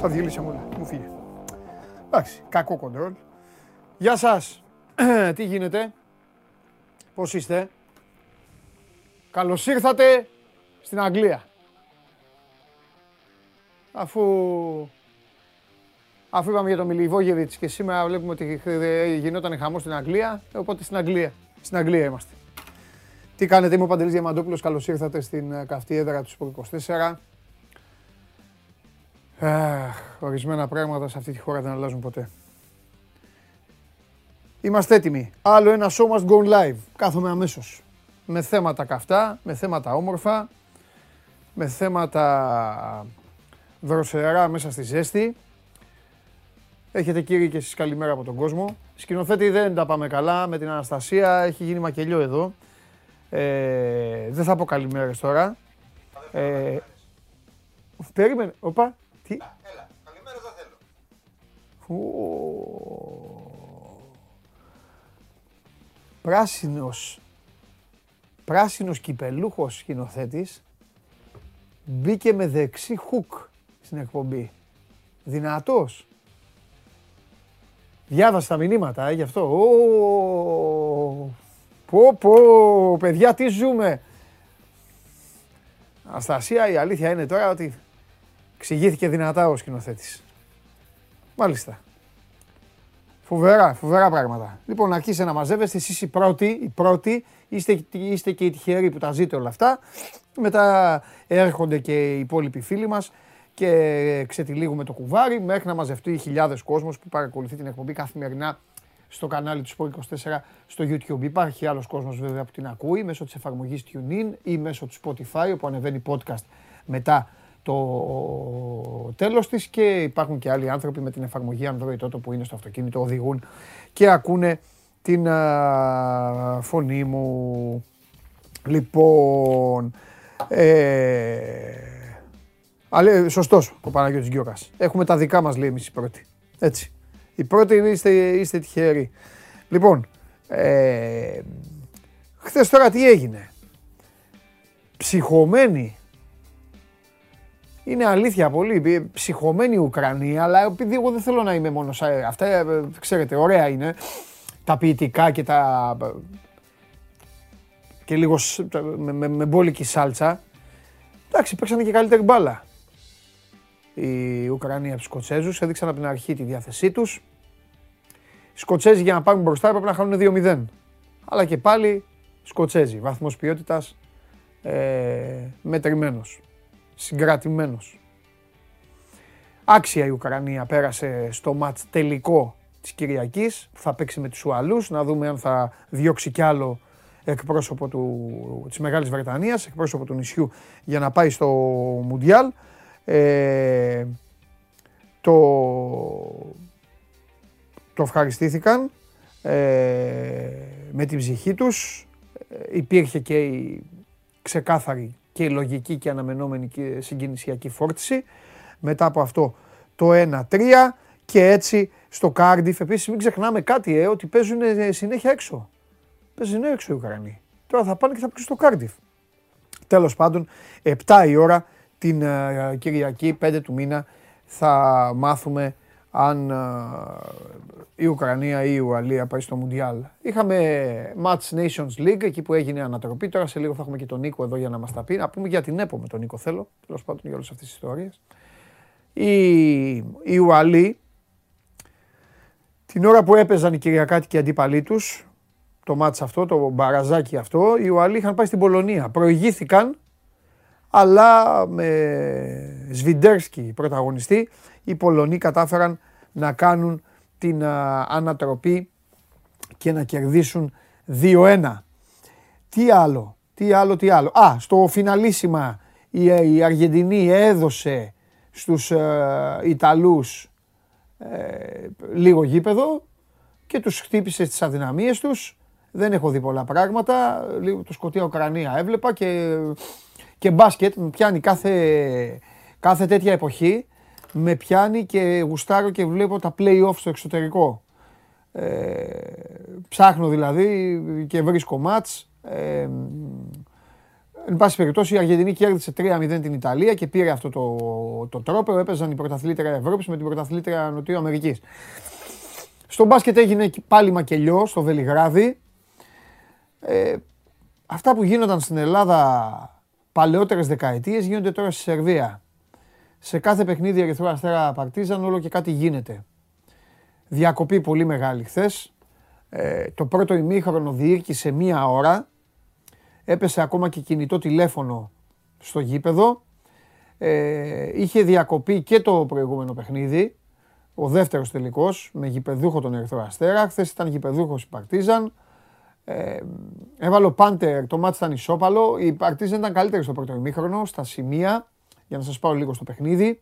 Τα διέλυσα όλα. Μου φύγε. Εντάξει, κακό κοντρόλ. Γεια σας. Τι γίνεται? Πώς είστε? Καλώς ήρθατε στην Αγγλία. Αφού είπαμε για τον Μιλιβόγεβιτς και σήμερα βλέπουμε ότι γινόταν χαμός στην Αγγλία, οπότε στην Αγγλία. Στην Αγγλία είμαστε. Τι κάνετε, είμαι ο Παντελής Διαμαντόπουλος, καλώς ήρθατε στην καυτή έδρα του SPORT 24. Ορισμένα πράγματα σε αυτή τη χώρα δεν αλλάζουν ποτέ. Είμαστε έτοιμοι. Άλλο ένα show must go live. Κάθομαι αμέσως. Με θέματα καυτά, με θέματα όμορφα, με θέματα δροσερά μέσα στη ζέστη. Έχετε κύριοι και εσείς καλημέρα από τον κόσμο. Σκηνοθέτη δεν τα πάμε καλά, με την Αναστασία έχει γίνει μακελιό εδώ. Δεν θα πω καλημέρες τώρα. Περίμενε, όπα, τι. Έλα, καλημέρες δεν θέλω. Πράσινος κυπελούχος σκηνοθέτης μπήκε με δεξί χουκ στην εκπομπή. Δυνατός. Διάβασα τα μηνύματα, γι' αυτό. Πω πω, παιδιά, τι ζούμε. Αναστασία, η αλήθεια είναι τώρα ότι εξηγήθηκε δυνατά ο σκηνοθέτης. Μάλιστα. Φοβερά, φοβερά πράγματα. Λοιπόν, αρχίστε να μαζεύεστε, εσείς οι πρώτοι, είστε και οι τυχεροί που τα ζείτε όλα αυτά. Μετά έρχονται και οι υπόλοιποι φίλοι μας και ξετυλίγουμε το κουβάρι μέχρι να μαζευτεί οι χιλιάδες κόσμος που παρακολουθεί την εκπομπή καθημερινά στο κανάλι του SPORT 24 στο YouTube. Υπάρχει άλλος κόσμος βέβαια που την ακούει μέσω της εφαρμογής TuneIn ή μέσω του Spotify όπου ανεβαίνει podcast μετά το τέλος της και υπάρχουν και άλλοι άνθρωποι με την εφαρμογή Android τότε που είναι στο αυτοκίνητο, οδηγούν και ακούνε την φωνή μου. Λοιπόν, αλλά σωστός ο Παναγιώτης Γιώργας. Έχουμε τα δικά μας λέει εμείς οι πρώτοι. Έτσι. Οι πρώτοι είστε τυχεροί. Λοιπόν, χθες τώρα τι έγινε. Ψυχωμένη. Είναι αλήθεια πολύ. Ψυχωμένη η Ουκρανία, αλλά επειδή εγώ δεν θέλω να είμαι μόνο σε αυτά, ξέρετε, ωραία είναι. Τα ποιητικά και τα... και λίγο με μπόλικη σάλτσα. Εντάξει, παίξανε και καλύτερη μπάλα. Η Ουκρανία από τους Σκοτσέζους έδειξαν από την αρχή τη διάθεσή τους. Οι Σκοτσέζοι για να πάρουν μπροστά έπρεπε να χάνουν 2-0. Αλλά και πάλι Σκοτσέζοι, βαθμός ποιότητας μετρημένος, συγκρατημένος. Άξια η Ουκρανία πέρασε στο ματς τελικό της Κυριακής που θα παίξει με τους Ουαλούς. Να δούμε αν θα διώξει κι άλλο εκπρόσωπο της Μεγάλης Βρετανίας, εκπρόσωπο του νησιού για να πάει στο Μουντιάλ. Το ευχαριστήθηκαν με την ψυχή τους. Υπήρχε και η ξεκάθαρη και η λογική και αναμενόμενη και συγκινησιακή φόρτιση. Μετά από αυτό το 1-3 και έτσι στο Κάρντιφ. Επίσης μην ξεχνάμε κάτι ότι παίζουν συνέχεια έξω. Παίζουν έξω οι Ουκρανοί. Τώρα θα πάνε και θα παίξουν στο Κάρντιφ. Τέλος πάντων 7 η ώρα την Κυριακή 5 του μήνα θα μάθουμε αν η Ουκρανία ή η Ουαλία πάει στο Μουντιάλ. Είχαμε Match Nations League εκεί που έγινε ανατροπή. Τώρα σε λίγο θα έχουμε και τον Νίκο εδώ για να μας τα πει. Να πούμε για την ΕΠΟ με τον Νίκο θέλω. Τέλος πάντων για όλες αυτές τις ιστορίες. Οι Ουαλοί την ώρα που έπαιζαν οι Κυριακάτικοι αντίπαλοι τους το match αυτό, το μπαραζάκι αυτό, οι Ουαλοί είχαν πάει στην Πολωνία. Προηγήθηκαν. Αλλά με Σβιντέρσκι πρωταγωνιστή, οι Πολωνοί κατάφεραν να κάνουν την ανατροπή και να κερδίσουν 2-1. Τι άλλο. Στο φιναλίσιμα η Αργεντινή έδωσε στους Ιταλούς λίγο γήπεδο και τους χτύπησε στις αδυναμίες τους. Δεν έχω δει πολλά πράγματα, λίγο το Σκοτία Ουκρανία έβλεπα και μπάσκετ με πιάνει κάθε τέτοια εποχή, με πιάνει και γουστάρω και βλέπω τα play-off στο εξωτερικό. Ψάχνω δηλαδή και βρίσκω μάτς. Εν πάση περιπτώσει, η Αργεντινή κέρδισε 3-0 την Ιταλία και πήρε αυτό το τρόπαιο. Έπαιζαν η πρωταθλήτρια Ευρώπης με την πρωταθλήτρια Νοτιού Αμερικής. Στο μπάσκετ έγινε πάλι μακελιό στο Βελιγράδι. Αυτά που γίνονταν στην Ελλάδα παλαιότερες δεκαετίες γίνονται τώρα στη Σερβία. Σε κάθε παιχνίδι Ερυθρό Αστέρα Παρτίζαν όλο και κάτι γίνεται. Διακοπή πολύ μεγάλη χθες. Το πρώτο ημίχρονο διήρκησε μία ώρα. Έπεσε ακόμα και κινητό τηλέφωνο στο γήπεδο. Είχε διακοπή και το προηγούμενο παιχνίδι. Ο δεύτερος τελικός με γηπεδούχο τον Ερυθρό Αστέρα. Χθες ήταν γηπεδούχος η Παρτίζαν. Έβαλε ο Πάντερ, το μάτς ήταν ισόπαλο. Η Παρτίζαν ήταν καλύτερη στο πρώτο ημίχρονο, στα σημεία. Για να σας πάω λίγο στο παιχνίδι.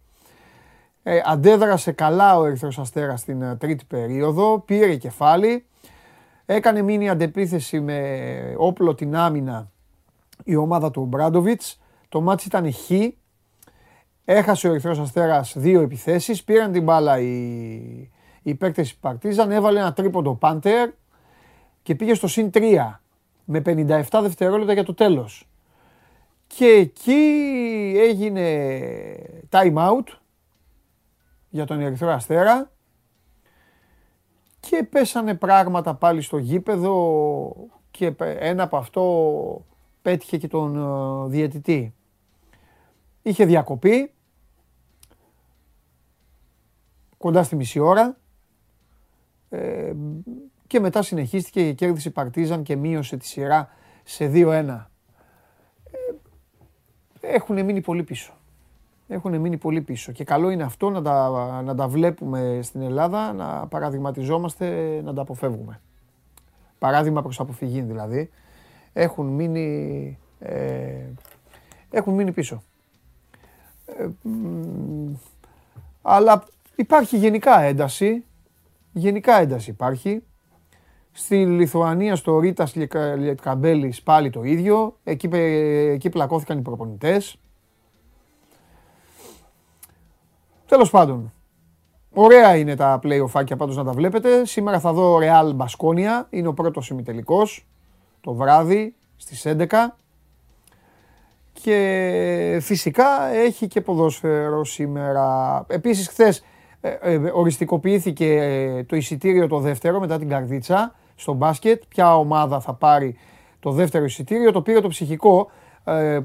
Αντέδρασε καλά ο Ερυθρός Αστέρας στην τρίτη περίοδο. Πήρε κεφάλι. Έκανε μίνι αντεπίθεση με όπλο την άμυνα η ομάδα του Μπράντοβιτς. Το μάτς ήταν χ. Έχασε ο Ερυθρός Αστέρας δύο επιθέσεις. Πήραν την μπάλα οι παίκτες της Παρτίζαν. Έβαλε ένα τρίποντο Πάντερ και πήγε στο συν 3 με 57 δευτερόλεπτα για το τέλος. Και εκεί έγινε time out για τον Ερυθρό Αστέρα και πέσανε πράγματα πάλι στο γήπεδο και ένα από αυτό πέτυχε και τον διαιτητή. Είχε διακοπή κοντά στη μισή ώρα και μετά συνεχίστηκε και κέρδισε η Παρτίζαν και μείωσε τη σειρά σε 2-1. Έχουν μείνει πολύ πίσω. Έχουν μείνει πολύ πίσω και καλό είναι αυτό να τα βλέπουμε στην Ελλάδα, να παραδειγματιζόμαστε, να τα αποφεύγουμε. Παράδειγμα προς αποφυγή δηλαδή. Έχουν μείνει πίσω. Αλλά υπάρχει γενικά ένταση υπάρχει. Στη Λιθουανία, στο Ρίτας Λιετκαμπέλης πάλι το ίδιο. Εκεί πλακώθηκαν οι προπονητές. Τέλος πάντων, ωραία είναι τα play-offάκια πάντως να τα βλέπετε. Σήμερα θα δω Ρεάλ Μπασκόνια, είναι ο πρώτος ημιτελικός, το βράδυ στις 11. Και φυσικά έχει και ποδόσφαιρο σήμερα. Επίσης χθες οριστικοποιήθηκε το εισιτήριο το δεύτερο μετά την καρδίτσα στο μπάσκετ. Ποια ομάδα θα πάρει το δεύτερο εισιτήριο, το πήρε το ψυχικό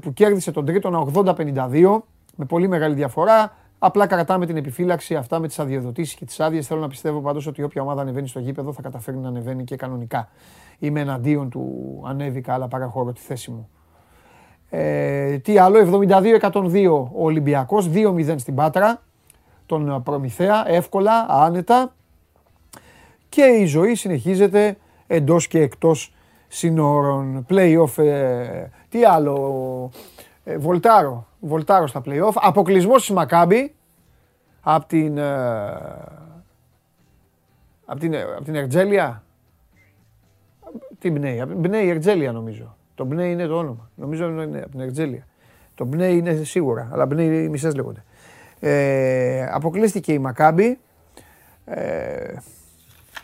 που κέρδισε τον τρίτο 80-52 με πολύ μεγάλη διαφορά. Απλά κρατάμε την επιφύλαξη αυτά με τις αδειοδοτήσεις και τις άδειες. Θέλω να πιστεύω πάντως ότι όποια ομάδα ανεβαίνει στο γήπεδο θα καταφέρει να ανεβαίνει και κανονικά. Είμαι εναντίον του ανέβηκα, αλλά παραχωρώ τη θέση μου. Τι άλλο, 72-102 ο Ολυμπιακός, 2-0 στην Πάτρα. Τον Προμηθέα, εύκολα, άνετα. Και η ζωή συνεχίζεται εντός και εκτός συνόρων. Play-off, τι άλλο, Βολτάρο στα play-off. Αποκλεισμός της Μακάμπι από την Ερτζέλια. Τι Μπνέι Ερτζέλια νομίζω. Το Μπνέι είναι το όνομα. Νομίζω είναι από την Ερτζέλια. Το Μπνέι είναι σίγουρα, αλλά Μπνέι μισές λέγονται. Αποκλείστηκε η Μακάμπι.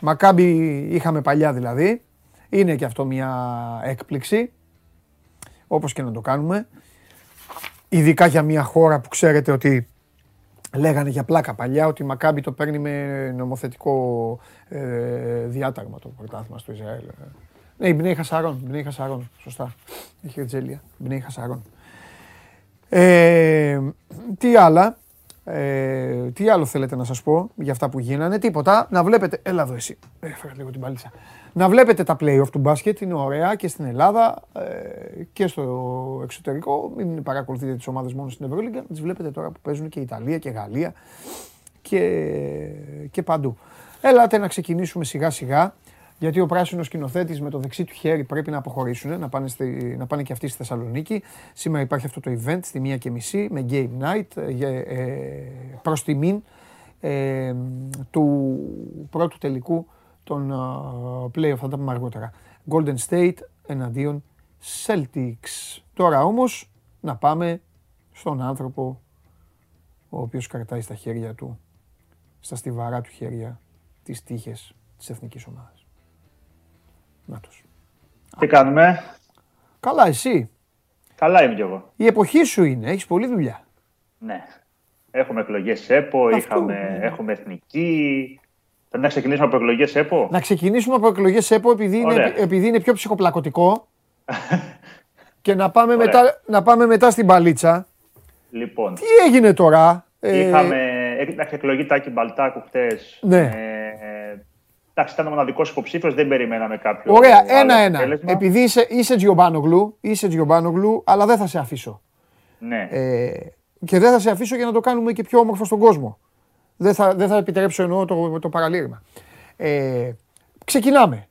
Μακάμπι είχαμε παλιά δηλαδή. Είναι και αυτό μια έκπληξη. Όπως και να το κάνουμε. Ειδικά για μια χώρα που ξέρετε ότι λέγανε για πλάκα παλιά ότι η Μακάμπι το παίρνει με νομοθετικό διάταγμα το πρωτάθλημα στο Ισραήλ. Ναι, η Μπνέι Χασάρων. Μπνέι Χασάρων. Σωστά. Έχει Ερτζέλια. Μπνέι Χασάρων. Τι άλλα. Τι άλλο θέλετε να σας πω για αυτά που γίνανε, τίποτα. Να βλέπετε, έλα εδώ εσύ, έφερα λίγο την παλίτσα. Να βλέπετε τα play-off του μπάσκετ, είναι ωραία και στην Ελλάδα και στο εξωτερικό. Μην παρακολουθείτε τις ομάδες μόνο στην Ευρωλίγκα, τις βλέπετε τώρα που παίζουν και Ιταλία και Γαλλία και παντού. Έλατε να ξεκινήσουμε σιγά σιγά, γιατί ο πράσινος σκηνοθέτης με το δεξί του χέρι πρέπει να αποχωρήσουν, να πάνε και αυτοί στη Θεσσαλονίκη. Σήμερα υπάρχει αυτό το event στη 1:30 με Game Night προς τιμήν του πρώτου τελικού των play-off, θα τα πούμε αργότερα. Golden State εναντίον Celtics. Τώρα όμως να πάμε στον άνθρωπο ο οποίος κρατάει στα χέρια του, στα στιβαρά του χέρια, τις τύχες της εθνικής ομάδας. Νάτος. Τι κάνουμε? Καλά, εσύ? Καλά είμαι κι εγώ. Η εποχή σου είναι, έχεις πολλή δουλειά. Ναι. Έχουμε εκλογές ΕΠΟ, έχουμε εθνική. Πρέπει να ξεκινήσουμε από εκλογές ΕΠΟ. Να ξεκινήσουμε από εκλογές ΕΠΟ επειδή είναι πιο ψυχοπλακωτικό. Και να πάμε μετά στην παλίτσα. Λοιπόν. Τι έγινε τώρα. Είχαμε εκλογή Τάκη Μπαλτάκου χτες. Ναι. Εντάξει, ήταν ο μοναδικός υποψήφιος, δεν περιμέναμε κάποιο. Ωραία, ένα-ένα. Επειδή είσαι Τζιομπάνογλου, αλλά δεν θα σε αφήσω. Ναι. Και δεν θα σε αφήσω για να το κάνουμε και πιο όμορφο στον κόσμο. Δεν θα επιτρέψω εννοώ το παραλήρημα. Ξεκινάμε.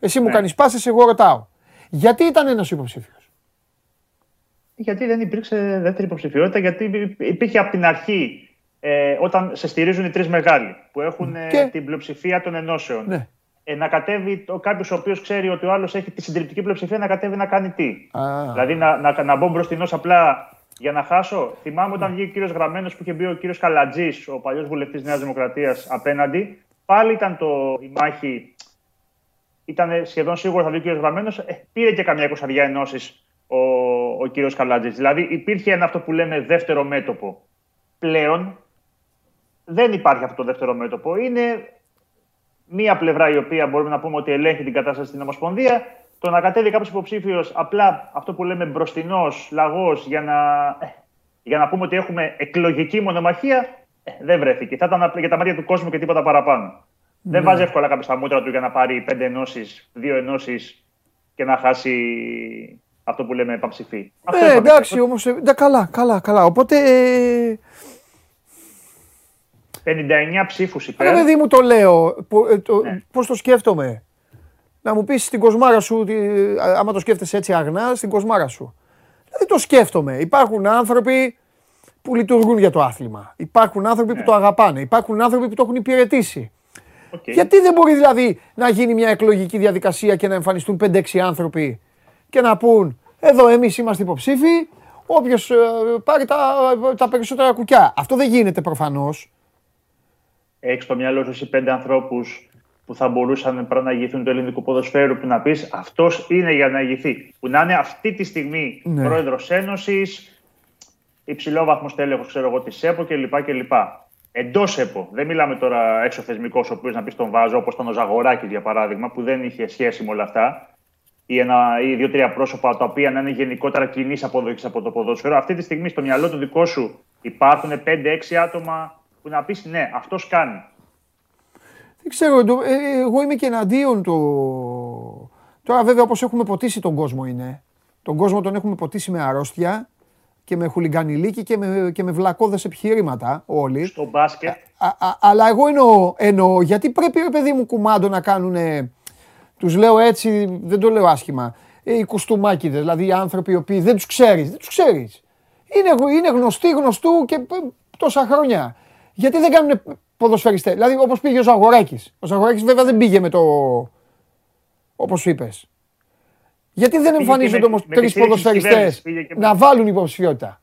Εσύ μου κάνεις πάσες, εγώ ρωτάω. Γιατί ήταν ένας υποψήφιος? Γιατί δεν υπήρξε δεύτερη υποψηφιότητα, γιατί υπήρχε από την αρχή. Όταν σε στηρίζουν οι τρεις μεγάλοι που έχουν την πλειοψηφία των ενώσεων, ναι. Να κατέβει κάποιος ο οποίος ξέρει ότι ο άλλος έχει τη συντριπτική πλειοψηφία, να κατέβει να κάνει τι. Δηλαδή να μπω μπροστινός απλά για να χάσω. Θυμάμαι όταν βγήκε ο κύριος Γραμμένος που είχε μπει ο κύριος Καλατζής, ο παλιός βουλευτής Νέας Δημοκρατίας, απέναντι. Πάλι ήταν η μάχη, ήταν σχεδόν σίγουρο θα βγει ο κύριος Γραμμένος. Πήρε και καμιά κοσαριά ενώσεις ο κύριος Καλατζής. Δηλαδή υπήρχε ένα αυτό που λέμε δεύτερο μέτωπο. Πλέον. Δεν υπάρχει αυτό το δεύτερο μέτωπο. Είναι μία πλευρά η οποία μπορούμε να πούμε ότι ελέγχει την κατάσταση στην Ομοσπονδία. Το να κατέβει κάποιος υποψήφιος απλά αυτό που λέμε μπροστινός λαγός για να πούμε ότι έχουμε εκλογική μονομαχία, δεν βρέθηκε. Θα ήταν για τα μάτια του κόσμου και τίποτα παραπάνω. Ναι. Δεν βάζει εύκολα κάποιος στα μούτρα του για να πάρει 5 ενώσεις, 2 ενώσεις και να χάσει αυτό που λέμε επαψηφί. Εντάξει, όμως. Καλά. Οπότε. 59 ψήφους υπέρ. Ρε παιδί μου το λέω, πώς το σκέφτομαι. Να μου πεις στην κοσμάρα σου, άμα το σκέφτεσαι έτσι αγνά, στην κοσμάρα σου. Δηλαδή το σκέφτομαι. Υπάρχουν άνθρωποι που λειτουργούν για το άθλημα. Υπάρχουν άνθρωποι που το αγαπάνε. Υπάρχουν άνθρωποι που το έχουν υπηρετήσει. Okay. Γιατί δεν μπορεί δηλαδή να γίνει μια εκλογική διαδικασία και να εμφανιστούν 5-6 άνθρωποι και να πούν εδώ εμείς είμαστε υποψήφοι, όποιος πάρει τα περισσότερα κουκιά. Αυτό δεν γίνεται προφανώς. Έχεις στο μυαλό σου 5 ανθρώπους που θα μπορούσαν να ηγηθούν του ελληνικού ποδοσφαίρου, που να πεις αυτός είναι για να ηγηθεί. Που να είναι αυτή τη στιγμή πρόεδρος Ένωσης, υψηλόβαθμος τέλεχος, ξέρω εγώ, της ΕΠΟ κλπ. Εντός ΕΠΟ. Δεν μιλάμε τώρα εξωθεσμικός, ο οποίος να πεις τον βάζω, όπως ήταν ο Ζαγοράκης για παράδειγμα, που δεν είχε σχέση με όλα αυτά. Ή 2-3 πρόσωπα τα οποία να είναι γενικότερα κοινής αποδοχής από το ποδόσφαιρο. Αυτή τη στιγμή στο μυαλό του δικό σου υπάρχουν 5-6 άτομα. Που να πεις ναι, αυτός κάνει. Δεν ξέρω, εγώ είμαι και εναντίον του. Τώρα βέβαια όπως έχουμε ποτίσει τον κόσμο είναι. Τον κόσμο τον έχουμε ποτίσει με αρρώστια και με χουλιγκανιλίκη και με βλακώδες επιχειρήματα όλοι. Στο μπάσκετ. Αλλά εγώ εννοώ γιατί πρέπει ρε παιδί μου κουμάντο να κάνουνε, τους λέω έτσι, δεν το λέω άσχημα, οι κουστούμάκιδες, δηλαδή οι άνθρωποι οι οποίοι δεν τους ξέρεις, Είναι γνωστοί γνωστού και τόσα χρόνια. Γιατί δεν κάνουν ποδοσφαιριστές? Δηλαδή όπως πήγε ο Ζαγοράκης. Ο Ζαγοράκης βέβαια δεν πήγε με το. Όπως είπες. Γιατί δεν εμφανίζονται όμως 3 ποδοσφαιριστές να βάλουν υποψηφιότητα?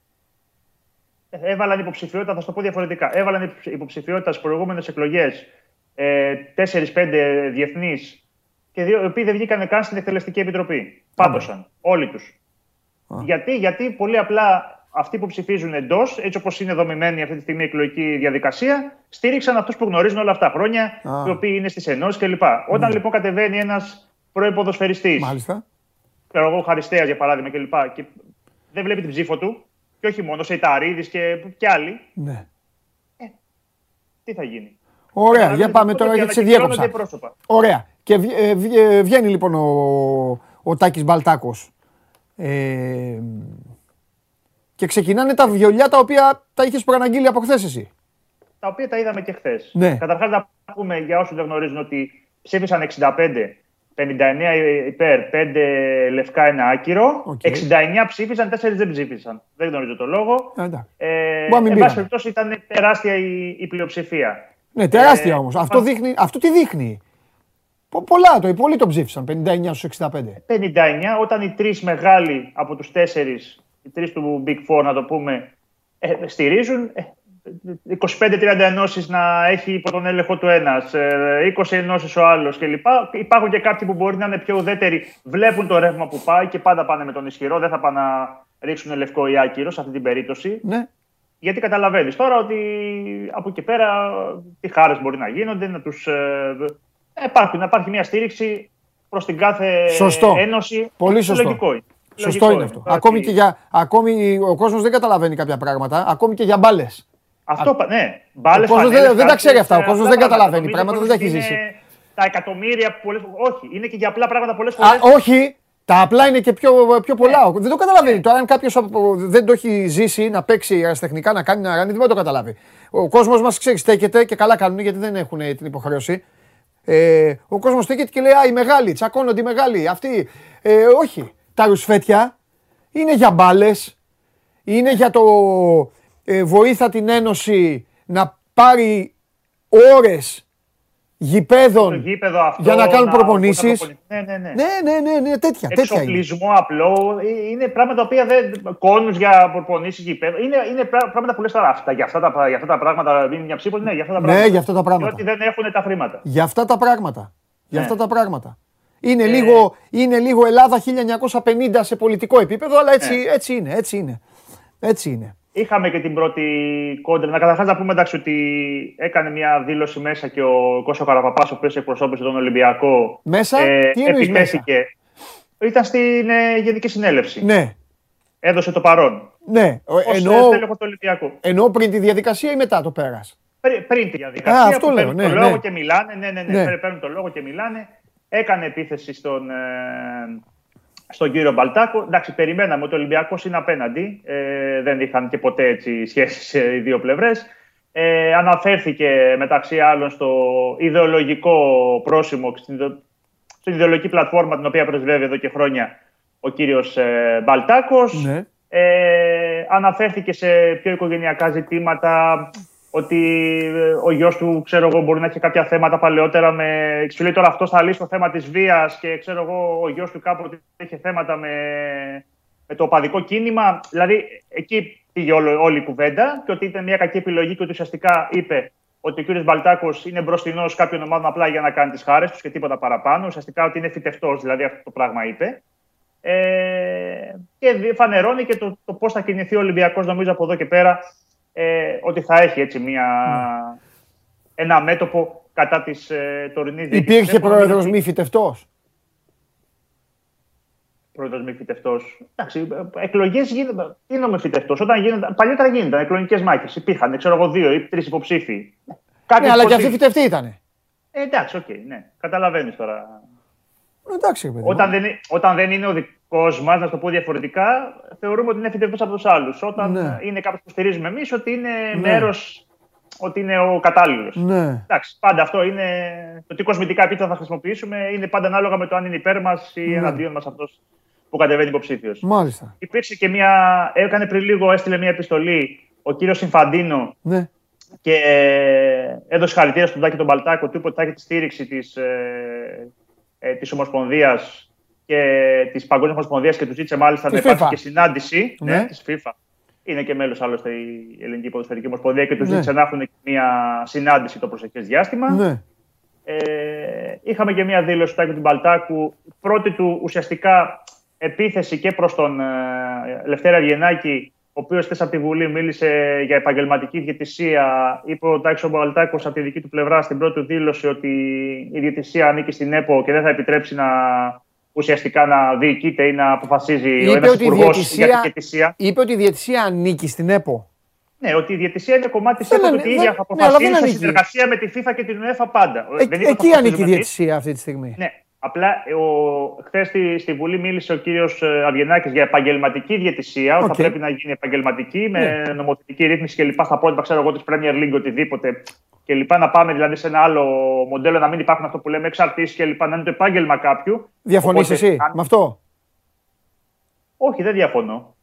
Έβαλαν υποψηφιότητα, θα σου το πω διαφορετικά. Έβαλαν υποψηφιότητα στις προηγούμενες εκλογές 4-5 διεθνείς και οι οποίοι δεν βγήκανε καν στην εκτελεστική επιτροπή. Πάτωσαν. Όλοι τους. Γιατί πολύ απλά. Αυτοί που ψηφίζουν εντός, έτσι όπως είναι δομημένη αυτή τη στιγμή η εκλογική διαδικασία, στήριξαν αυτούς που γνωρίζουν όλα αυτά τα χρόνια, οι οποίοι είναι στις ενώσεις κλπ. Όταν λοιπόν κατεβαίνει ένας πρώην ποδοσφαιριστής, ξέρω εγώ, Χαριστέας για παράδειγμα κλπ., και δεν βλέπει την ψήφο του, και όχι μόνο, σε Ιταρίδης και άλλοι. Ναι. Τι θα γίνει? Ωραία, για πάμε τώρα γιατί σε διέκοψα. Ωραία. Και βγαίνει λοιπόν ο Τάκης Μπαλτάκος. Και ξεκινάνε τα βιολιά τα οποία τα είχες προαναγγείλει από χθες εσύ. Τα οποία τα είδαμε και χθες. Ναι. Καταρχάς να πούμε για όσους δεν γνωρίζουν ότι ψήφισαν 65, 59 υπέρ, 5 λευκά, 1 άκυρο. Okay. 69 ψήφισαν, 4 δεν ψήφισαν. Δεν γνωρίζω το λόγο. Εν πάση περιπτώσει ήταν τεράστια η πλειοψηφία. Ναι, τεράστια όμως. Αυτό τι δείχνει? Πολλά πολλοί το ψήφισαν, 59 στους 65. 59, όταν οι 3 μεγάλοι από τους 4... Οι 3 του Big Four, να το πούμε, στηρίζουν. 25-30 ενώσεις να έχει υπό τον έλεγχο του ένας, 20 ενώσεις ο άλλος κλπ. Υπάρχουν και κάποιοι που μπορεί να είναι πιο ουδέτεροι, βλέπουν το ρεύμα που πάει και πάντα πάνε με τον ισχυρό, δεν θα πάνε ρίξουν λευκό ή άκυρο σε αυτή την περίπτωση. Ναι. Γιατί καταλαβαίνεις τώρα ότι από εκεί πέρα τι χάρες μπορεί να γίνονται, να τους. Να υπάρχει μια στήριξη προς την κάθε σωστό. Ένωση. Πολύ σωστό. Λογικό είναι. Σωστό είναι αυτό. Ακόμη και για. Ακόμη ο κόσμος δεν καταλαβαίνει κάποια πράγματα, ακόμη και για μπάλες. Αυτό ναι. Μπάλες. Ο κόσμος δεν τα ξέρει αυτά. Ο κόσμος δεν καταλαβαίνει πράγματα, δεν τα έχει ζήσει. Τα εκατομμύρια που πολλές. Όχι, είναι και για απλά πράγματα πολλές φορές. Όχι. Τα απλά είναι και πιο πολλά. Δεν το καταλαβαίνει. Τώρα, αν κάποιος δεν το έχει ζήσει να παίξει αεραστεχνικά, να κάνει ένα ράνι, δεν το καταλάβει. Ο κόσμος μας ξέρει, στέκεται και καλά κάνουν γιατί δεν έχουν την υποχρέωση. Ο κόσμος στέκεται και λέει: Α, οι μεγάλοι, τσακώνονται οι μεγάλοι. Αυτοί. Όχι. Τα ρουσφέτια είναι για μπάλες. Είναι για το. Βοήθα την Ένωση να πάρει ώρες γηπέδων για να κάνουν προπονήσεις. Ναι, τέτοια. Εξοπλισμό απλό. Είναι πράγματα που δεν κόνους για προπονήσεις γηπέδων. Είναι πράγματα που λες τώρα αυτά. Για αυτά τα πράγματα είναι μια ψήφος. Ναι, για αυτά τα πράγματα. Ναι, για αυτά τα πράγματα. Διότι δεν έχουν τα χρήματα. Για αυτά τα πράγματα. Για αυτά τα πράγματα. Είναι λίγο Ελλάδα 1950 σε πολιτικό επίπεδο, αλλά έτσι είναι. Είχαμε και την πρώτη κόντρα. Να καταρχάς να πούμε εντάξει ότι έκανε μια δήλωση μέσα και ο Κώσο Καραπαπάς, ο οποίος εκπροσώπησε τον Ολυμπιακό. Μέσα, τι εννοείς μέσα. Ήταν στην Γενική Συνέλευση. Ναι. Έδωσε το παρόν. Ναι. Ως τέλεχος του Ολυμπιακού. Εννοώ πριν τη διαδικασία ή μετά το πέρας. Πριν τη διαδικασία. Α, αυτό λέω. Ναι, το λόγο και μιλάνε. Ναι. Παίρνουν το λόγο και μιλάνε. Έκανε επίθεση στον κύριο Μπαλτάκο. Εντάξει, περιμέναμε ότι ο Ολυμπιακός είναι απέναντι. Δεν είχαν και ποτέ έτσι σχέσεις οι δύο πλευρές. Αναφέρθηκε μεταξύ άλλων στο ιδεολογικό πρόσημο, στην ιδεολογική πλατφόρμα την οποία πρεσβεύει εδώ και χρόνια ο κύριος Μπαλτάκος. Ναι. Αναφέρθηκε σε πιο οικογενειακά ζητήματα, ότι ο γιος του, ξέρω εγώ, μπορεί να έχει κάποια θέματα παλαιότερα με. Ξυλή, τώρα αυτό θα λύσει το θέμα της βίας και ξέρω εγώ, ο γιος του κάποτε είχε θέματα με το οπαδικό κίνημα. Δηλαδή, εκεί πήγε όλη η κουβέντα και ότι ήταν μια κακή επιλογή και ότι ουσιαστικά είπε ότι ο κύριος Μπαλτάκος είναι μπροστινός κάποιων ομάδων απλά για να κάνει τις χάρες τους και τίποτα παραπάνω. Ουσιαστικά ότι είναι φυτευτός, δηλαδή αυτό το πράγμα είπε. Και φανερώνει και το πώς θα κινηθεί ο Ολυμπιακός, νομίζω, από εδώ και πέρα. Ότι θα έχει έτσι ένα μέτωπο κατά της τωρινής διοίκησης. Υπήρχε πρόεδρος μη φυτευτός. Πρόεδρος μη φυτευτός. Εντάξει, εκλογές γίνονται. Τι είναι ο φυτευτός? Παλιότερα γίνονταν εκλογικές μάχες. Υπήρχαν, ξέρω εγώ, 2 ή 3 υποψήφοι. Ναι, αλλά και αυτοί φυτευτοί ήτανε. Εντάξει, οκ, ναι. Καταλαβαίνεις τώρα. Εντάξει, όταν δεν είναι ο δικός μας, να το πω διαφορετικά, θεωρούμε ότι είναι φυτευτός από τους άλλους. Όταν είναι κάποιος που στηρίζουμε εμείς, ότι είναι μέρος, ότι είναι ο κατάλληλος. Ναι. Εντάξει, πάντα αυτό είναι. Το τι κοσμητικά επίθετα θα χρησιμοποιήσουμε είναι πάντα ανάλογα με το αν είναι υπέρ μας ή εναντίον μας αυτός που κατεβαίνει υποψήφιος. Μάλιστα. Υπήρξε και μια. Έκανε πριν λίγο, έστειλε μια επιστολή ο κύριος Συμφαντίνο. Ναι. Και έδωσε χαρητήρια στον Τάκη τον Μπαλτάκο, του είπε ότι θα έχει τη στήριξη της Ομοσπονδίας και της Παγκόσμιας Ομοσπονδίας και του ζήτησε μάλιστα να υπάρξει και συνάντηση της FIFA. Είναι και μέλος άλλωστε η Ελληνική Ποδοσφαιρική Ομοσπονδία και του ζήτησε να έχουν μια συνάντηση το προσεχές διάστημα. Ναι. Είχαμε και μια δήλωση του Τάκη του Μπαλτάκου, πρώτη του ουσιαστικά επίθεση και προς τον Λευτέρη Αργενάκη, ο οποίος χθες από τη Βουλή μίλησε για επαγγελματική διαιτησία. Είπε ο Τάκης Μπαλτάκος από τη δική του πλευρά στην πρώτη δήλωση ότι η διαιτησία ανήκει στην ΕΠΟ και δεν θα επιτρέψει ουσιαστικά να διοικείται ή να αποφασίζει ο ένας υπουργός για τη διαιτησία. Είπε ότι η διαιτησία ανήκει στην ΕΠΟ. Ναι, ότι η διαιτησία είναι κομμάτι της ΕΠΟ, ότι η ίδια θα αποφασίζει σε συνεργασία με τη FIFA και την UEFA πάντα. Εκεί ανήκει η διαιτησία αυτή τη στιγμή. Ναι. Απλά χθες στη Βουλή μίλησε ο κύριος Αργενάκης για επαγγελματική διαιτησία, ότι θα πρέπει να γίνει επαγγελματική με νομοθετική ρύθμιση και λοιπά στα πρότυπα, ξέρω εγώ, της Premier League, οτιδήποτε και λοιπά. Να πάμε δηλαδή σε ένα άλλο μοντέλο, να μην υπάρχουν αυτό που λέμε εξαρτήσεις και λοιπά, να είναι το επάγγελμα κάποιου. Διαφωνείς εσύ με αυτό? Όχι, δεν διαφωνώ.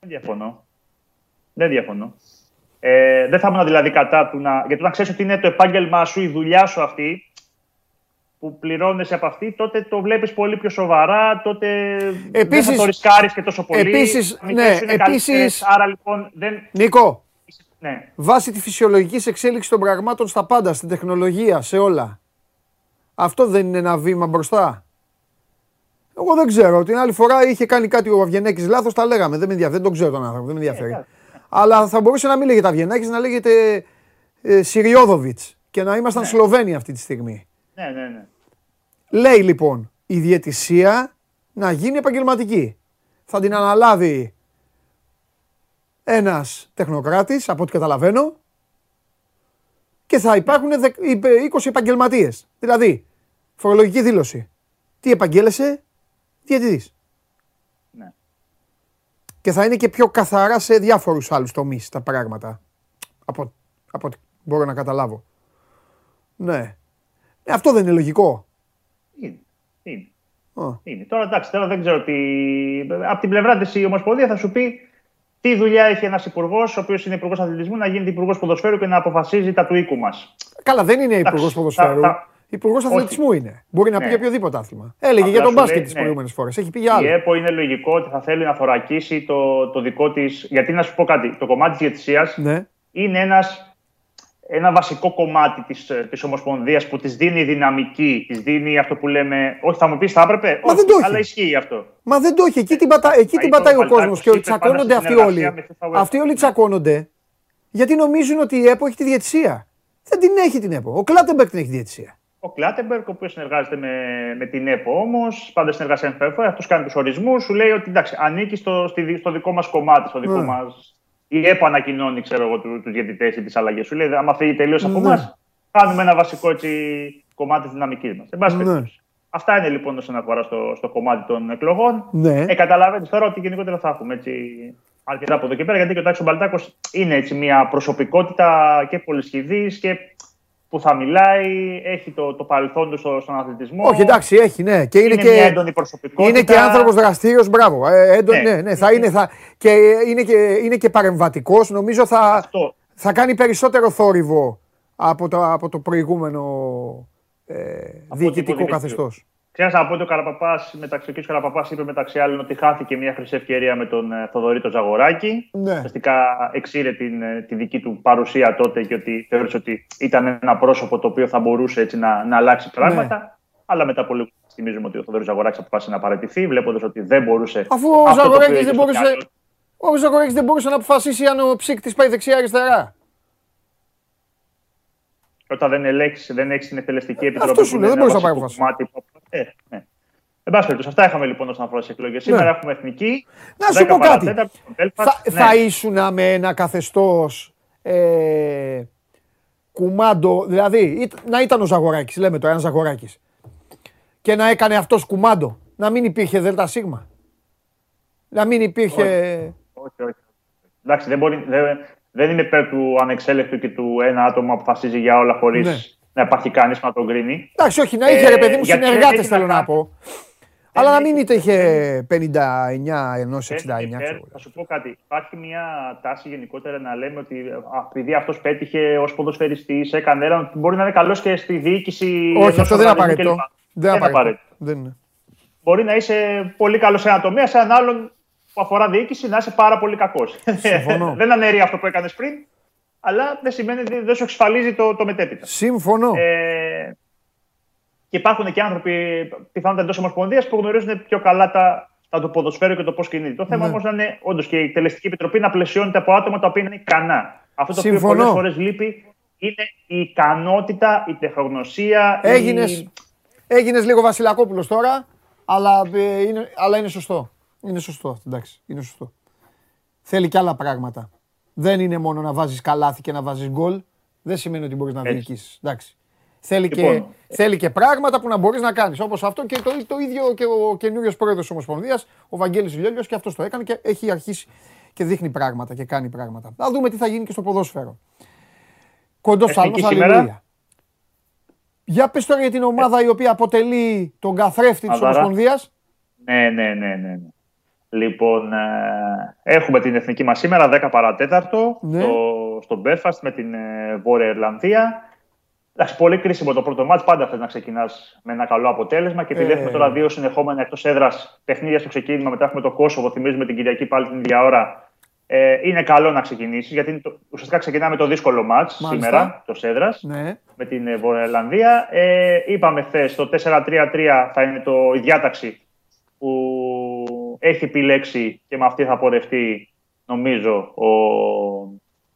Δεν θα ήμουν δηλαδή κατά του να. Γιατί να ξέρεις ότι είναι το επάγγελμα σου, η δουλειά σου αυτή, που πληρώνεσαι από αυτή, τότε το βλέπεις πολύ πιο σοβαρά, τότε επίσης, δεν θα το ρισκάρεις και τόσο πολύ. Επίσης, ναι, άρα λοιπόν δεν. Νίκο, ναι. Βάσει τη φυσιολογική εξέλιξη των πραγμάτων στα πάντα, στην τεχνολογία, σε όλα, αυτό δεν είναι ένα βήμα μπροστά? Εγώ δεν ξέρω. Την άλλη φορά είχε κάνει κάτι ο Αυγενέκης λάθος, τα λέγαμε. Δεν τον ξέρω τον άνθρωπο, δεν με ενδιαφέρει. Αλλά θα μπορούσε να μην λέγεται Αυγενέκης, να λέγεται Σιριόδοβιτς και να ήμασταν Σλοβαίνοι αυτή τη στιγμή. Ναι. Λέει λοιπόν η διαιτησία να γίνει επαγγελματική. Θα την αναλάβει ένας τεχνοκράτης, από ό,τι καταλαβαίνω, και θα υπάρχουν 20 επαγγελματίες. Δηλαδή, φορολογική δήλωση. Τι επαγγέλεσαι, διαιτητής. Ναι. Και θα είναι και πιο καθαρά σε διάφορους άλλους τομείς τα πράγματα. Από ό,τι μπορώ να καταλάβω. Ναι. Αυτό δεν είναι λογικό. Είναι. Τώρα εντάξει, τώρα δεν ξέρω τι. Από την πλευρά της η Ομοσπονδία θα σου πει τι δουλειά έχει ένας υπουργός, ο οποίος είναι υπουργός αθλητισμού, να γίνεται υπουργός ποδοσφαίρου και να αποφασίζει τα του οίκου μας. Καλά, δεν είναι υπουργός ποδοσφαίρου. Υπουργός αθλητισμού είναι. Μπορεί να πει για οποιοδήποτε άθλημα. Έλεγε για τον μπάσκετ τις προηγούμενες φορές. Έχει πει για άλλο. Η ΕΠΟ είναι λογικό ότι θα θέλει να θωρακίσει το δικό της. Γιατί να σου πω κάτι, το κομμάτι της διαιτησίας είναι ένα βασικό κομμάτι της Ομοσπονδίας που της δίνει δυναμική, της δίνει αυτό που λέμε. Όχι, θα μου πεις, θα έπρεπε. Μα όχι, αλλά ισχύει αυτό. Μα δεν το έχει. Εκεί την πατάει ο κόσμος και τσακώνονται αυτοί όλοι. Αυτοί όλοι τσακώνονται γιατί νομίζουν ότι η ΕΠΟ έχει τη διαιτησία. Δεν την έχει την ΕΠΟ. Ο Κλάτεμπεργκ την έχει τη διαιτησία. Ο Κλάτεμπεργκ, ο οποίος συνεργάζεται με την ΕΠΟ όμως, πάντα συνεργασία με την ΕΠΟ, αυτός κάνει τους ορισμούς, σου λέει ότι εντάξει, ανήκει στο δικό μας κομμάτι, στο δικό μας. Η ΕΠΟ ανακοινώνει, ξέρω εγώ, τους διαιτητές ή τις αλλαγές. Σου λέει, άμα φύγει τελείως από εμάς, κάνουμε ένα βασικό κομμάτι της δυναμικής μας. Εν πάση περιπτώσει. Αυτά είναι λοιπόν όσον αφορά στο κομμάτι των εκλογών. Ναι. Καταλαβαίνεις τώρα ότι γενικότερα θα έχουμε αρκετά από εδώ και πέρα, γιατί και ο Τάκης Μπαλτάκος είναι μια προσωπικότητα και πολυσχηδής και που θα μιλάει, έχει το παρελθόν του στον αθλητισμό. Όχι, εντάξει, έχει, ναι. Και είναι μια έντονη προσωπικότητα. Είναι και άνθρωπος δραστήριος, μπράβο. Έντονη, ναι. Θα είναι, και είναι και παρεμβατικός. Νομίζω θα κάνει περισσότερο θόρυβο από το προηγούμενο διοικητικό καθεστώς. Ξέρεις, από ό,τι ο Καραπαπάς είπε μεταξύ άλλων ότι χάθηκε μια χρυσή ευκαιρία με τον Θοδωρή τον Ζαγοράκη. Ουσιαστικά εξήρε τη δική του παρουσία τότε και ότι θεώρησε ότι ήταν ένα πρόσωπο το οποίο θα μπορούσε έτσι να αλλάξει πράγματα. Ναι. Αλλά μετά πολύ θυμίζουμε ότι ο Θοδωρής Ζαγοράκης αποφάσισε να παραιτηθεί, βλέποντας ότι δεν μπορούσε. Αφού ο Ζαγοράκης δεν μπορούσε να αποφασίσει αν ο ψύκτης πάει δεξιά-αριστερά. Όταν δεν έχει την εκτελεστική επιτροπή. Αυτό σου λέει, δεν μπορείς να πάει αποφασίσει. Εν πάση περιπτώσει, αυτά είχαμε λοιπόν όσον αφορά τις εκλογές. Σήμερα έχουμε εθνική. Να σου πω κάτι. Θα ήσουν με ένα καθεστώς κουμάντο, δηλαδή να ήταν ο Ζαγοράκης, λέμε τώρα, ένας Ζαγοράκης, και να έκανε αυτός κουμάντο, να μην υπήρχε ΔΣ. Να μην υπήρχε. Όχι. Εντάξει, δεν μπορεί. Δεν είμαι υπέρ του ανεξέλεκτου και του ένα άτομο που αποφασίζει για όλα χωρίς να υπάρχει κανείς που να τον κρίνει. Εντάξει, όχι, να είχε ρε παιδί μου συνεργάτες, θέλω να πω. Αλλά να μην είχε 59 ενός 69. Θα σου πω κάτι. Υπάρχει μια τάση γενικότερα να λέμε ότι επειδή αυτός πέτυχε ως ποδοσφαιριστής, έκανε έναν, μπορεί να είναι καλός και στη διοίκηση. Όχι, αυτό δεν είναι απαραίτητο. Μπορεί να είσαι πολύ καλός σε ένα τομέα, σε έναν άλλον που αφορά διοίκηση, να είσαι πάρα πολύ κακός. Δεν αναιρεί αυτό που έκανες πριν, αλλά δεν σημαίνει ότι δεν σου εξασφαλίζει το μετέπειτα. Συμφωνώ. Και υπάρχουν και άνθρωποι πιθανότατα εντός Ομοσπονδίας που γνωρίζουν πιο καλά το ποδοσφαίρο και το πώς κινείται. Το θέμα όμως είναι όντως και η εκτελεστική επιτροπή να πλαισιώνεται από άτομα τα οποία είναι ικανά. Αυτό το οποίο πολλές φορές λείπει είναι η ικανότητα, η τεχνογνωσία. Έγινες λίγο Βασιλακόπουλος τώρα, αλλά είναι σωστό. Είναι σωστό, εντάξει, είναι σωστό. Θέλει και άλλα πράγματα. Δεν είναι μόνο να βάζεις καλάθι και να βάζεις γκολ. Δεν σημαίνει ότι μπορείς να διοικήσεις. Εντάξει. Θέλει και πράγματα που να μπορείς να κάνεις. Όπως αυτό και το ίδιο και ο καινούριος πρόεδρος της Ομοσπονδίας, ο Βαγγέλης Λιόλιος, και αυτός το έκανε και έχει αρχίσει και δείχνει πράγματα και κάνει πράγματα. Θα δούμε τι θα γίνει και στο ποδόσφαιρο. Κοντός άλλος, αλληλούια. Για πες τώρα για την ομάδα η οποία αποτελεί τον καθρέφτη της Ομοσπονδίας. Ναι. Λοιπόν, έχουμε την εθνική μας σήμερα, 10 παρατέταρτο, στο Belfast με την Βόρεια Ιρλανδία. Εντάξει, πολύ κρίσιμο το πρώτο μάτς, πάντα θες να ξεκινάς με ένα καλό αποτέλεσμα. Και επειδή έχουμε τώρα δύο συνεχόμενα εκτός έδρας παιχνίδια στο ξεκίνημα, μετά έχουμε το Κόσοβο, θυμίζουμε την Κυριακή πάλι την ίδια ώρα. Είναι καλό να ξεκινήσεις, γιατί ουσιαστικά ξεκινάμε το δύσκολο μάτς σήμερα, εκτός έδρας, με την Βόρεια Ιρλανδία. Είπαμε χθες το 4-3-3 θα είναι η διάταξη που έχει επιλέξει και με αυτή θα πορευτεί, νομίζω,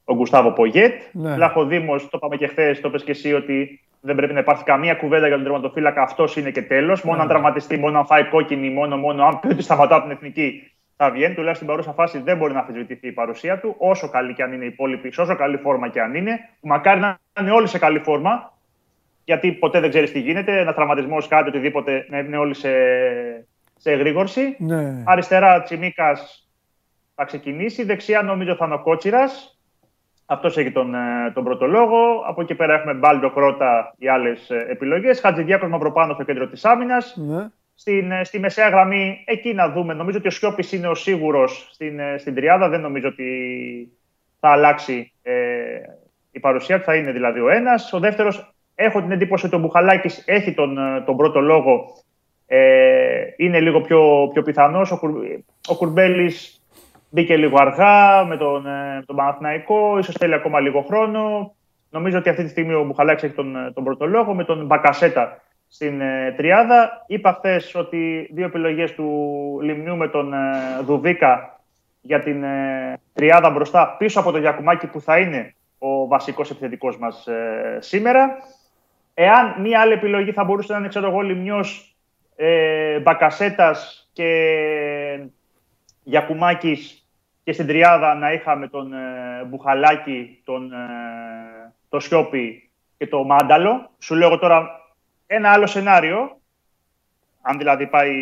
ο Γκουστάβο Πογιέτ. Ναι. Βλαχοδήμος, το πάμε και χθες, το πες και εσύ, ότι δεν πρέπει να υπάρχει καμία κουβέντα για τον τερματοφύλακα. Αυτός είναι και τέλος. Μόνο αν τραυματιστεί, μόνο αν φάει κόκκινη, μόνο αν πει ότι σταματά την εθνική θα βγαίνει. Τουλάχιστον στην παρούσα φάση δεν μπορεί να αμφισβητηθεί η παρουσία του. Όσο καλή και αν είναι η υπόλοιπη, όσο καλή φόρμα και αν είναι. Μακάρι να είναι όλοι σε καλή φόρμα. Γιατί ποτέ δεν ξέρεις τι γίνεται. Ένα τραυματισμός, κάτι, οτιδήποτε, να είναι όλοι σε εγρήγορση. Ναι. Αριστερά, Τσιμίκας θα ξεκινήσει. Δεξιά, νομίζω, θα είναι ο Κότσιρας. Αυτός έχει τον πρώτο λόγο. Από εκεί πέρα έχουμε Μπάλντο, Κρότα, οι άλλες επιλογές. Χατζηδιάκος Μαυροπάνο στο κέντρο της άμυνας. Ναι. Στη μεσαία γραμμή, εκεί να δούμε. Νομίζω ότι ο Σιώπης είναι ο σίγουρος στην τριάδα. Δεν νομίζω ότι θα αλλάξει η παρουσία του. Θα είναι δηλαδή ο ένας. Ο δεύτερος. Έχω την εντύπωση ότι ο Μπουχαλάκης έχει τον πρώτο λόγο. Είναι λίγο πιο πιθανός. Ο Κουρμπέλης μπήκε λίγο αργά με τον Παναθηναϊκό. Ίσως θέλει ακόμα λίγο χρόνο. Νομίζω ότι αυτή τη στιγμή ο Μπουχαλάκης έχει τον πρώτο λόγο. Με τον Μπακασέτα στην τριάδα. Είπα χθες ότι δύο επιλογές του Λιμνιού με τον Δουβίκα για την τριάδα μπροστά, πίσω από τον Γιακουμάκη που θα είναι ο βασικός επιθετικός μας σήμερα. Εάν μία άλλη επιλογή θα μπορούσε να είναι, ξέρω εγώ, Λιμνιός, Μπακασέτας και Γιακουμάκης, και στην τριάδα να είχαμε τον Μπουχαλάκη, το Σιώπη και το Μάνταλο. Σου λέω τώρα ένα άλλο σενάριο, αν δηλαδή πάει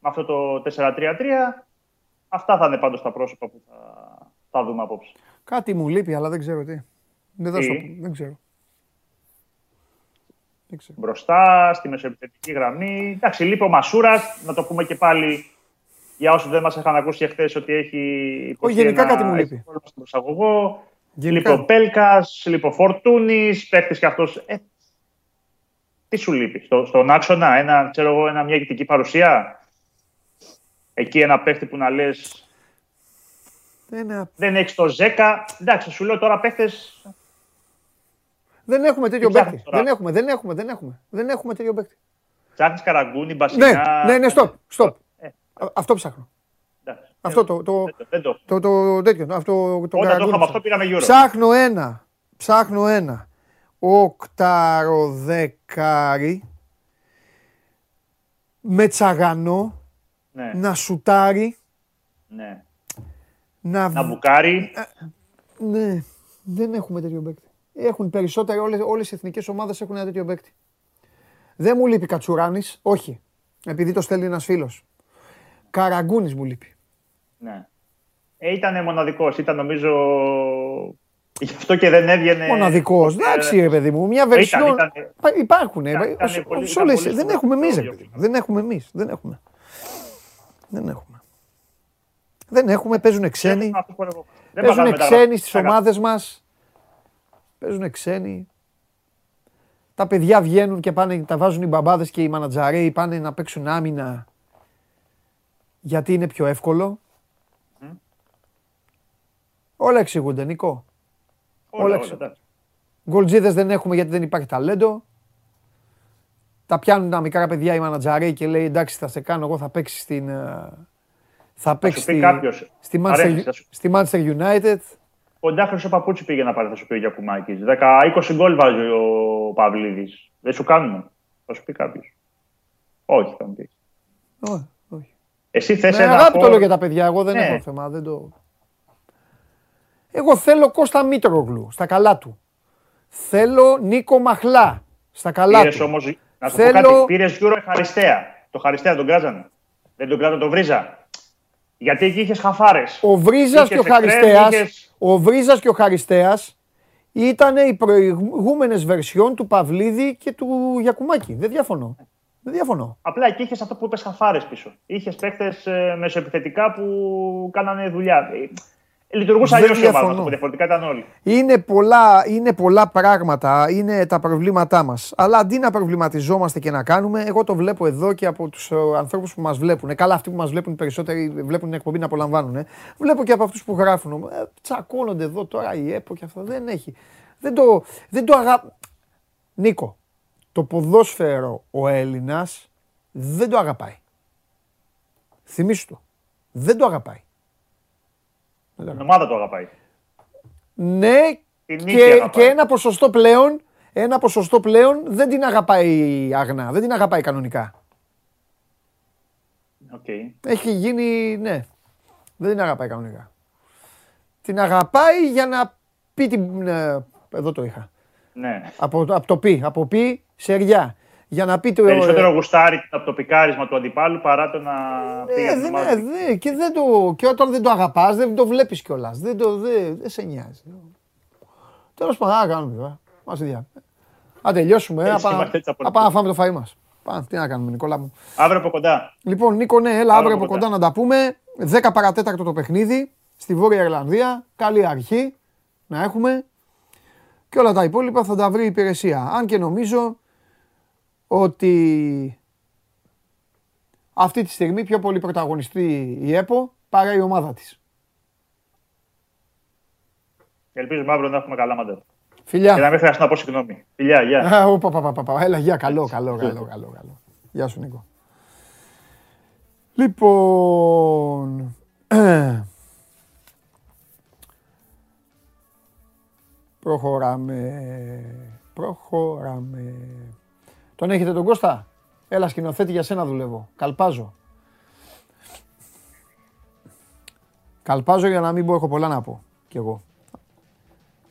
με αυτό το 4-3-3. Αυτά θα είναι πάντως τα πρόσωπα που θα δούμε απόψε. Κάτι μου λείπει, αλλά δεν ξέρω τι. Δεν ξέρω. Μπροστά, στη μεσοεπιθετική γραμμή. Εντάξει, λείπει ο Μασούρας. Να το πούμε και πάλι για όσους δεν μας είχαν ακούσει χθες ότι έχει. Γενικά κάτι μου λείπει. Λείπει ο Πέλκας, λείπει ο Φορτούνης, παίχτης κι αυτός. Τι σου λείπει, στον άξονα, μια γητική παρουσία. Εκεί ένα παίχτη που να λες. Δεν έχει το 10. Εντάξει, σου λέω τώρα παίχτες. Δεν έχουμε τέτοιο παίχτη. Δεν έχουμε τέτοιο παίχτη. Ψάχνεις Καραγκούνι, Μπασινά. Ναι, stop. Αυτό ψάχνω. Αυτό το τέτοιο. Όταν το είχαμε αυτό πήραμε γύρω. Ψάχνω ένα. Οκταροδεκάρι με τσαγανό να σουτάρει. Ναι. Να μπουκάρει. Ναι, δεν έχουμε τέτοιο παίκτη. Έχουν περισσότερο, όλες οι εθνικές ομάδες έχουν ένα τέτοιο παίκτη. Δεν μου λείπει Κατσουράνης, όχι. Επειδή το στέλνει ένας φίλος. Καραγκούνης μου λείπει. Ναι. Ήτανε μοναδικός, ήταν νομίζω. Γι' αυτό και δεν έβγαινε. Μοναδικός, εντάξει, παιδί μου, μια βερσιόν. Υπάρχουν. Δεν έχουμε εμείς. Δεν έχουμε, παίζουν ξένοι. Παίζουν ξένοι στις ομάδες μας. Παίζουν ξένοι. Τα παιδιά βγαίνουν και πάνε, τα βάζουν οι μπαμπάδες και οι μανατζαρέοι, πάνε να παίξουν άμυνα. Γιατί είναι πιο εύκολο. Όλα εξηγούνται, Νικό. Όλα εξηγούνται. Γκολτζίδες δεν έχουμε γιατί δεν υπάρχει ταλέντο. Τα πιάνουν τα μικρά παιδιά οι μανατζαρέοι και λέει εντάξει θα σε κάνω εγώ, θα παίξεις στην... Θα παίξει στη Manchester United. Κοντά χρυσό παπούτσι πήγε να πάρει, θα σου πει ο Γιακουμάκης. 20 γκολ βάζει ο Παυλίδης. Δεν σου κάνουμε. Θα σου πει κάποιος. Όχι, θα μου πει. Όχι. Εσύ θες ένα. Αγάπη το λέω για τα παιδιά. Εγώ δεν έχω θέμα. Εγώ θέλω Κώστα Μήτρογλου στα καλά του. Θέλω Νίκο Μαχλά στα καλά του. Όμως, να σου πω κάτι. Πήρες Euro Χαριστέα. Το Χαριστέα τον κράζανε. Δεν τον κράζανε, τον βρίζα. Γιατί εκεί είχες χαφάρες. Ο Βρίζας και ο Χαριστέας ήταν οι προηγούμενες βερσιόν του Παυλίδη και του Γιακουμάκη. Δεν διαφωνώ. Απλά εκεί είχες αυτό που είπες, χαφάρες πίσω. Είχες παίκτες μεσοεπιθετικά που κάνανε δουλειά. Λειτουργούσε αλλιώς η ομάδα, διαφορετικά ήταν όλοι. Είναι πολλά πράγματα, είναι τα προβλήματά μας. Αλλά αντί να προβληματιζόμαστε και να κάνουμε, εγώ το βλέπω εδώ και από τους ανθρώπους που μας βλέπουν. Καλά, αυτοί που μας βλέπουν περισσότεροι βλέπουν την εκπομπή να απολαμβάνουν. Βλέπω και από αυτούς που γράφουν. Τσακώνονται εδώ τώρα η ΕΠΟ και αυτά. Δεν έχει. Δεν το αγαπάει. Νίκο, το ποδόσφαιρο ο Έλληνας δεν το αγαπάει. Θυμήσου το. Δεν το αγαπάει. Η ομάδα το αγαπάει. Ναι, και ένα ποσοστό πλέον δεν την αγαπάει αγνά, δεν την αγαπάει κανονικά. Okay. Έχει γίνει, ναι, δεν την αγαπάει κανονικά. Την αγαπάει για να πει την... Εδώ το είχα. Ναι. Από το πει σε εριά. Για να πει το... Περισσότερο γουστάρει από το πικάρισμα του αντιπάλου παρά το να πει για την ομάδα. Ναι, και όταν δεν το αγαπάς, δεν το βλέπεις κιόλας. Δεν σε νοιάζει. Τέλος πάντων, να κάνουμε. Μας ειδιά. Αν τελειώσουμε, να πάμε να φάμε το φαΐ μας. Τι να κάνουμε, Νικόλα μου. Αύριο από κοντά. Λοιπόν, Νίκο, ναι, έλα αύριο από κοντά να τα πούμε. 10 παρατέταρτο το παιχνίδι στη Βόρεια Ιρλανδία. Καλή αρχή να έχουμε. Και όλα τα υπόλοιπα θα τα βρει η υπηρεσία. Αν και νομίζω ότι αυτή τη στιγμή πιο πολύ πρωταγωνιστεί η ΕΠΟ παρά η ομάδα της. Ελπίζουμε αύριο να έχουμε καλά μαντά. Φιλιά. Και να μην χρειάζεται να πω συγγνώμη. Φιλιά, γεια. Έλα, γεια, καλό. Γεια σου, Νίκο. Λοιπόν... Προχωράμε. Τον έχετε τον Κώστα? Έλα σκηνοθέτη, για σένα δουλεύω. Καλπάζω για να μην πω, έχω πολλά να πω κι εγώ.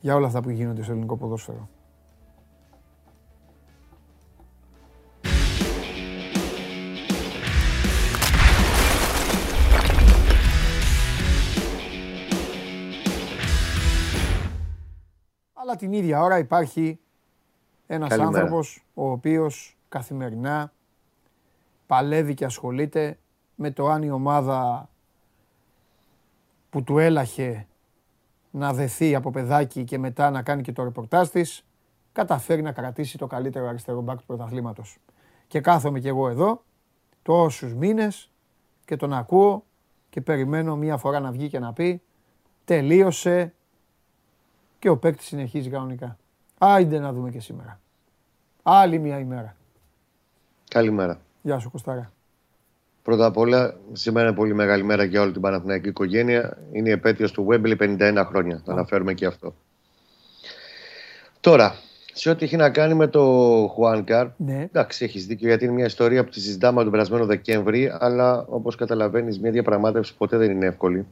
Για όλα αυτά που γίνονται στο ελληνικό ποδόσφαιρο. Αλλά την ίδια ώρα υπάρχει ένας άνθρωπος ο οποίος καθημερινά παλεύει και ασχολείται με το αν η ομάδα που του έλαχε να δεθεί από παιδάκι και μετά να κάνει και το ρεπορτάζ της, καταφέρει να κρατήσει το καλύτερο αριστερό μπακ του πρωταθλήματος. Και κάθομαι κι εγώ εδώ τόσους μήνες και τον ακούω και περιμένω μία φορά να βγει και να πει τελείωσε. Και ο παίκτης συνεχίζει κανονικά. Άιντε να δούμε και σήμερα. Άλλη μια ημέρα. Καλημέρα. Γεια σου, Κωστάρα. Πρώτα απ' όλα, σήμερα είναι πολύ μεγάλη μέρα για όλη την Παναθηναϊκή οικογένεια. Είναι η επέτειος του Wembley 51 χρόνια. Θα αναφέρουμε και αυτό. Τώρα, σε ό,τι έχει να κάνει με το Χουάνκαρ, ναι. Εντάξει, έχεις δίκιο, γιατί είναι μια ιστορία που τη συζητάμε τον περασμένο Δεκέμβρη, αλλά όπως καταλαβαίνεις, μια διαπραγμάτευση ποτέ δεν είναι εύκολη.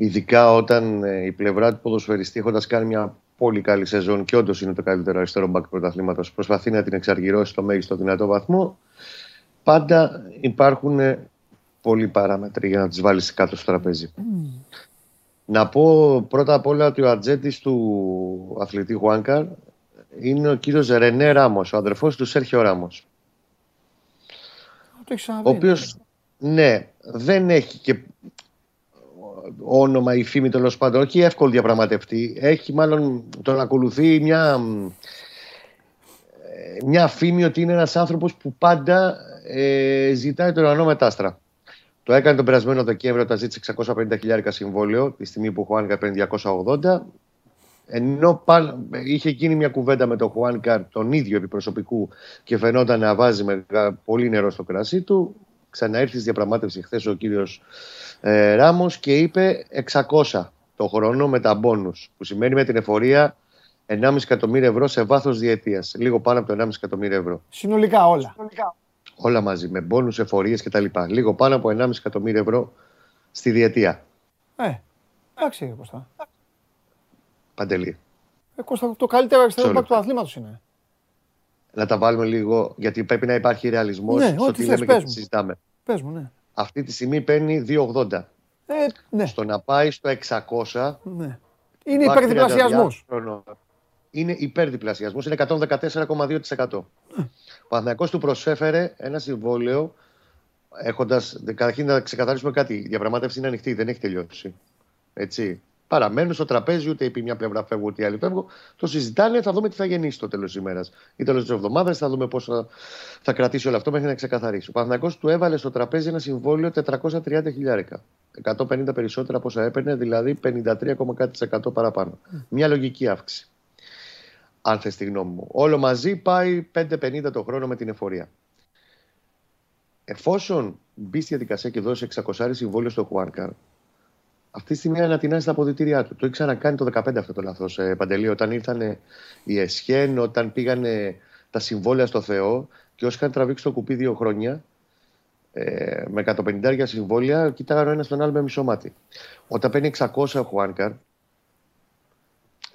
Ειδικά όταν η πλευρά του ποδοσφαιριστή, έχοντας κάνει μια πολύ καλή σεζόν και όντως είναι το καλύτερο αριστερό μπακ του πρωταθλήματος, προσπαθεί να την εξαργυρώσει στο μέγιστο δυνατό βαθμό, πάντα υπάρχουν πολλοί παράμετροι για να τις βάλεις κάτω στο τραπέζι. Να πω πρώτα απ' όλα ότι ο ατζέτης του αθλητή Χουάνκαρ είναι ο κύριος Ρενέ Ράμος, ο αδερφός του Σέρχιο Ράμος. Ο οποίος, ναι, δεν έχει και... όνομα ή φήμη, τέλος πάντων, όχι εύκολο διαπραγματευτεί. Έχει μάλλον, τον ακολουθεί μια φήμη ότι είναι ένας άνθρωπος που πάντα ζητάει τον ουρανό μετάστρα. Το έκανε τον περασμένο Δεκέμβριο όταν ζήτησε 650.000 συμβόλαιο, τη στιγμή που ο Χουάνκαρ παίρνει 280. Ενώ είχε γίνει μια κουβέντα με τον Χουάνκαρ τον ίδιο επιπροσωπικού και φαινόταν να βάζει πολύ νερό στο κρασί του. Ξαναήρθε στη διαπραγμάτευση χθες ο κύριος Ράμος και είπε 600 το χρόνο με τα μπόνους, που σημαίνει με την εφορία 1,5 εκατομμύρια ευρώ σε βάθος διετίας, λίγο πάνω από το 1,5 εκατομμύρια ευρώ. Συνολικά όλα. Όλα μαζί, με μπόνους, εφορίες κτλ. Λίγο πάνω από 1,5 εκατομμύρια ευρώ στη διετία. Εντάξει, Κώστα. Παντελή. Κώστα, το καλύτερο αριστερό μπακ του αθλήματος είναι. Να τα βάλουμε λίγο, γιατί πρέπει να υπάρχει ρεαλισμός, ναι, στο τι λέμε και τι συζητάμε. Πες μου, ναι. Αυτή τη στιγμή παίρνει 2,80. Ναι. Στο να πάει στο 600... Ναι. Είναι υπερδιπλασιασμός. Είναι υπερδιπλασιασμός, είναι 114,2%. Ο Παναθηναϊκός του προσέφερε ένα συμβόλαιο, έχοντας... Καταρχήν να ξεκαθαρίσουμε κάτι, η διαπραγμάτευση είναι ανοιχτή, δεν έχει τελειώσει. Έτσι. Παραμένουν στο τραπέζι, ούτε είπε μια πλευρά φεύγω, ούτε η άλλη φεύγω. Το συζητάνε, θα δούμε τι θα γεννήσει το τέλος της ημέρας ή τέλος της εβδομάδας. Θα δούμε πώς θα κρατήσει όλο αυτό μέχρι να ξεκαθαρίσει. Ο Παναθηναϊκός του έβαλε στο τραπέζι ένα συμβόλαιο 430.000. 150 περισσότερα από όσα έπαιρνε, δηλαδή 53,1% παραπάνω. Μια λογική αύξηση. Αν θες τη γνώμη μου. Όλο μαζί πάει 5,50 το χρόνο με την εφορία. Εφόσον μπει στη διαδικασία και δώσει 600 συμβόλαιο στο Χουάνκαρ, αυτή τη στιγμή ανατινάζει τα αποδυτήριά του. Το έχει ξανακάνει το 2015 αυτό το λάθος, Παντελή, όταν ήρθαν οι Εσχέν, όταν πήγανε τα συμβόλαια στο Θεό και όσοι είχαν τραβήξει το κουπί 2 χρόνια. Με 150 συμβόλαια, κοιτάγανε ο ένας τον άλλο με μισό μάτι. Όταν παίρνει 600 ο Χουάνκαρ,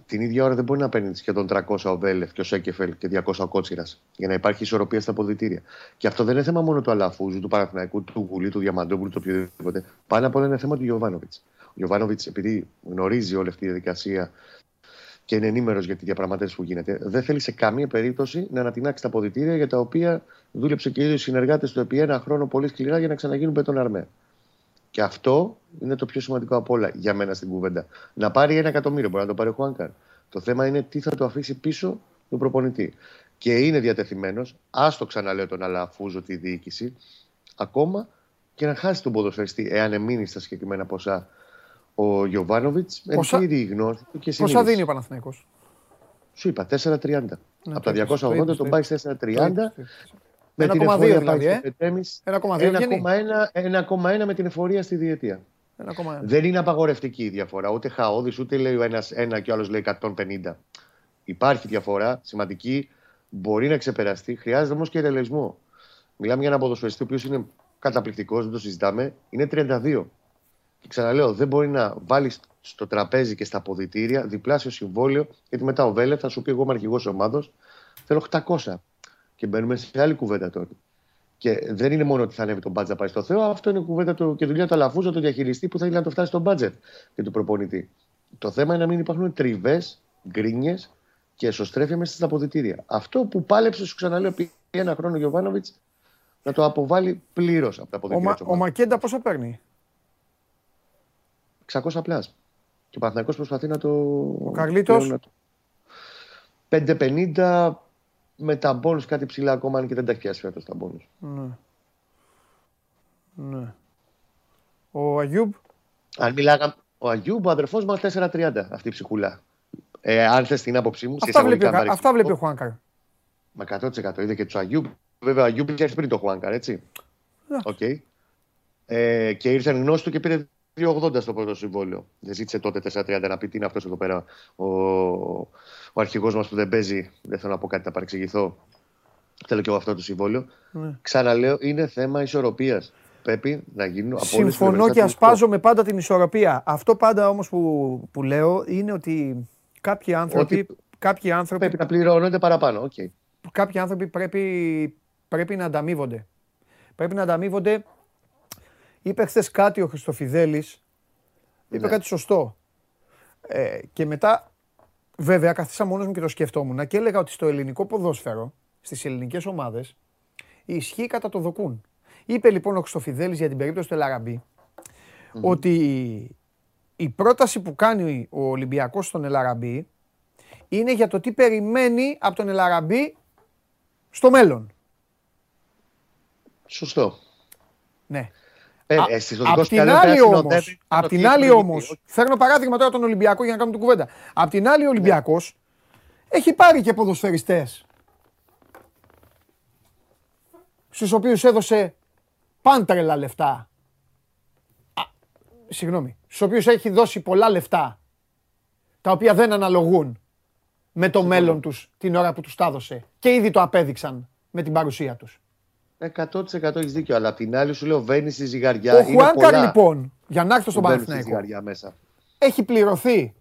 την ίδια ώρα δεν μπορεί να παίρνει σχεδόν 300 ο Βέλεφ και ο Σέκεφελ και 200 ο Κότσιρας, για να υπάρχει ισορροπία στα αποδυτήρια. Και αυτό δεν είναι θέμα μόνο του Αλαφούζου, του Παναθηναϊκού, του Γουλή, του Διαμαντόπουλου, του οποιοδήποτε. Πάνω απ' όλα είναι θέμα του Γιοβάνοβιτς. Ο Γιοβάνοβιτς, επειδή γνωρίζει όλη αυτή τη διαδικασία και είναι ενήμερος για τη διαπραγματεύση που γίνεται, δεν θέλει σε καμία περίπτωση να ανατινάξει τα αποδυτήρια για τα οποία δούλεψε και οι συνεργάτες του επί 1 χρόνο πολύ σκληρά για να ξαναγίνουν μπετοναρμέ. Και αυτό είναι το πιο σημαντικό από όλα για μένα στην κουβέντα. Να πάρει 1 εκατομμύριο, μπορεί να το πάρει ο Χουάνκαρ. Το θέμα είναι τι θα το αφήσει πίσω τον προπονητή. Και είναι διατεθειμένος, άστο ξαναλέω τον Αλαφούζο, τη διοίκηση, ακόμα και να χάσει τον ποδοσφαιριστή, εάν εμείνει στα συγκεκριμένα ποσά. Ο Γιοβάνοβιτς ενθύρει η γνώση του και συνήθως. Πόσα δίνει ο Παναθηναϊκός? Σου είπα, 4,30. Ναι, από τα 280 τον πάει 4,30. Με 1, την εφορία δηλαδή, πάει στο 1,1 με την εφορία στη διετία. 1,1. Δεν είναι απαγορευτική η διαφορά. Ούτε χαόδης, ούτε λέει ο ένας 1 και ο άλλος λέει 150. Υπάρχει διαφορά σημαντική. Μπορεί να ξεπεραστεί. Χρειάζεται όμως και ρεαλισμό. Μιλάμε για έναν ποδοσφαιριστή ο οποίος είναι καταπληκτικός, δεν το συζητάμε. Είναι 32. Και ξαναλέω, δεν μπορεί να βάλει στο τραπέζι και στα αποδυτήρια διπλάσιο συμβόλαιο, γιατί μετά ο Βέλε θα σου πει: εγώ είμαι αρχηγός ομάδος, θέλω 800. Και μπαίνουμε σε άλλη κουβέντα τώρα. Και δεν είναι μόνο ότι θα ανέβει το μπάτζετ να πάει στο Θεό, αυτό είναι η κουβέντα του, και δουλειά του Αλαφούζο, του διαχειριστή που θα ήθελε να το φτάσει στο μπάτζετ και του προπονητή. Το θέμα είναι να μην υπάρχουν τριβές, γκρίνιες και εσωστρέφεια μέσα στα αποδυτήρια. Αυτό που πάλεψε, σου ξαναλέω, επί 1 χρόνο ο Γιοβάνοβιτς να το αποβάλει πλήρως από τα αποδυτήρια. Ο Μακέντα πόσο παίρνει? 600 πλάς. Και ο Παναθηναϊκός προσπαθεί να το... Ο Καρλίτος. 5,50 με τα μπόνους κάτι ψηλά ακόμα, αν και δεν τα έχει πιάσει φέτος τα μπόνους. Ναι. Ναι. Ο Αγιούμπ. Αν μιλάγαμε... Ο Αγιούμπ, ο αδερφός μας, 4,30. Αυτή η ψυχούλα. Αν θες την άποψή μου... Αυτά βλέπει ο Χουάνκαρ. Μα 100% είδε και τους Αγιούμπ. Βέβαια, ο Αγιούμπ είχε έρθει πριν το Χουάνκαρ, έτσι. Ναι. Okay. Και ήρθαν γνώση του και πήρε 2,80 στο πρώτο συμβόλαιο. Δεν ζήτησε τότε 4,30 να πει τι είναι αυτός εδώ πέρα. Ο αρχηγός μας που δεν παίζει, δεν θέλω να πω κάτι να παρεξηγηθώ. Θέλω και εγώ αυτό το συμβόλαιο. Ναι. Ξαναλέω, είναι θέμα ισορροπίας. Πρέπει να γίνουν από όλες τις πλευρές. Συμφωνώ και ασπάζομαι πάντα την ισορροπία. Αυτό πάντα όμως που λέω είναι ότι κάποιοι άνθρωποι. Πρέπει να πληρώνονται παραπάνω. Okay. Κάποιοι άνθρωποι πρέπει να ανταμείβονται. Πρέπει να ανταμείβονται. Είπε χθες κάτι ο Χριστοφιδέλης, είπε κάτι σωστό. Και μετά, βέβαια, καθίσα μόνος μου και το σκεφτόμουν και έλεγα ότι στο ελληνικό ποδόσφαιρο, στις ελληνικές ομάδες, οι ισχύοι κατά το δοκούν. Είπε λοιπόν ο Χριστοφιδέλης για την περίπτωση του Ελαραμπή, ότι η πρόταση που κάνει ο Ολυμπιακός στον Ελαραμπή είναι για το τι περιμένει από τον Ελαραμπή στο μέλλον. Σωστό. Ναι. Απ' την άλλη όμως, φέρνω παράδειγμα τώρα τον Ολυμπιακό για να κάνουμε την κουβέντα. Απ' την άλλη ο Ολυμπιακός έχει πάρει και ποδοσφαιριστές στους οποίους έδωσε πάντρελα λεφτά. Συγγνώμη, στους οποίους έχει δώσει πολλά λεφτά, τα οποία δεν αναλογούν με το μέλλον τους την ώρα που τους τα έδωσε. Και ήδη το απέδειξαν με την παρουσία τους. 100% έχεις δίκιο, αλλά απ' την άλλη σου λέω βαίνει στη ζυγαριά. Ο Χουάνκαρ λοιπόν, για να έρθω στον Παναθηναϊκό, έχει πληρωθεί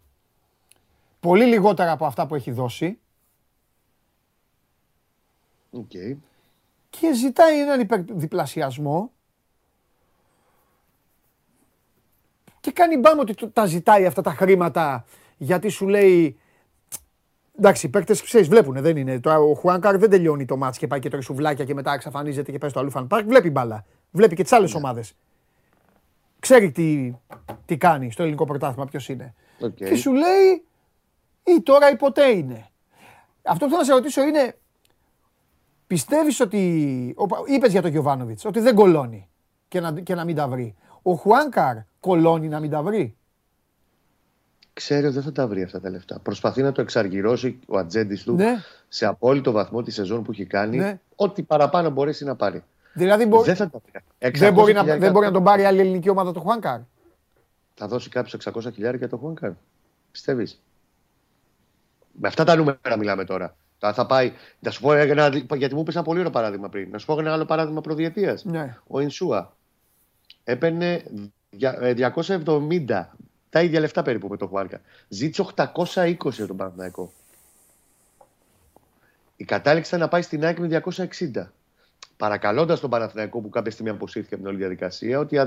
πολύ λιγότερα από αυτά που έχει δώσει. Okay. Και ζητάει έναν υπερδιπλασιασμό και κάνει μπάμ ότι τα ζητάει αυτά τα χρήματα, γιατί σου λέει... Εντάξει, οι παίκτες ξέρεις, βλέπουνε, δεν είναι. Ο Χουάνκαρ δεν τελειώνει το μάτς και πάει και τρώει σουβλάκια και μετά εξαφανίζεται και πάει στο Αλούφαν Πάρκ. Βλέπει μπάλα. Βλέπει και τις άλλες ομάδες. Ξέρει τι κάνει στο ελληνικό πρωτάθλημα, ποιος είναι. Okay. Και σου λέει ή τώρα ή ποτέ είναι. Αυτό που θέλω να σε ρωτήσω είναι, πιστεύεις ότι. Είπες για τον Γιοβάνοβιτς ότι δεν κολώνει και να μην τα βρει. Ο Χουάνκαρ κολώνει να μην τα βρει? Ξέρει ότι δεν θα τα βρει αυτά τα λεφτά. Προσπαθεί να το εξαργυρώσει ο ατζέντης του, ναι, σε απόλυτο βαθμό τη σεζόν που έχει κάνει, ναι, ό,τι παραπάνω μπορέσει να πάρει. Δηλαδή δεν μπορεί να τον πάρει άλλη ελληνική ομάδα το Χουάνκαρ. Θα δώσει κάποιο 600.000 για το Χουάνκαρ. Πιστεύεις? Με αυτά τα νούμερα μιλάμε τώρα. Θα πάει. Να σου πω γιατί μου είπες ένα πολύ ωραίο παράδειγμα πριν. Να σου πω ένα άλλο παράδειγμα προδιετίας. Ναι. Ο Ινσούα έπαιρνε 270 τα ίδια λεφτά περίπου με το Χουάνκαρ. Ζήτησε 820 για τον Παναθηναϊκό. Η κατάληξη ήταν να πάει στην ΑΕΚ με 260. Παρακαλώντας τον Παναθηναϊκό που κάποια στιγμή αποσύρθηκε από την όλη διαδικασία, ότι ο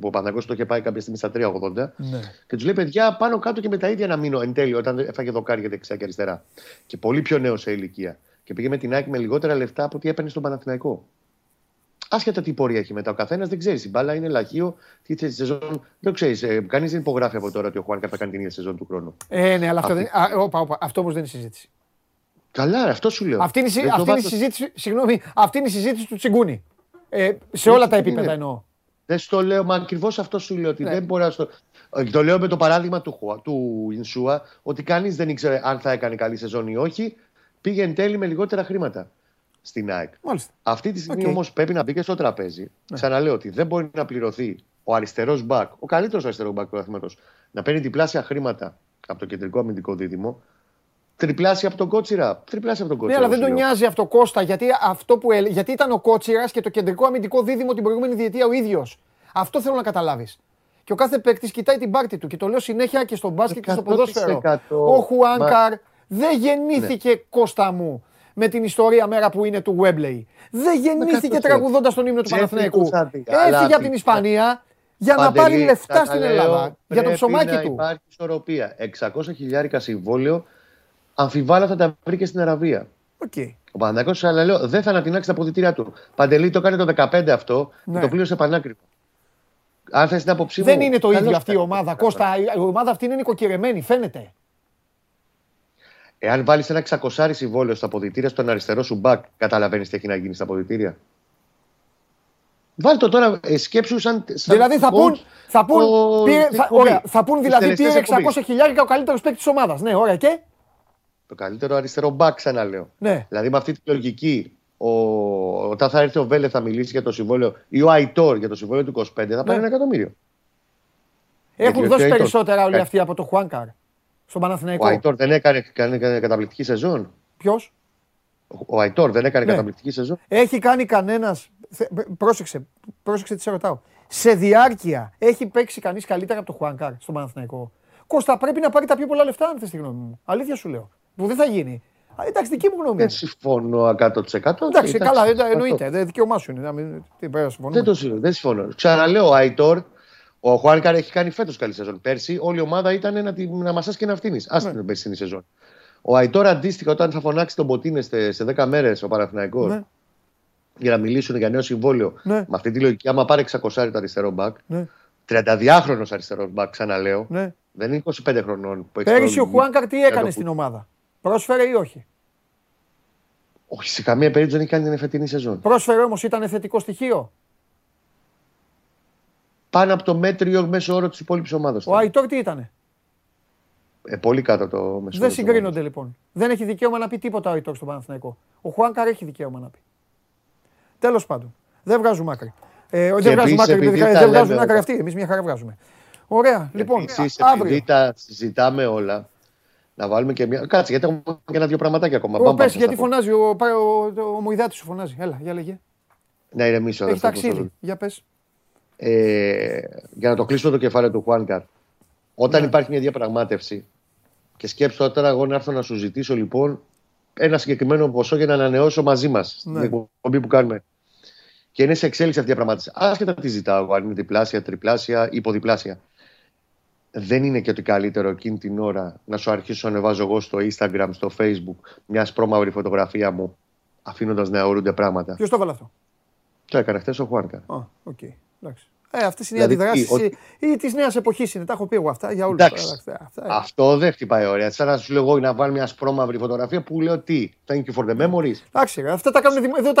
Παναθηναϊκός το είχε πάει κάποια στιγμή στα 380, ναι. Και τους λέει: παιδιά, πάνω κάτω και με τα ίδια να μείνω εν τέλει, όταν έφαγε δοκάρια δεξιά και αριστερά. Και πολύ πιο νέο σε ηλικία. Και πήγε με την ΑΕΚ με λιγότερα λεφτά από ό,τι έπαιρνε στον Παναθηναϊκό. Άσχετα τι πορεία έχει μετά ο καθένας, δεν ξέρει. Η μπάλα είναι λαχείο. Τι θέση σεζόν. Δεν ξέρει. Κανείς δεν υπογράφει από τώρα ότι ο Χουάνκαρ θα κάνει την ίδια σεζόν του χρόνου. Ναι, αλλά αυτό όμως δεν είναι συζήτηση. Καλά, αυτό σου λέω. Αυτή είναι η συζήτηση του τσιγκούνι. Σε όλα τα επίπεδα εννοώ. Δεν στο λέω, μα ακριβώς αυτό σου λέω. Ότι δεν μπορεί το λέω με το παράδειγμα του Ινσούα, ότι κανείς δεν ήξερε αν θα έκανε καλή σεζόν ή όχι. Πήγε εν τέλει με λιγότερα χρήματα στην ΑΕΚ. Αυτή τη στιγμή όμως πρέπει να μπει και στο τραπέζι. Ξαναλέω ότι δεν μπορεί να πληρωθεί ο αριστερός μπακ, ο καλύτερος αριστερός μπακ του αθλήματος, να παίρνει διπλάσια χρήματα από το κεντρικό αμυντικό δίδυμο. Τριπλάσια από τον Κότσιρα. Ναι, αλλά δεν τον νοιάζει αυτό, Κώστα, γιατί ήταν ο Κότσιρας και το κεντρικό αμυντικό δίδυμο την προηγούμενη διετία ο ίδιος. Αυτό θέλω να καταλάβεις. Και ο κάθε παίκτης κοιτάει την πάρτη του και το λέω συνέχεια και στο μπάσκετ και στο ποδόσφαιρο. Ο Χουάνκαρ δεν γεννήθηκε, Κώστα μου, με την ιστορία μέρα που είναι του Γουέμπλεϊ. Δεν γεννήθηκε τραγουδώντας τον ύμνο του Παναθηναϊκού. Έφυγε από την Ισπανία για να πάρει λεφτά στην Ελλάδα. Για το ψωμάκι του. Υπάρχει ισορροπία. 600.000 συμβόλαιο. Αμφιβάλλα θα τα βρει και στην Αραβία. Okay. Ο Παναθηναϊκός, αλλά λέω, δεν θα ανατινάξει τα αποδυτήριά του. Παντελή, το έκανε το 2015 αυτό, ναι. Και το πλήρωσε πανάκριβο. Αν θες την άποψή μου. Δεν είναι το ίδιο αυτή η ομάδα. Κώστα, η ομάδα αυτή είναι νοικοκυρεμένη, φαίνεται. Εάν βάλεις ένα 600 συμβόλαιο στα αποδυτήρια στον αριστερό σου μπακ, καταλαβαίνεις τι έχει να γίνει στα αποδυτήρια. Βάλ' το τώρα, σκέψου σαν. Δηλαδή θα πούν δηλαδή πήρε 600.000 ο καλύτερος παίκτης της ομάδας. Ναι, ωραία και. Το καλύτερο αριστερό μπακ, ξαναλέω. Ναι. Δηλαδή με αυτή τη λογική, όταν θα έρθει ο Βέλε θα μιλήσει για το συμβόλαιο ή ο Αϊτόρ για το συμβόλαιο του 25, θα πάρει ένα 1 εκατομμύριο. Έχουν δώσει περισσότερα όλοι αυτοί από το Χουάνκαρ στον Παναθηναϊκό. Ο Αϊτόρ δεν έκανε καταπληκτική σεζόν. Ποιος? Ο Αϊτόρ δεν έκανε καταπληκτική σεζόν. Έχει κάνει κανένας. Πρόσεξε τι σε ρωτάω. Σε διάρκεια έχει παίξει κανείς καλύτερα από το Χουάνκαρ στον Παναθηναϊκό? Κώστα, πρέπει να πάρει τα πιο πολλά λεφτά, αν θες τη γνώμη μου. Αλήθεια σου λέω. Που δεν θα γίνει. Εντάξει, δική μου γνώμη. Δεν συμφωνώ 100%. Εντάξει, καλά, εννοείται. Δεν δικαίωμά σου είναι. Δεν συμφωνώ. Ξαναλέω, ο Αϊτόρ, ο Χουάνκαρ έχει κάνει φέτος καλή σεζόν. Πέρσι, όλη η ομάδα ήταν να μασάς και να φτύνεις. Ας την περσινή σεζόν. Ο Αϊτόρ αντίστοιχα, όταν θα φωνάξει τον Ποτίνες σε 10 μέρες ο Παναθηναϊκός για να μιλήσουν για νέο συμβόλαιο, με αυτή τη λογική, άμα πάρει 600 το αριστερό μπακ, 32χρονος αριστερό μπακ, ξαναλέω. Δεν είναι 25 χρονών που έχει. Πέρυσι ο Χουάνκαρ τι έκανε στην ομάδα? Πρόσφερε ή όχι? Όχι, σε καμία περίπτωση δεν έχει κάνει την εφετινή σεζόν. Πρόσφερε όμως, ήταν θετικό στοιχείο. Πάνω από το μέτριο μέσο όρο της υπόλοιπης ομάδας. Ο Αϊτόρ τι ήτανε? Πολύ κάτω το μέσο όρο. Δεν συγκρίνονται λοιπόν. Δεν έχει δικαίωμα να πει τίποτα ο Αϊτόρ στον Παναθηναϊκό. Ο Χουάνκαρ έχει δικαίωμα να πει. Τέλος πάντων. Δεν βγάζουμε άκρη. Δεν βγάζουν άκρη αυτοί. Εμείς μια χαρά βγάζουμε. Ωραία, λοιπόν. Επειδή τα συζητάμε όλα, να βάλουμε και μια. Κάτσε, γιατί έχουμε και ένα-δύο πραγματάκια ακόμα. Πες, γιατί φωνάζει, ο Μουηδάτης σου φωνάζει. Έλα, για λέγε. Να ηρεμήσω. Έχει ταξίδι, για πες. Για να το κλείσω το κεφάλαιο του Χουάνκαρ. Όταν υπάρχει μια διαπραγμάτευση, και σκέψτε τώρα εγώ να έρθω να σου ζητήσω λοιπόν ένα συγκεκριμένο ποσό για να ανανεώσω μαζί μας την εκπομπή που κάνουμε. Και είναι σε εξέλιξη αυτή η διαπραγμάτευση. Άσχετα τι ζητάω, αν είναι διπλάσια, τριπλάσια, υποδιπλάσια. Δεν είναι και ότι καλύτερο εκείνη την ώρα να σου αρχίσω να ανεβάζω εγώ στο Instagram, στο Facebook, μια σπρώμαυρη φωτογραφία μου, αφήνοντας να αιωρούνται πράγματα. Ποιος το έβαλε αυτό? Το έκανε χθες ο Χουάνκαρ. Okay. Αυτές είναι οι αντιδράσεις ή της νέας εποχής είναι. Τα έχω πει εγώ αυτά για όλους. Αυτό δεν χτυπάει ωραία. Σαν να σου λέω εγώ να βάλω μια σπρώμαυρη φωτογραφία που λέω τι. Thank you for the memories. Εντάξει, αυτά τα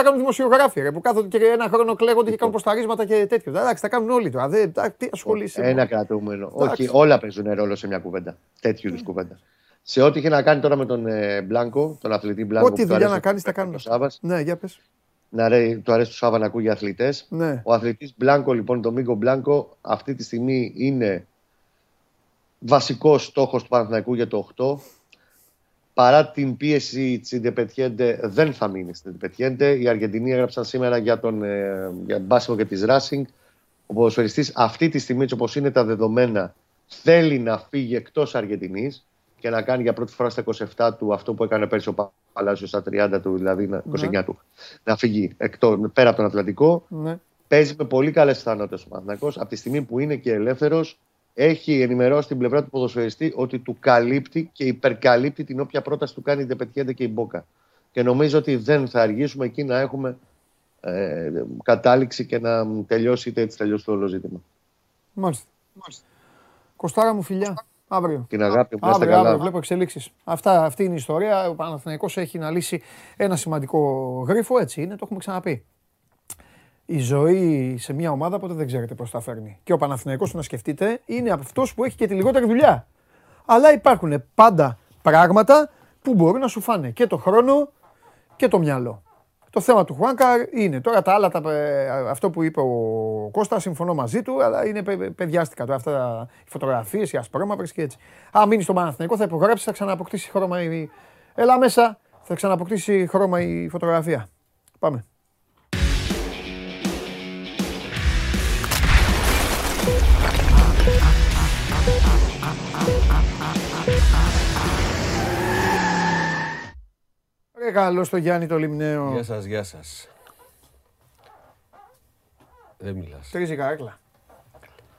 κάνουν δημοσιογράφοι που κάθονται και ένα χρόνο κλαίγονται και κάνουν ποσταρίσματα και τέτοιο. Εντάξει, τα κάνουν όλοι τώρα. Τι ασχολείσαι? Ένα κρατούμενο. Όχι, όλα παίζουν ρόλο σε μια κουβέντα. Τέτοιου είδους κουβέντα. Σε ό,τι είχε να κάνει τώρα με τον Μπλάνκο, τον αθλητή Μπλάνκο. Ό,τι δουλειά να κάνει, τα κάνουν. Ναι, για πες. του αρέσει του Σάβα να ακούει για αθλητές. Ναι. Ο αθλητής Μπλάνκο, λοιπόν, το Μίγκο Μπλάνκο, αυτή τη στιγμή είναι βασικός στόχος του Παναθηναϊκού για το 8. Παρά την πίεση της Ιντεπετιέντε, δεν θα μείνει στην Ιντεπετιέντε. Οι Αργεντινοί έγραψαν σήμερα για τον Μπάσιμο και τη Ράσινγκ. Ο ποδοσφαιριστής αυτή τη στιγμή, έτσι όπως είναι τα δεδομένα, θέλει να φύγει εκτός Αργεντινής και να κάνει για πρώτη φορά στα 27 του αυτό που έκανε πέρσι ο Παλάσιο στα 30 του, δηλαδή 29 ναι. του. Να φύγει πέρα από τον Ατλαντικό. Ναι. Παίζει με πολύ καλές πιθανότητες ο Παναθηναϊκός. Από τη στιγμή που είναι και ελεύθερος, έχει ενημερώσει την πλευρά του ποδοσφαιριστή ότι του καλύπτει και υπερκαλύπτει την όποια πρόταση του κάνει η Ντεπετιέντε και η Μπόκα. Και νομίζω ότι δεν θα αργήσουμε εκεί να έχουμε κατάληξη και να τελειώσει είτε έτσι τελειώσει το όλο ζήτημα. Μάλιστα. Μάλιστα. Κωστάρα μου, φιλιά. Αύριο. Την αγάπη που είμαστε καλά. Αύριο βλέπω εξελίξεις. Αυτή είναι η ιστορία. Ο Παναθηναϊκός έχει να λύσει ένα σημαντικό γρίφο. Έτσι είναι, το έχουμε ξαναπεί. Η ζωή σε μια ομάδα ποτέ δεν ξέρετε πώς τα φέρνει. Και ο Παναθηναϊκός, να σκεφτείτε, είναι αυτός που έχει και τη λιγότερη δουλειά. Αλλά υπάρχουν πάντα πράγματα που μπορεί να σου φάνε και το χρόνο και το μυαλό. Το θέμα του Χουάνκαρ είναι τώρα τα άλλα, αυτό που είπε ο Κώστας, συμφωνώ μαζί του, αλλά είναι παιδιάστικα τώρα αυτά οι φωτογραφίες, οι ασπρόμαυρες και έτσι. Αν μείνει στον Παναθηναϊκό, θα υπογράψει, θα ξανααποκτήσει χρώμα η. Έλα μέσα, θα ξανααποκτήσει χρώμα η φωτογραφία. Πάμε. Καλώς το Γιάννη το Λιμνέο. Γεια σας, γεια σας. Δεν μιλάς. Τρίζει καρέκλα.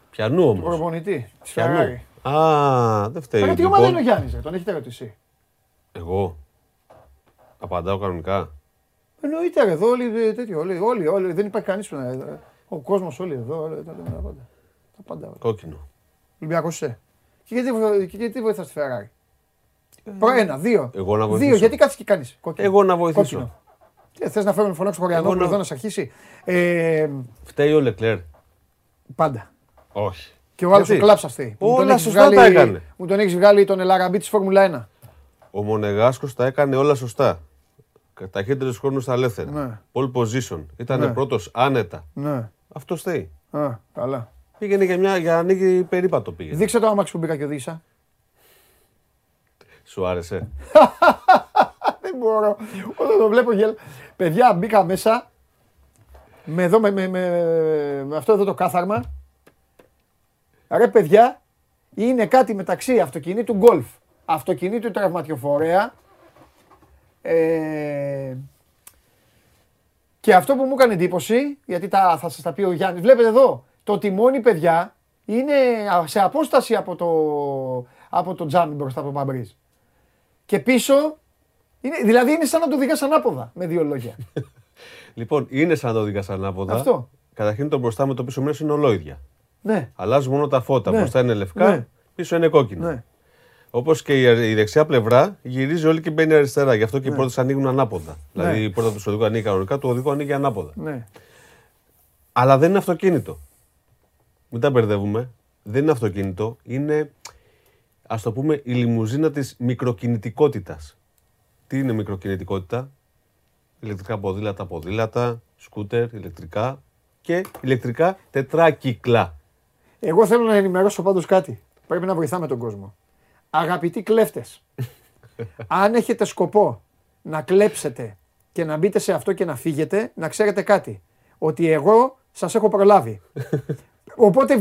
Πιανού όμως. Του προπονητή, της Φεράρι. Α, δεν φταίει. Πέρα τι ομάδα είναι ο Γιάννης, τον έχετε ερωτήσει. Εγώ. Απαντάω κανονικά. Εννοείται εδώ όλοι, δεν υπάρχει κανείς που να... Ο κόσμος όλοι εδώ, όλοι τα λέμε πάντα. Τα πάντα. Κόκκινο. Ολυμπιακός είσαι. Και γιατί βοηθάς τη Φεράρι. Ένα, δύο. Εγώ να βοηθήσω. Δύο, γιατί κάτσε και κάνεις. Κόκκινο. Εγώ να βοηθήσω. Κόκκινο. Θες να φέρουμε φωνάξω Χωριανόπουλο εδώ να σε αρχίσει. Φταίει ο Λεκλέρ. Πάντα. Όχι. Και ο άλλος ο Κλάψ αυτή. Όλα σωστά τα έκανε. Μου τον έχεις βγάλει τον Ελαραμπή της Φόρμουλα 1. Ο Μονεγάσκος τα έκανε όλα σωστά. Ταχύτερους χρόνους στα ελεύθερα. Ναι. All position. Ήτανε πρώτος άνετα. Ναι. Αυτό φταίει. Καλά. Πήγαινε για ανοίγει περίπατο πήγαινε. Δείξε το άμαξ που μπήκα και οδήγησα. Σου άρεσε. Δεν μπορώ. Όταν το βλέπω γελάω. Παιδιά, μπήκα μέσα με αυτό εδώ το κάθαρμα. Ρε παιδιά, είναι κάτι μεταξύ αυτοκινήτου γκολφ, αυτοκινήτου τραυματιοφορέα. Και αυτό που μου έκανε εντύπωση, γιατί θα σας τα πει ο Γιάννης, βλέπετε εδώ, το τιμόνι, παιδιά, είναι σε απόσταση από το τζάμι μπροστά από το Μπαμπρίζ. Και πίσω, δηλαδή είναι σαν να το οδηγάς ανάποδα, με δύο λόγια. Λοιπόν, είναι σαν να το οδηγάς ανάποδα. Αυτό. Καταρχήν το μπροστά με το πίσω μέρος είναι ολόιδια. Ναι. Αλλάζουν μόνο τα φώτα. Ναι. Μπροστά είναι λευκά, ναι. Πίσω είναι κόκκινα. Ναι. Όπως και η δεξιά πλευρά γυρίζει όλη και μπαίνει αριστερά. Γι' αυτό και ναι. Οι πρώτες ανοίγουν ανάποδα. Ναι. Δηλαδή η πρώτα του οδηγού ανοίγει κανονικά, του οδηγού ανοίγει ανάποδα. Ναι. Αλλά δεν είναι αυτοκίνητο. Μην τα μπερδεύουμε. Δεν είναι αυτοκίνητο. Είναι. Ας το πούμε, η λιμουζίνα της μικροκινητικότητας. Τι είναι μικροκινητικότητα? Ηλεκτρικά ποδήλατα, σκούτερ, ηλεκτρικά και ηλεκτρικά τετράκυκλα. Εγώ θέλω να ενημερώσω πάντως κάτι. Πρέπει να βοηθάμε τον κόσμο. Αγαπητοί κλέφτες, αν έχετε σκοπό να κλέψετε και να μπείτε σε αυτό και να φύγετε, να ξέρετε κάτι. Ότι εγώ σας έχω προλάβει. Οπότε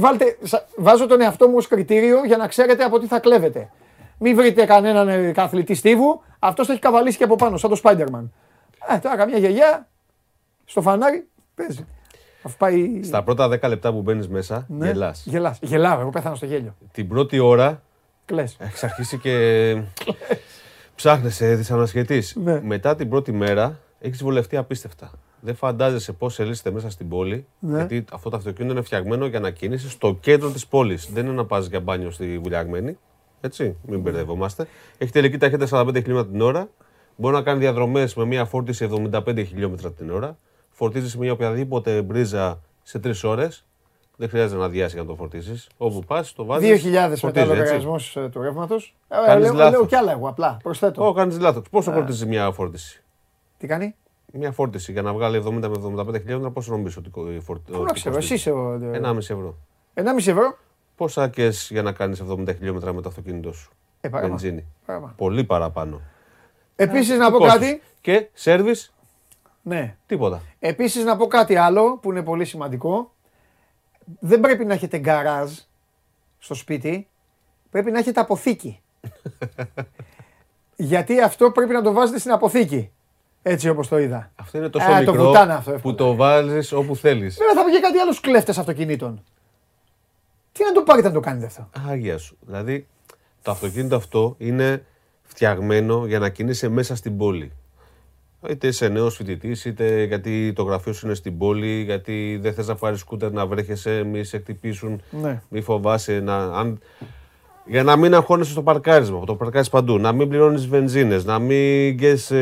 βάζω τον εαυτό μου ως κριτήριο για να ξέρετε από τι θα κλέβετε. Μην βρείτε κανέναν καθλητή στίβου, αυτός θα έχει καβαλήσει και από πάνω, σαν το Spider-Man. Τώρα καμιά γιαγιά, στο φανάρι, παίζει. Πάει... Στα πρώτα 10 λεπτά που μπαίνεις μέσα, ναι. Γελάς. Γελάω, εγώ πέθανα στο γέλιο. Την πρώτη ώρα, έχεις αρχίσει και ψάχνεσαι, δυσανασχετής. Ναι. Μετά την πρώτη μέρα, έχεις βολευτεί απίστευτα. Δεν φαντάζεσαι πώς ελίσσεται μέσα στην πόλη, ναι. Γιατί αυτό το αυτοκίνητο είναι φτιαγμένο για να κινήσεις στο κέντρο της πόλης. Δεν είναι να πας για μπάνιο στη Βουλιαγμένη, έτσι, μην μπερδευόμαστε. Έχει τελική ταχύτητα 45 χιλιόμετρα την ώρα, μπορεί να κάνει διαδρομές με μια φόρτιση 75 χιλιόμετρα την ώρα, φορτίζεις μια οποιαδήποτε μπρίζα σε 3 ώρες, δεν χρειάζεται να αδειάσει για να το φορτίσεις. Όπου πας, το βάζεις. 2.000 μετά το λογαριασμό του ρεύματος. Λέω κι άλλα εγώ, απλά προσθέτω. Κάνεις λάθος. Πόσο φορτίζει μια φόρτιση? Τι κάνει? μια φόρτιση για να βγάλει 70 με 75 χιλιάδες, πόσο νομίζεις ότι φορτίζει? Πού να ξέρω, εσύ είσαι. 1,5 ευρώ. 1,5 ευρώ. Πόσα και για να κάνεις 70 χιλιόμετρα με το αυτοκίνητό σου. Βενζίνη. Πολύ παραπάνω. Επίσης να πω κάτι. Και σέρβις. Ναι. Τίποτα. Επίσης να πω κάτι άλλο που είναι πολύ σημαντικό. Δεν πρέπει να έχετε γκαράζ στο σπίτι. Πρέπει να έχετε αποθήκη. Γιατί αυτό πρέπει να το βάζετε στην αποθήκη. Έτσι όπως το είδα. Αυτό είναι τόσο μικρό το βουτάνα, αυτό, που το βάζεις όπου θέλεις. Βέβαια θα βγει κάτι άλλους κλέφτες αυτοκινήτων. Τι να το πάρετε να το κάνετε αυτό. Άγια σου. Δηλαδή το αυτοκίνητο αυτό είναι φτιαγμένο για να κινείσαι μέσα στην πόλη. Είτε είσαι νέος φοιτητής, είτε γιατί το γραφείο σου είναι στην πόλη, γιατί δεν θες να πάρεις σκούτερ να βρέχεσαι, μη σε χτυπήσουν, ναι. Μη φοβάσαι. Για να μην αγχώνεσαι στο παρκάρισμα, που το παρκάρεις παντού, να μην πληρώνεις βενζίνες, να μην γκες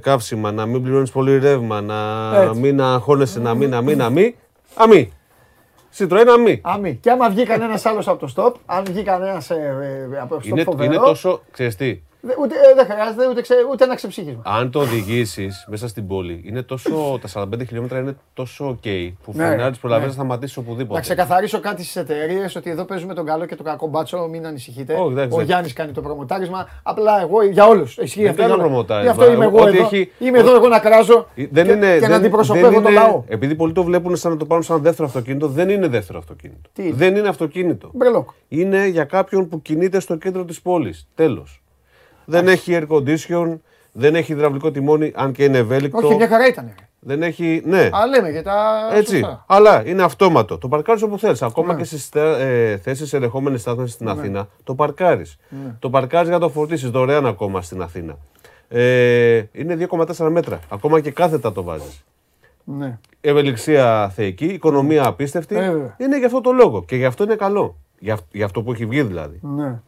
καύσιμα, να μην πληρώνεις πολύ ρεύμα, να μην αγχώνεσαι, να μην. Citroën Ami. Ami. Και άμα βγει κανένας άλλος από το stop, αν βγει κανένας από το stop φοβερό. Είναι τόσο, ξέρεις τι. Δεν χρειάζεται ούτε ένα ξεψύχισμα. Αν το οδηγήσεις μέσα στην πόλη, είναι τόσο, τα 45 χιλιόμετρα είναι τόσο ok που φρενάρεις, προλαβαίνεις να σταματήσεις οπουδήποτε. Να ξεκαθαρίσω κάτι στις εταιρείες ότι εδώ παίζουμε τον καλό και τον κακό μπάτσο, μην ανησυχείτε. Ο Γιάννης κάνει το προμοτάρισμα. Απλά εγώ για όλους. Ισχύει αυτό. Γι' αυτό είμαι εγώ εδώ. Είμαι εδώ εγώ να κράζω και να αντιπροσωπεύω τον λαό. Επειδή πολλοί το βλέπουν σαν να το πάρουν σαν δεύτερο αυτοκίνητο, δεν είναι δεύτερο αυτοκίνητο. Δεν είναι αυτοκίνητο. Είναι για κάποιον που κινείται στο κέντρο της πόλης. Τέλος. Δεν έχει air condition, δεν έχει υδραυλικό τιμόνι, αν και είναι ευέλικτο. Όχι, μια χαρά ήταν. Δεν έχει, ναι. Αλλά λέμε για τα. Έτσι. Σωστά. Αλλά είναι αυτόματο. Το παρκάρεις όπου θέλεις. Ακόμα και στις θέσεις ελεγχόμενης στάθμης στην Αθήνα, το παρκάρεις. Το παρκάρεις για να το φορτίσεις δωρεάν ακόμα στην Αθήνα. Είναι 2,4 μέτρα. Ακόμα και κάθετα το βάζεις. Ναι. Ευελιξία θεϊκή, οικονομία απίστευτη. Είναι γι' αυτό το λόγο. Και γι' αυτό είναι καλό. Γι' αυτό που έχει βγει δηλαδή. Ναι.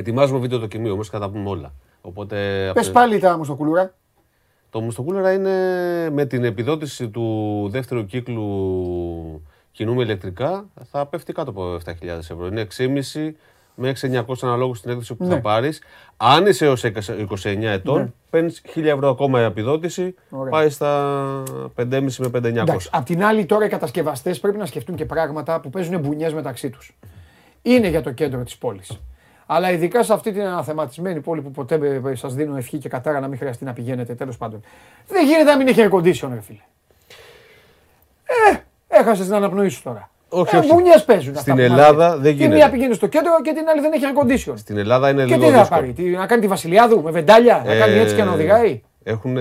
Ετοιμάζουμε βίντεο δοκιμή, όμως θα τα πούμε όλα. Οπότε, πες πάλι τα μουστοκούλουρα. Το μουστοκούλουρα είναι με την επιδότηση του δεύτερου κύκλου κινούμε ηλεκτρικά, θα πέφτει κάτω από 7.000 ευρώ. Είναι 6,5 με 6.900 αναλόγως στην έκδοση που θα πάρεις. Αν είσαι έως 29 ετών, παίρνεις 1.000 ευρώ ακόμα η επιδότηση, πάει στα 5,5 με 5.900. Απ' την άλλη τώρα οι κατασκευαστές πρέπει να σκεφτούν και πράγματα που παίζουν μπουνιές μεταξύ τους. Είναι για το κέντρο της πόλης. Αλλά ειδικά σε αυτή την αναθεματισμένη πόλη που ποτέ σας δίνω ευχή και κατάρα να μην χρειαστεί να πηγαίνετε, τέλος πάντων. Δεν γίνεται να μην έχει air condition, ρε φίλε. Έχασες την αναπνοή σου τώρα. Όχι. Μπουνιές παίζουν αυτά. Στην Ελλάδα δεν γίνεται. Τη μία πηγαίνει στο κέντρο και την άλλη δεν έχει air condition. Στην Ελλάδα είναι λίγο δύσκολο. Και τι θα πάρει, να κάνει τη Βασιλιάδου με βεντάλια, να κάνει έτσι και να οδηγάει. Έχουν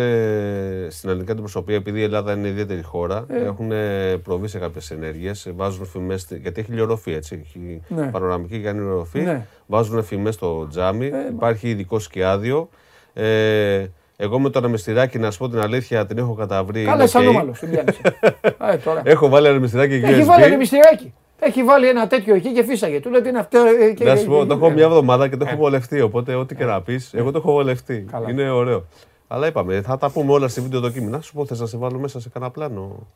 στην ελληνική αντιπροσωπεία, επειδή η Ελλάδα είναι ιδιαίτερη χώρα, έχουν προβεί σε κάποιες ενέργειες. Βάζουν φημές, γιατί έχει λιοροφή, έτσι. Έχει παρονομική για λιοροφή. Βάζουν φημές στο τζάμι. Υπάρχει ειδικό σκιάδιο. Εγώ με το ανεμιστηράκι, να σου πω την αλήθεια, την έχω καταβρει. Καλά, σαν όμαλος. Έχω βάλει ανεμιστηράκι και USB. Έχει βάλει ανεμιστηράκι. Έχει βάλει ένα τέτοιο εκεί και φύσαγε. Του λέει τι είναι αυτό. Να σου πω, το έχω μια εβδομάδα και το έχω βολευτεί. Οπότε, ό,τι και να πει, εγώ το έχω βολευτεί. Είναι ωραίο. Αλλά είπαμε, θα τα πούμε όλα στη βίντεο δοκιμή. Να σου πω, θες να σε βάλω μέσα σε κανένα πλάνο.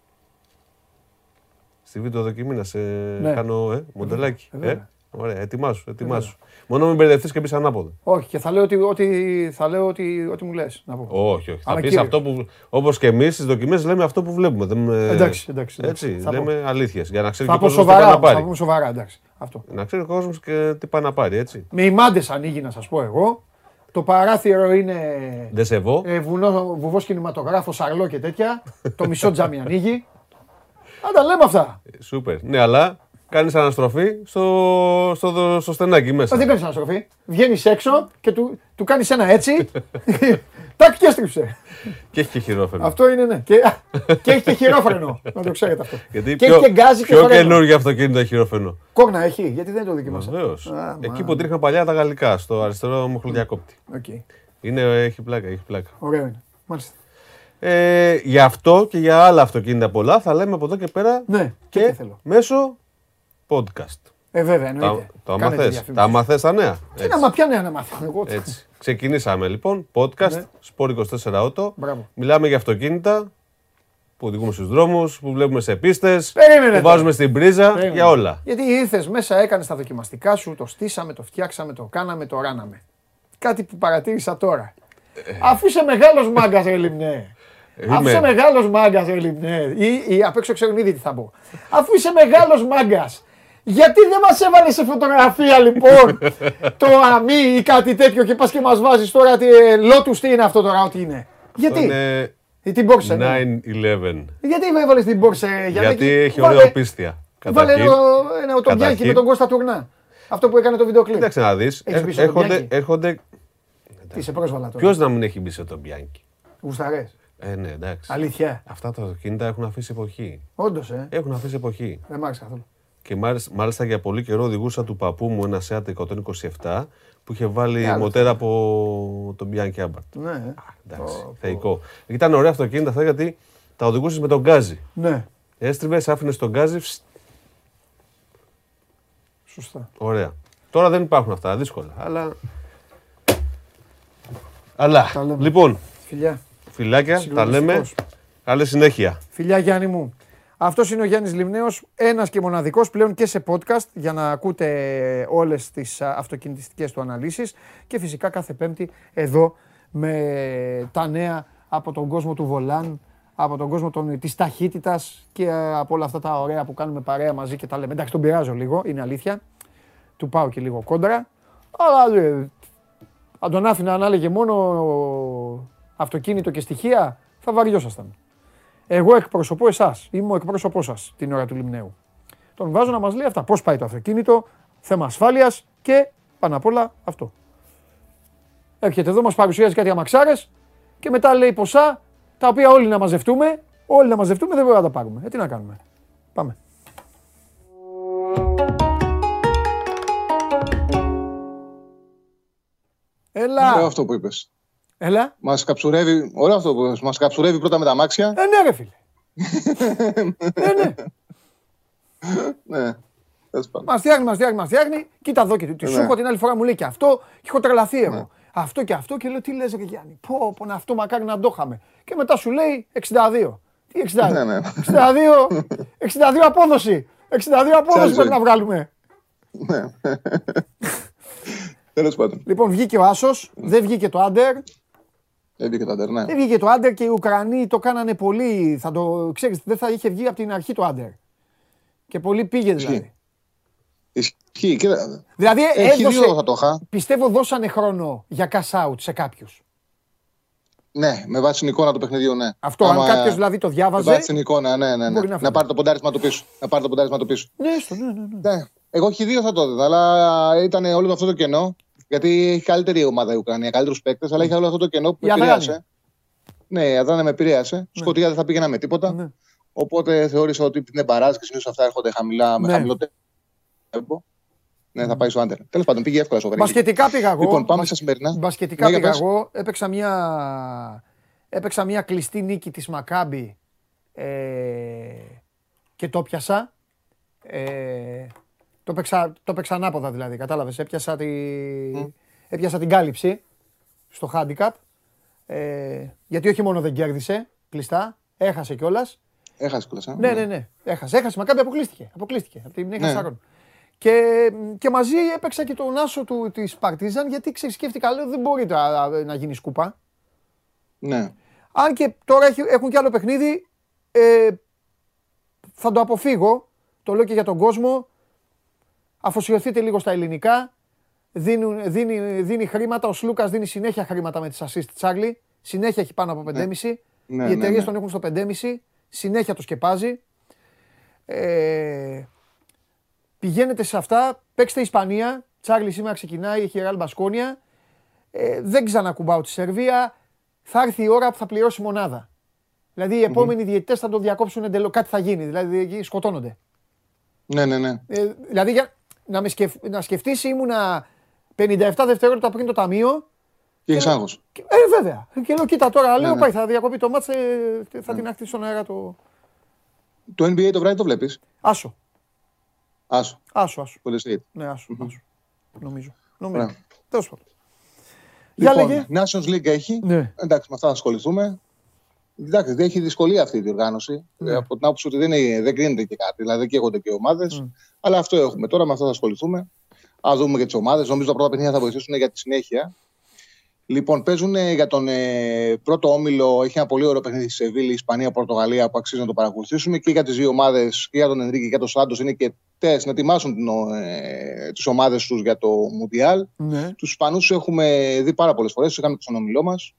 Στη βίντεο δοκιμή να σε κάνω μοντελάκι. Ωραία, ετοιμάσου. Μόνο μην μπερδευτείς και πεις ανάποδα. Όχι, και θα λέω ότι μου λες. Όχι, θα πεις αυτό που, όπως και εμείς στις δοκιμές, λέμε αυτό που βλέπουμε. Εντάξει. Λέμε αλήθειες, για να ξέρει ο κόσμος τι πάει να πάρει. Θα πούμε σοβαρά, εντάξει. Να ξέρει ο κόσμος και τι πάει να πάρει, έτσι. Με ημάντες ανοίγει, να σας πω εγώ. Το παράθυρο είναι βουβός κινηματογράφος, σαρλό και τέτοια. Το μισό τζάμι ανοίγει. Αν τα λέμε αυτά. Σούπερ. Ναι, αλλά κάνεις αναστροφή στο στενάκι μέσα. Δεν κάνεις αναστροφή. Βγαίνεις έξω και του κάνεις ένα έτσι. Τάκ και έστριψε. Και έχει και χειρόφρενο. Αυτό είναι, ναι. Και έχει και χειρόφρενο. Να το ξέρετε αυτό. Γιατί πιο καινούργιο αυτοκίνητο έχει χειρόφρενο. Κόκνα έχει, γιατί δεν το δοκιμάσα. Βεβαίως. Εκεί που τρίχναν παλιά τα γαλλικά, στο αριστερό μοχλοδιακόπτη. Έχει πλάκα, έχει πλάκα. Ωραία είναι. Μάλιστα. Γι' αυτό και για άλλα αυτοκίνητα πολλά θα λέμε από εδώ και πέρα και μέσω podcast. Βέβαια, εννοείται. Τα μαθές τα νέα. Τι να ποια νέα να μάθω εγώ. Έτσι. Ξεκινήσαμε λοιπόν, podcast, SPORT 24 Auto. Μιλάμε για αυτοκίνητα που οδηγούμε στους δρόμους, που βλέπουμε σε πίστες, που βάζουμε στην πρίζα, για όλα. Γιατί ήρθες μέσα, έκανες τα δοκιμαστικά σου, το στήσαμε, το φτιάξαμε, το κάναμε, το ράναμε. Κάτι που παρατήρησα τώρα. Αφού είσαι μεγάλος μάγκας, ρε Λιμνέ. Αφού είσαι μεγάλος μάγκας, ή απ' έξω ξέρουν ήδη τι θα πω. Αφού είσαι μεγάλος μάγκας, γιατί δεν μας έβαλες σε φωτογραφία λοιπόν το αμή ή κάτι τέτοιο και πας και μας βάζεις τώρα Lotus, τι είναι αυτό τώρα, ό,τι είναι. Γιατί. Την Porsche. 9-11. Γιατί έβαλες την Porsche. Γιατί έχει ωραία πίστια. Βάλε ένα οτομπιάκι με τον Κώστα Τουρνά. Αυτό που έκανε το βίντεο κλιπ. Κοίταξε να δεις. Έρχονται. Τι σε πρόσβαλα τώρα. Ποιος να μην έχει μπει σε οτομπιάκι. Γουσταρές. Ναι, εντάξει. Αλήθεια. Αυτά τα αυτοκίνητα έχουν αφήσει εποχή. Όντως, Έχουν αφήσει εποχή. Δεν μ' άρεσε καθόλου. Και μάλιστα για πολύ καιρό οδηγούσα του παππού μου ένα Seat 127 που είχε βάλει μοτέρα από τον Bianchi Abarth. Ναι. Εντάξει. Θεϊκό. Ήταν ωραία αυτοκίνητα αυτά γιατί τα οδηγούσες με τον γκάζι. Ναι. Έστριβες, άφηνες τον γκάζι. Σωστά. Ωραία. Τώρα δεν υπάρχουν αυτά, δύσκολα. Αλλά. Λοιπόν. Φιλιά. Φιλάκια, τα λέμε. Καλή συνέχεια. Φιλιά, Γιάννη μου. Αυτός είναι ο Γιάννης Λιμναίος, ένας και μοναδικός πλέον και σε podcast για να ακούτε όλες τις αυτοκινητιστικές του αναλύσεις και φυσικά κάθε Πέμπτη εδώ με τα νέα από τον κόσμο του βολάν, από τον κόσμο της ταχύτητας και από όλα αυτά τα ωραία που κάνουμε παρέα μαζί και τα λέμε. Εντάξει, τον πειράζω λίγο, είναι αλήθεια. Του πάω και λίγο κόντρα. Αλλά αν τον άφηνα να έλεγε μόνο αυτοκίνητο και στοιχεία, θα βαριόσασταν. Εγώ εκπροσωπώ εσάς, είμαι ο εκπρόσωπός σας την ώρα του Λιμναίου. Τον βάζω να μας λέει αυτά, πώς πάει το αυτοκίνητο, θέμα ασφάλειας και πάνω απ' όλα αυτό. Έρχεται εδώ, μας παρουσιάζει κάτι αμαξάρες και μετά λέει ποσά τα οποία όλοι να μαζευτούμε δεν μπορούμε να τα πάρουμε. Τι να κάνουμε. Πάμε. Έλα. Ωραίο αυτό που είπες. Έλα. Μας καψουρεύει πρώτα με τα αμάξια. Ναι ρε φίλε. Ναι. Μας φτιάχνει. Κοίτα εδώ και τι σου είπα την άλλη φορά μου λέει και αυτό και έχω τρελαθεί εγώ. Αυτό και αυτό και λέω τι λες ρε Γιάννη. Πω αυτό μακάρι να το είχαμε. Και μετά σου λέει 62. Τι 62. 62 απόδοση. 62 απόδοση πρέπει να βγάλουμε. Ναι. Τέλος πάντων. Λοιπόν βγήκε ο Άσος, δεν βγήκε το Άντερ. Δεν βγήκε το Άντερ και οι Ουκρανοί το κάνανε πολύ. Θα το ξέρεις, δεν θα είχε βγει από την αρχή το Άντερ. Και πολύ πήγε δηλαδή. Ισχύει. Δηλαδή πιστεύω δώσανε χρόνο για cash out σε κάποιους. Ναι, με βάση την εικόνα του παιχνιδιού, ναι. Αυτό, άμα, αν κάποιος δηλαδή το διάβαζε. Με βάση την εικόνα, ναι. Να πάρει το ποντάρισμα του πίσω. Ναι. Εγώ χ2 θα το έδωσα, αλλά ήταν όλο αυτό το κενό. Γιατί έχει καλύτερη ομάδα η Ουκρανία, καλύτερους παίκτες, αλλά είχε όλο αυτό το κενό που με επηρέασε. Ναι, η Αδράνα με επηρέασε. Ναι. Σκοτία δεν θα πήγαινα με τίποτα. Ναι. Οπότε θεώρησα ότι την παράζει και συνήθως αυτά έρχονται χαμηλά, με χαμηλότερο tempo. Ναι, θα πάει στο Άντερ. Τέλος πάντων, πήγε εύκολα στο βράδυ. Μπασκετικά πήγα εγώ. Λοιπόν, πάμε στα σημερινά. Μπασκετικά πήγα εγώ. Έπαιξα μια κλειστή νίκη της Μακάμπι και το πιάσα. Το παίξα ανάποδα δηλαδή, κατάλαβες, έπιασα την κάλυψη στο handicap, γιατί όχι μόνο δεν κέρδισε κλειστά, έχασε κιόλας. Ναι, έχασε, μα κάποια αποκλείστηκε από την Μπνέι Χασάρων. Και μαζί έπαιξα και τον Άσο της Παρτίζαν, γιατί σκέφτηκα, λέω, δεν μπορεί να γίνει σκούπα. Ναι. Αν και τώρα έχουν κι άλλο παιχνίδι, θα το αποφύγω, το λέω και για τον κόσμο. Αφοσιωθείτε λίγο στα ελληνικά, δίνει χρήματα, ο Σλούκας δίνει συνέχεια χρήματα με τις assist Τσάρλι, συνέχεια έχει πάνω από 5,5, οι εταιρείες τον έχουν στο 5,5, συνέχεια το σκεπάζει. Πηγαίνετε σε αυτά, παίξτε Ισπανία, Τσάρλι σήμερα ξεκινάει, έχει Ρεάλ Μπασκόνια, δεν ξανακουμπάω τη Σερβία, θα έρθει η ώρα που θα πληρώσει μονάδα. Δηλαδή οι επόμενοι διαιτητές θα το διακόψουν εντελώς, κάτι θα γίνει, δηλαδή σκοτώνονται. Ναι. Δηλαδή να σκεφτείς ήμουνα 57 δευτερόλεπτα πριν το ταμείο. Και έχεις άγχος. Βέβαια. Και λέω, κοίτα τώρα, λέω, πάει, θα διακοπεί το μάτς, θα την αχτίσει στον αέρα το... Το NBA το βράδυ το βλέπεις. Άσο. Ναι, άσο. Νομίζω. Τέλος πάντων. Λοιπόν, Nations League έχει. Εντάξει, με αυτά θα ασχοληθούμε. Κοιτάξτε, δεν έχει δυσκολία αυτή η διοργάνωση. Ναι. Από την άποψη ότι δεν κρίνεται και κάτι, δηλαδή δεν καίγονται και ομάδες. Αλλά αυτό έχουμε τώρα, με αυτό θα ασχοληθούμε. Α δούμε και τις ομάδες. Νομίζω τα πρώτα παιχνίδια θα βοηθήσουν για τη συνέχεια. Λοιπόν, παίζουν για τον πρώτο όμιλο. Έχει ένα πολύ ωραίο παιχνίδι στη Σεβίλη, Ισπανία-Πορτογαλία, που αξίζει να το παρακολουθήσουμε. Και για τις δύο ομάδες, και για τον Ενρίκη και για τον Σάντος, είναι και τεστ να ετοιμάσουν τις ομάδες τους για το Μουντιάλ. Ναι. Τους Ισπανούς έχουμε δει πάρα πολλές φορές, τους είχαμε στον ομιλό μας.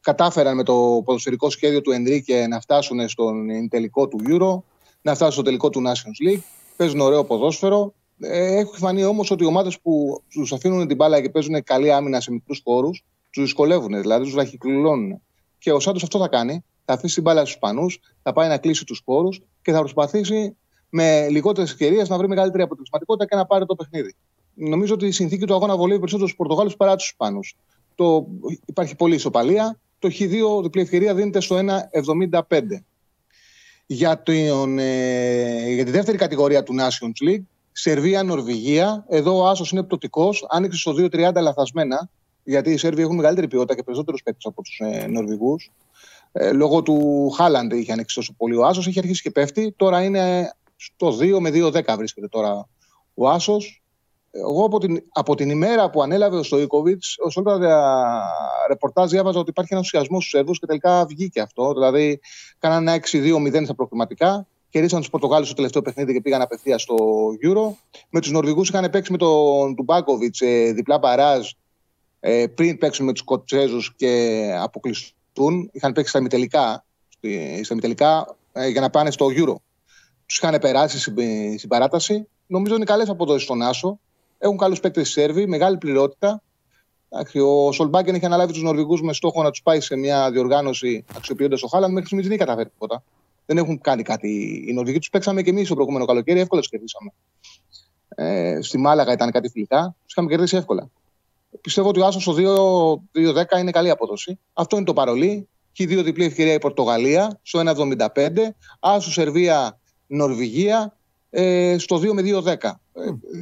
Κατάφεραν με το ποδοσφαιρικό σχέδιο του Ενρίκε να φτάσουν στον τελικό του Euro, να φτάσουν στο τελικό του Nations League. Παίζουν ωραίο ποδόσφαιρο. Έχει φανεί όμως ότι οι ομάδες που τους αφήνουν την μπάλα και παίζουν καλή άμυνα σε μικρούς χώρους, τους δυσκολεύουν, δηλαδή τους βραχυκλουλώνουν. Και ο Σάντος αυτό θα κάνει. Θα αφήσει την μπάλα στους Ισπανούς, θα πάει να κλείσει τους χώρους και θα προσπαθήσει με λιγότερες ευκαιρίες να βρει μεγαλύτερη αποτελεσματικότητα και να πάρει το παιχνίδι. Νομίζω ότι η συνθήκη του αγώνα βολεύει περισσότερο τους Πορτογάλους παρά τους Ισπανούς. Υπάρχει πολλή ισοπαλία. Το Χ2 διπλή ευκαιρία δίνεται στο 1,75. Για τη δεύτερη κατηγορία του Nations League. Σερβία-Νορβηγία. Εδώ ο άσος είναι πτωτικός. Άνοιξε στο 2,30 λαθασμένα. Γιατί οι Σέρβοι έχουν μεγαλύτερη ποιότητα και περισσότερους παίκτες από τους Νορβηγούς. Λόγω του Χάλαντ είχε ανοίξει τόσο πολύ ο άσος. Είχε αρχίσει και πέφτει. Τώρα είναι στο 2 με 2,10 βρίσκεται τώρα ο άσος. Εγώ από την ημέρα που ανέλαβε ο Στοϊκόβιτς, σε όλα τα ρεπορτάζ διάβαζα ότι υπάρχει ένα ενθουσιασμό στους Σέρβους και τελικά βγήκε αυτό. Δηλαδή, κάνανε ένα 6-2-0 στα προκριματικά. Κερδίσαν τους Πορτογάλους στο τελευταίο παιχνίδι και πήγαν απευθείας στο Euro. Με τους Νορβηγούς είχαν παίξει με τον Τουμπάκοβιτς διπλά παράζ πριν παίξουν με τους Σκοτσέζους και αποκλειστούν. Είχαν παίξει στα ημιτελικά για να πάνε στο Euro. Τους είχαν περάσει στην παράταση. Νομίζω είναι καλές αποδόσεις στον άσο. Έχουν καλούς παίκτες οι Σέρβοι, μεγάλη πληρότητα. Ο Σολμπάκεν είχε αναλάβει τους Νορβηγούς με στόχο να τους πάει σε μια διοργάνωση αξιοποιώντας το Χάλαντ. Μέχρι στιγμής δεν είχε καταφέρει τίποτα. Δεν έχουν κάνει κάτι. Οι Νορβηγοί τους παίξαμε και εμείς το προηγούμενο καλοκαίρι, εύκολα τους κερδίσαμε. Στη Μάλαγα ήταν κάτι φιλικά, τους είχαμε κερδίσει εύκολα. Πιστεύω ότι ο άσος στο 2-10 είναι καλή απόδοση. Αυτό είναι το παρολί. Και δύο διπλή ευκαιρία η Πορτογαλία στο 1,75. Άσο Σερβία-Νορβηγία στο 2 με 2,10.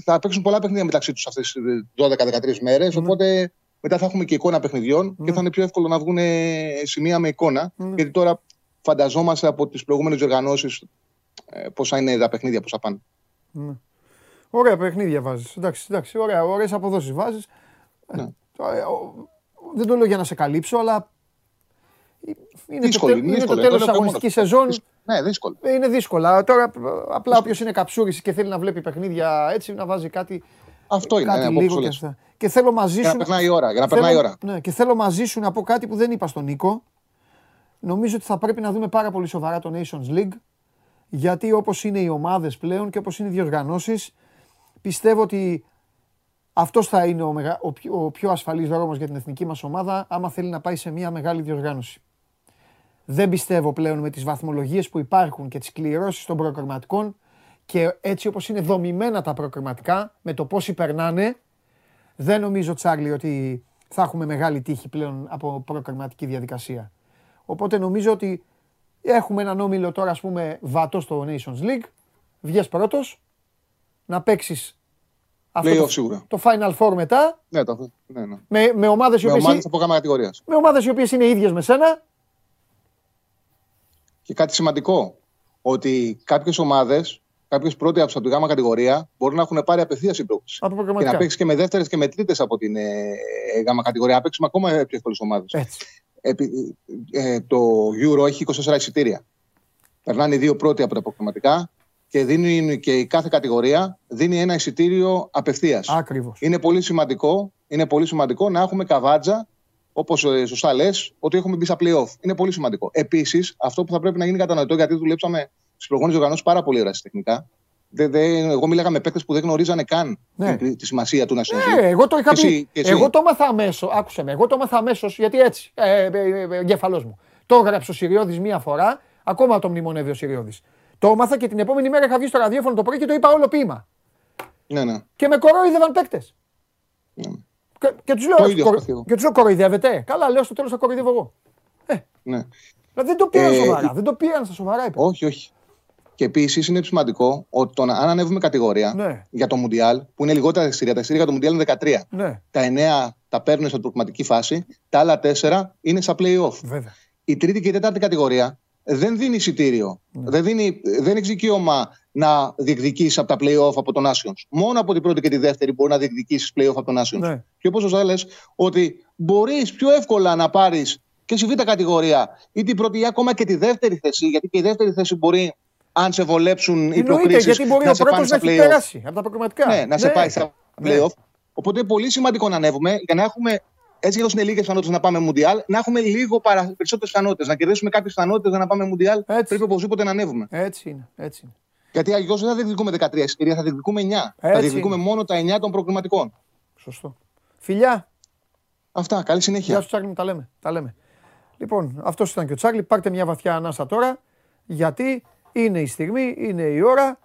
Θα παίξουν πολλά παιχνίδια μεταξύ τους αυτές τις 12-13 μέρες. Οπότε μετά θα έχουμε και εικόνα παιχνιδιών και θα είναι πιο εύκολο να βγουν σημεία με εικόνα. Γιατί τώρα φανταζόμαστε από τις προηγούμενες διοργανώσεις πόσα είναι τα παιχνίδια που θα πάνε. Ναι. Ωραία παιχνίδια βάζεις. Εντάξει, ωραίες αποδόσεις βάζεις. Ναι. Δεν το λέω για να σε καλύψω, αλλά είναι δύσκολη, το τέλος της αγωνιστικής σεζόν. Ναι, δύσκολο. Είναι δύσκολο. Τώρα απλά όποιος είναι καψούρης και θέλει να βλέπει παιχνίδια έτσι, να βάζει κάτι. Αυτό είναι, κάτι λίγο και θέλω μαζί σου. Και θέλω μαζί σου να πω κάτι που δεν είπα στον Νίκο. Νομίζω ότι θα πρέπει να δούμε πάρα πολύ σοβαρά το Nations League, γιατί όπως είναι οι ομάδες πλέον και όπως είναι οι διοργανώσεις, πιστεύω ότι αυτός θα είναι ο πιο ασφαλής δρόμος για την εθνική μας ομάδα, άμα θέλει να πάει σε μια μεγάλη διοργάνωση. Δεν πιστεύω πλέον με τις βαθμολογίες που υπάρχουν και τις κληρώσεις των προκριματικών και έτσι όπως είναι δομημένα τα προκριματικά, με το πόσοι περνάνε, δεν νομίζω, Τσάρλι, ότι θα έχουμε μεγάλη τύχη πλέον από προκριματική διαδικασία. Οπότε νομίζω ότι έχουμε έναν όμιλο τώρα, ας πούμε, βατό στο Nations League. Βγες πρώτος, να παίξεις το Final Four μετά. Ναι, ναι. Με ομάδες από γάμα κατηγορίας. Με ομάδες οι οποίες είναι ίδιες με σένα. Και κάτι σημαντικό, ότι κάποιες ομάδες, κάποιες πρώτοι από τη γάμα κατηγορία, μπορούν να έχουν πάρει απευθείας την πρόκληση. Και να παίξεις και με δεύτερες και με τρίτες από την γάμα κατηγορία. Να παίξουμε ακόμα πιο εύκολες ομάδες. Το Euro έχει 24 εισιτήρια. Περνάνε οι δύο πρώτοι από τα προκριματικά και η κάθε κατηγορία δίνει ένα εισιτήριο απευθείας. Ακριβώς. Είναι πολύ σημαντικό να έχουμε καβάτζα, όπως σωστά λες, ότι έχουμε μπει στα play-off. Είναι πολύ σημαντικό. Επίσης, αυτό που θα πρέπει να γίνει κατανοητό, γιατί δουλέψαμε στις προηγούμενες διοργανώσεις πάρα πολύ ωραία τεχνικά. Εγώ μίλαγα με παίκτες που δεν γνωρίζανε καν τη σημασία του να συνεχίσουν. Εγώ το είχα πει. Εγώ το έμαθα αμέσως. Άκουσε με. Εγώ το έμαθα αμέσως γιατί έτσι. Εγκέφαλός μου. Το έγραψε ο Συριώδης μία φορά. Ακόμα το μνημονεύει ο Συριώδης. Το έμαθα και την επόμενη μέρα είχα βγει στο ραδιόφωνο το πρωί και το είπα όλο ποίημα. Ναι. Και με κορόιδευαν παίκτες. Και τους λέω κοροϊδεύετε. Καλά, λέω στο τέλος θα κοροϊδεύω εγώ. Δεν το πήραν σοβαρά. Δεν το πήραν στα σοβαρά. Όχι. Και επίσης είναι σημαντικό ότι αν ανέβουμε κατηγορία για το Μουντιάλ, που είναι λιγότερα εισιτήρια, τα εισιτήρια για το Μουντιάλ είναι 13. Ναι. Τα 9 τα παίρνουν στην προκριματική φάση, τα άλλα 4 είναι στα play-off. Βέβαια. Η τρίτη και η τέταρτη κατηγορία δεν δίνει εισιτήριο. Δεν έχει δικαίωμα να διεκδικήσει από τα play-off από τον Nations. Μόνο από την πρώτη και τη δεύτερη μπορεί να διεκδικήσει play-off από τον Nations. Ναι. Και όπως σας λες, ότι μπορεί πιο εύκολα να πάρει και στη β' κατηγορία ή την πρώτη ή ακόμα και τη δεύτερη θέση, γιατί και η δεύτερη θέση μπορεί, αν σε βολέψουν οι προκρίσεις, γιατί μπορεί να ο πρώτος να έχει περάσει από τα προκριματικά. Ναι, να σε πάει στα play-off. Οπότε είναι πολύ σημαντικό να ανέβουμε για να έχουμε. Έτσι, όσο είναι λίγες πιθανότητες να πάμε Μουντιάλ, να έχουμε λίγο περισσότερες πιθανότητες. Να κερδίσουμε κάποιες πιθανότητες να πάμε Μουντιάλ, πρέπει οπωσδήποτε να ανέβουμε. Έτσι είναι. Έτσι είναι. Γιατί αλλιώς δεν θα διεκδικούμε 13 εισιτήρια, θα διεκδικούμε 9. Θα διεκδικούμε μόνο τα 9 των προκριματικών. Σωστό. Φιλιά. Αυτά. Καλή συνέχεια. Γεια σου, Τσάκλι, τα λέμε. Λοιπόν, αυτός ήταν και ο Τσάκλι. Πάρτε μια βαθιά ανάσα τώρα, γιατί είναι η στιγμή, είναι η ώρα.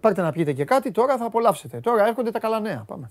Πάρτε να πιείτε και κάτι, τώρα θα απολαύσετε. Τώρα έρχονται τα καλά νέα. Πάμε.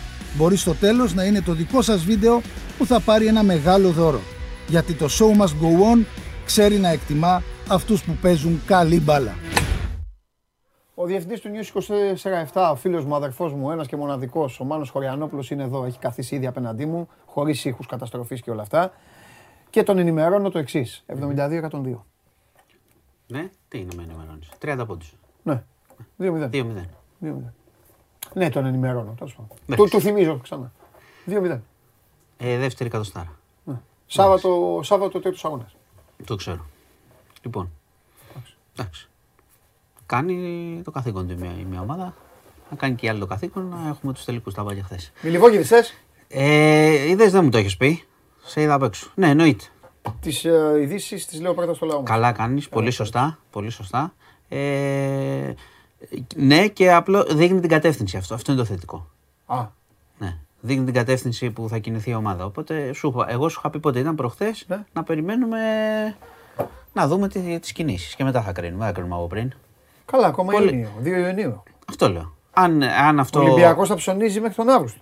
Μπορεί στο τέλος να είναι το δικό σας βίντεο που θα πάρει ένα μεγάλο δώρο. Γιατί το show must go on ξέρει να εκτιμά αυτούς που παίζουν καλή μπάλα. Ο διευθυντής του News 24/7, ο φίλος μου, αδερφός μου, ένας και μοναδικός, ο Μάνος Χωριανόπουλος, είναι εδώ. Έχει καθίσει ήδη απέναντί μου, χωρίς ήχους καταστροφής και όλα αυτά. Και τον ενημερώνω το εξής: 72-102. Ναι, τι είναι με ενημερώνεις? 30 πόντους. Ναι, 2-0. Ναι, τον ενημερώνω. Του θυμίζω ξανά. 2-0. Δεύτερη εκατοστάρα. Σάββατο τρίτος αγώνας. Το ξέρω. Λοιπόν. Εντάξει. Κάνει το καθήκον του μια ομάδα. Να κάνει και η άλλη το καθήκον. Να έχουμε τους τελικούς. Τα βάλια χθες. Μιλιβόγεβιτς θες? Είδες, δεν μου το έχεις πει. Σε είδα απ' έξω. Ναι, εννοείται. Τις ειδήσεις τις λέω πρώτα στο λαό μας. Καλά κάνεις. Πολύ σωστά. Πολύ σωστά. Ναι, και απλό δείχνει την κατεύθυνση αυτό. Αυτό είναι το θετικό. Α. Ναι. Δείχνει την κατεύθυνση που θα κινηθεί η ομάδα. Οπότε εγώ σου είχα πει πότε ήταν προχθές, ναι, να περιμένουμε να δούμε τις κινήσεις. Και μετά θα κρίνουμε. Δεν κρίνουμε από πριν. Καλά, ακόμα Ιουνίου. 2 Ιουνίου. Αυτό λέω. Αν αυτό... Ο Ολυμπιακός θα ψωνίζει μέχρι τον Αύγουστο.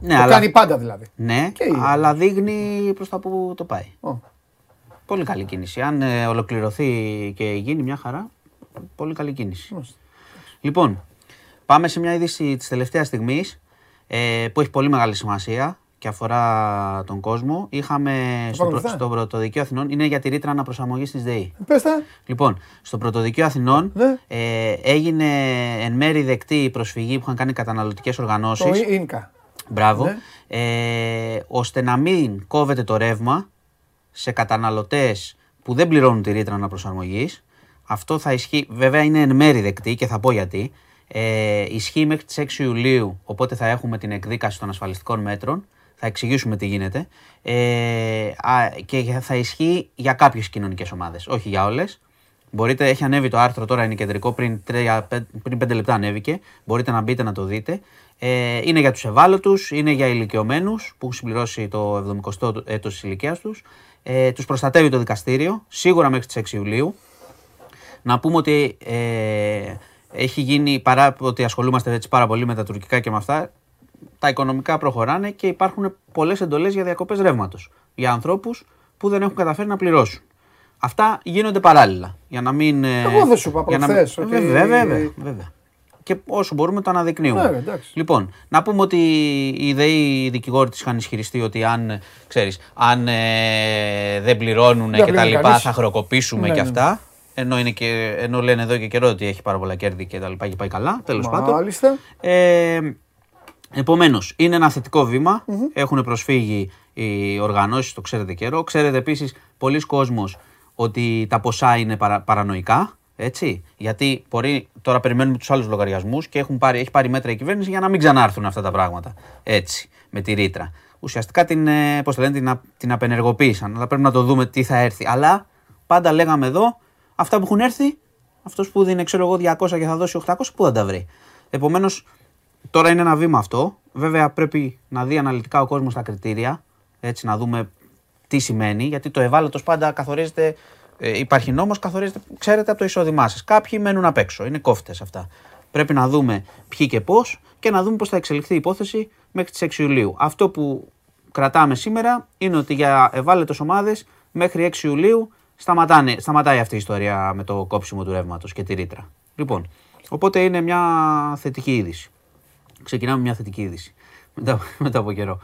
Ναι, το αλλά... κάνει πάντα δηλαδή. Ναι, και... αλλά δείχνει προς τα που το πάει. Oh. Πολύ καλή κίνηση. Αν ολοκληρωθεί και γίνει μια χαρά, πολύ καλή κίνηση. Μάλιστα. Λοιπόν, πάμε σε μια είδηση της τελευταίας στιγμής που έχει πολύ μεγάλη σημασία και αφορά τον κόσμο. Είχαμε στο Πρωτοδικείο Αθηνών, είναι για τη ρήτρα αναπροσαρμογής της ΔΕΗ. Πες τα. Λοιπόν, στο Πρωτοδικείο Αθηνών έγινε εν μέρη δεκτή η προσφυγή που είχαν κάνει καταναλωτικές οργανώσεις. Το ΙΝΚΑ. Μπράβο. Ώστε να μην κόβεται το ρεύμα σε καταναλωτές που δεν πληρώνουν τη ρήτρα αναπροσαρμογής. Αυτό θα ισχύει, βέβαια είναι εν μέρη δεκτή και θα πω γιατί. Ισχύει μέχρι τις 6 Ιουλίου, οπότε θα έχουμε την εκδίκαση των ασφαλιστικών μέτρων. Θα εξηγήσουμε τι γίνεται. Και θα ισχύει για κάποιες κοινωνικές ομάδες, όχι για όλες. Μπορείτε, έχει ανέβει το άρθρο, τώρα είναι κεντρικό, πριν 5 λεπτά ανέβηκε. Μπορείτε να μπείτε να το δείτε. Είναι για τους ευάλωτους, είναι για ηλικιωμένους που έχουν συμπληρώσει το 70ο έτος της ηλικίας τους. Τους προστατεύει το δικαστήριο, σίγουρα μέχρι τις 6 Ιουλίου. Να πούμε ότι έχει γίνει, παρά ότι ασχολούμαστε έτσι πάρα πολύ με τα τουρκικά και με αυτά, τα οικονομικά προχωράνε και υπάρχουν πολλές εντολές για διακοπές ρεύματος για ανθρώπους που δεν έχουν καταφέρει να πληρώσουν. Αυτά γίνονται παράλληλα. Για να μην. Εγώ δεν σου είπα προχθές. Βέβαια. Και όσο μπορούμε το αναδεικνύουμε. Λοιπόν, να πούμε ότι οι ΔΕΗ, οι δικηγόροι της είχαν ισχυριστεί ότι αν δεν πληρώνουν και τα λοιπά θα χρεοκοπήσουμε και αυτά. Ενώ λένε εδώ και καιρό ότι έχει πάρα πολλά κέρδη και τα λοιπά και πάει καλά, τέλος πάντων. Μάλιστα. Επομένως, είναι ένα θετικό βήμα. Έχουν προσφύγει οι οργανώσεις, το ξέρετε καιρό. Ξέρετε επίσης, πολλοί κόσμος, ότι τα ποσά είναι παρανοϊκά. Έτσι, γιατί μπορεί, τώρα περιμένουμε τους άλλους λογαριασμούς και έχει πάρει μέτρα η κυβέρνηση για να μην ξανάρθουν αυτά τα πράγματα. Έτσι, με τη ρήτρα. Ουσιαστικά την απενεργοποίησαν, αλλά πρέπει να το δούμε τι θα έρθει. Αλλά πάντα λέγαμε εδώ. Αυτά που έχουν έρθει, αυτός που δίνει, ξέρω εγώ, 200 και θα δώσει 800, πού θα τα βρει? Επομένως, τώρα είναι ένα βήμα αυτό. Βέβαια, πρέπει να δει αναλυτικά ο κόσμος τα κριτήρια, έτσι να δούμε τι σημαίνει, γιατί το ευάλωτος πάντα καθορίζεται Υπάρχει νόμος, καθορίζεται, ξέρετε, από το εισόδημά σας. Κάποιοι μένουν απ' έξω, είναι κόφτες αυτά. Πρέπει να δούμε ποιοι και πώς και να δούμε πώς θα εξελιχθεί η υπόθεση μέχρι τις 6 Ιουλίου. Αυτό που κρατάμε σήμερα είναι ότι για ευάλωτες ομάδες μέχρι 6 Ιουλίου σταματάει αυτή η ιστορία με το κόψιμο του ρεύματος και τη ρήτρα. Λοιπόν, οπότε είναι μια θετική είδηση. Ξεκινάμε μια θετική είδηση μετά από καιρό.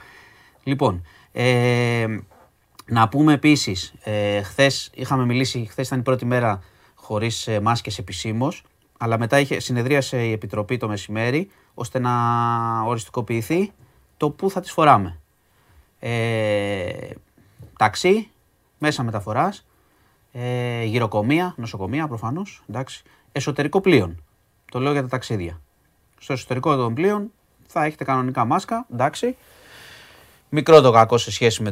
Λοιπόν, να πούμε επίσης, χθες είχαμε μιλήσει, χθες ήταν η πρώτη μέρα χωρίς μάσκες επισήμως, αλλά μετά συνεδρίασε η Επιτροπή το μεσημέρι, ώστε να οριστικοποιηθεί το πού θα τις φοράμε. Ταξί, μέσα μεταφοράς, γυροκομεία, νοσοκομεία προφανώς, εντάξει, εσωτερικό πλοίον, το λέω για τα ταξίδια. Στο εσωτερικό των πλοίων θα έχετε κανονικά μάσκα, εντάξει. Μικρό το κακό σε σχέση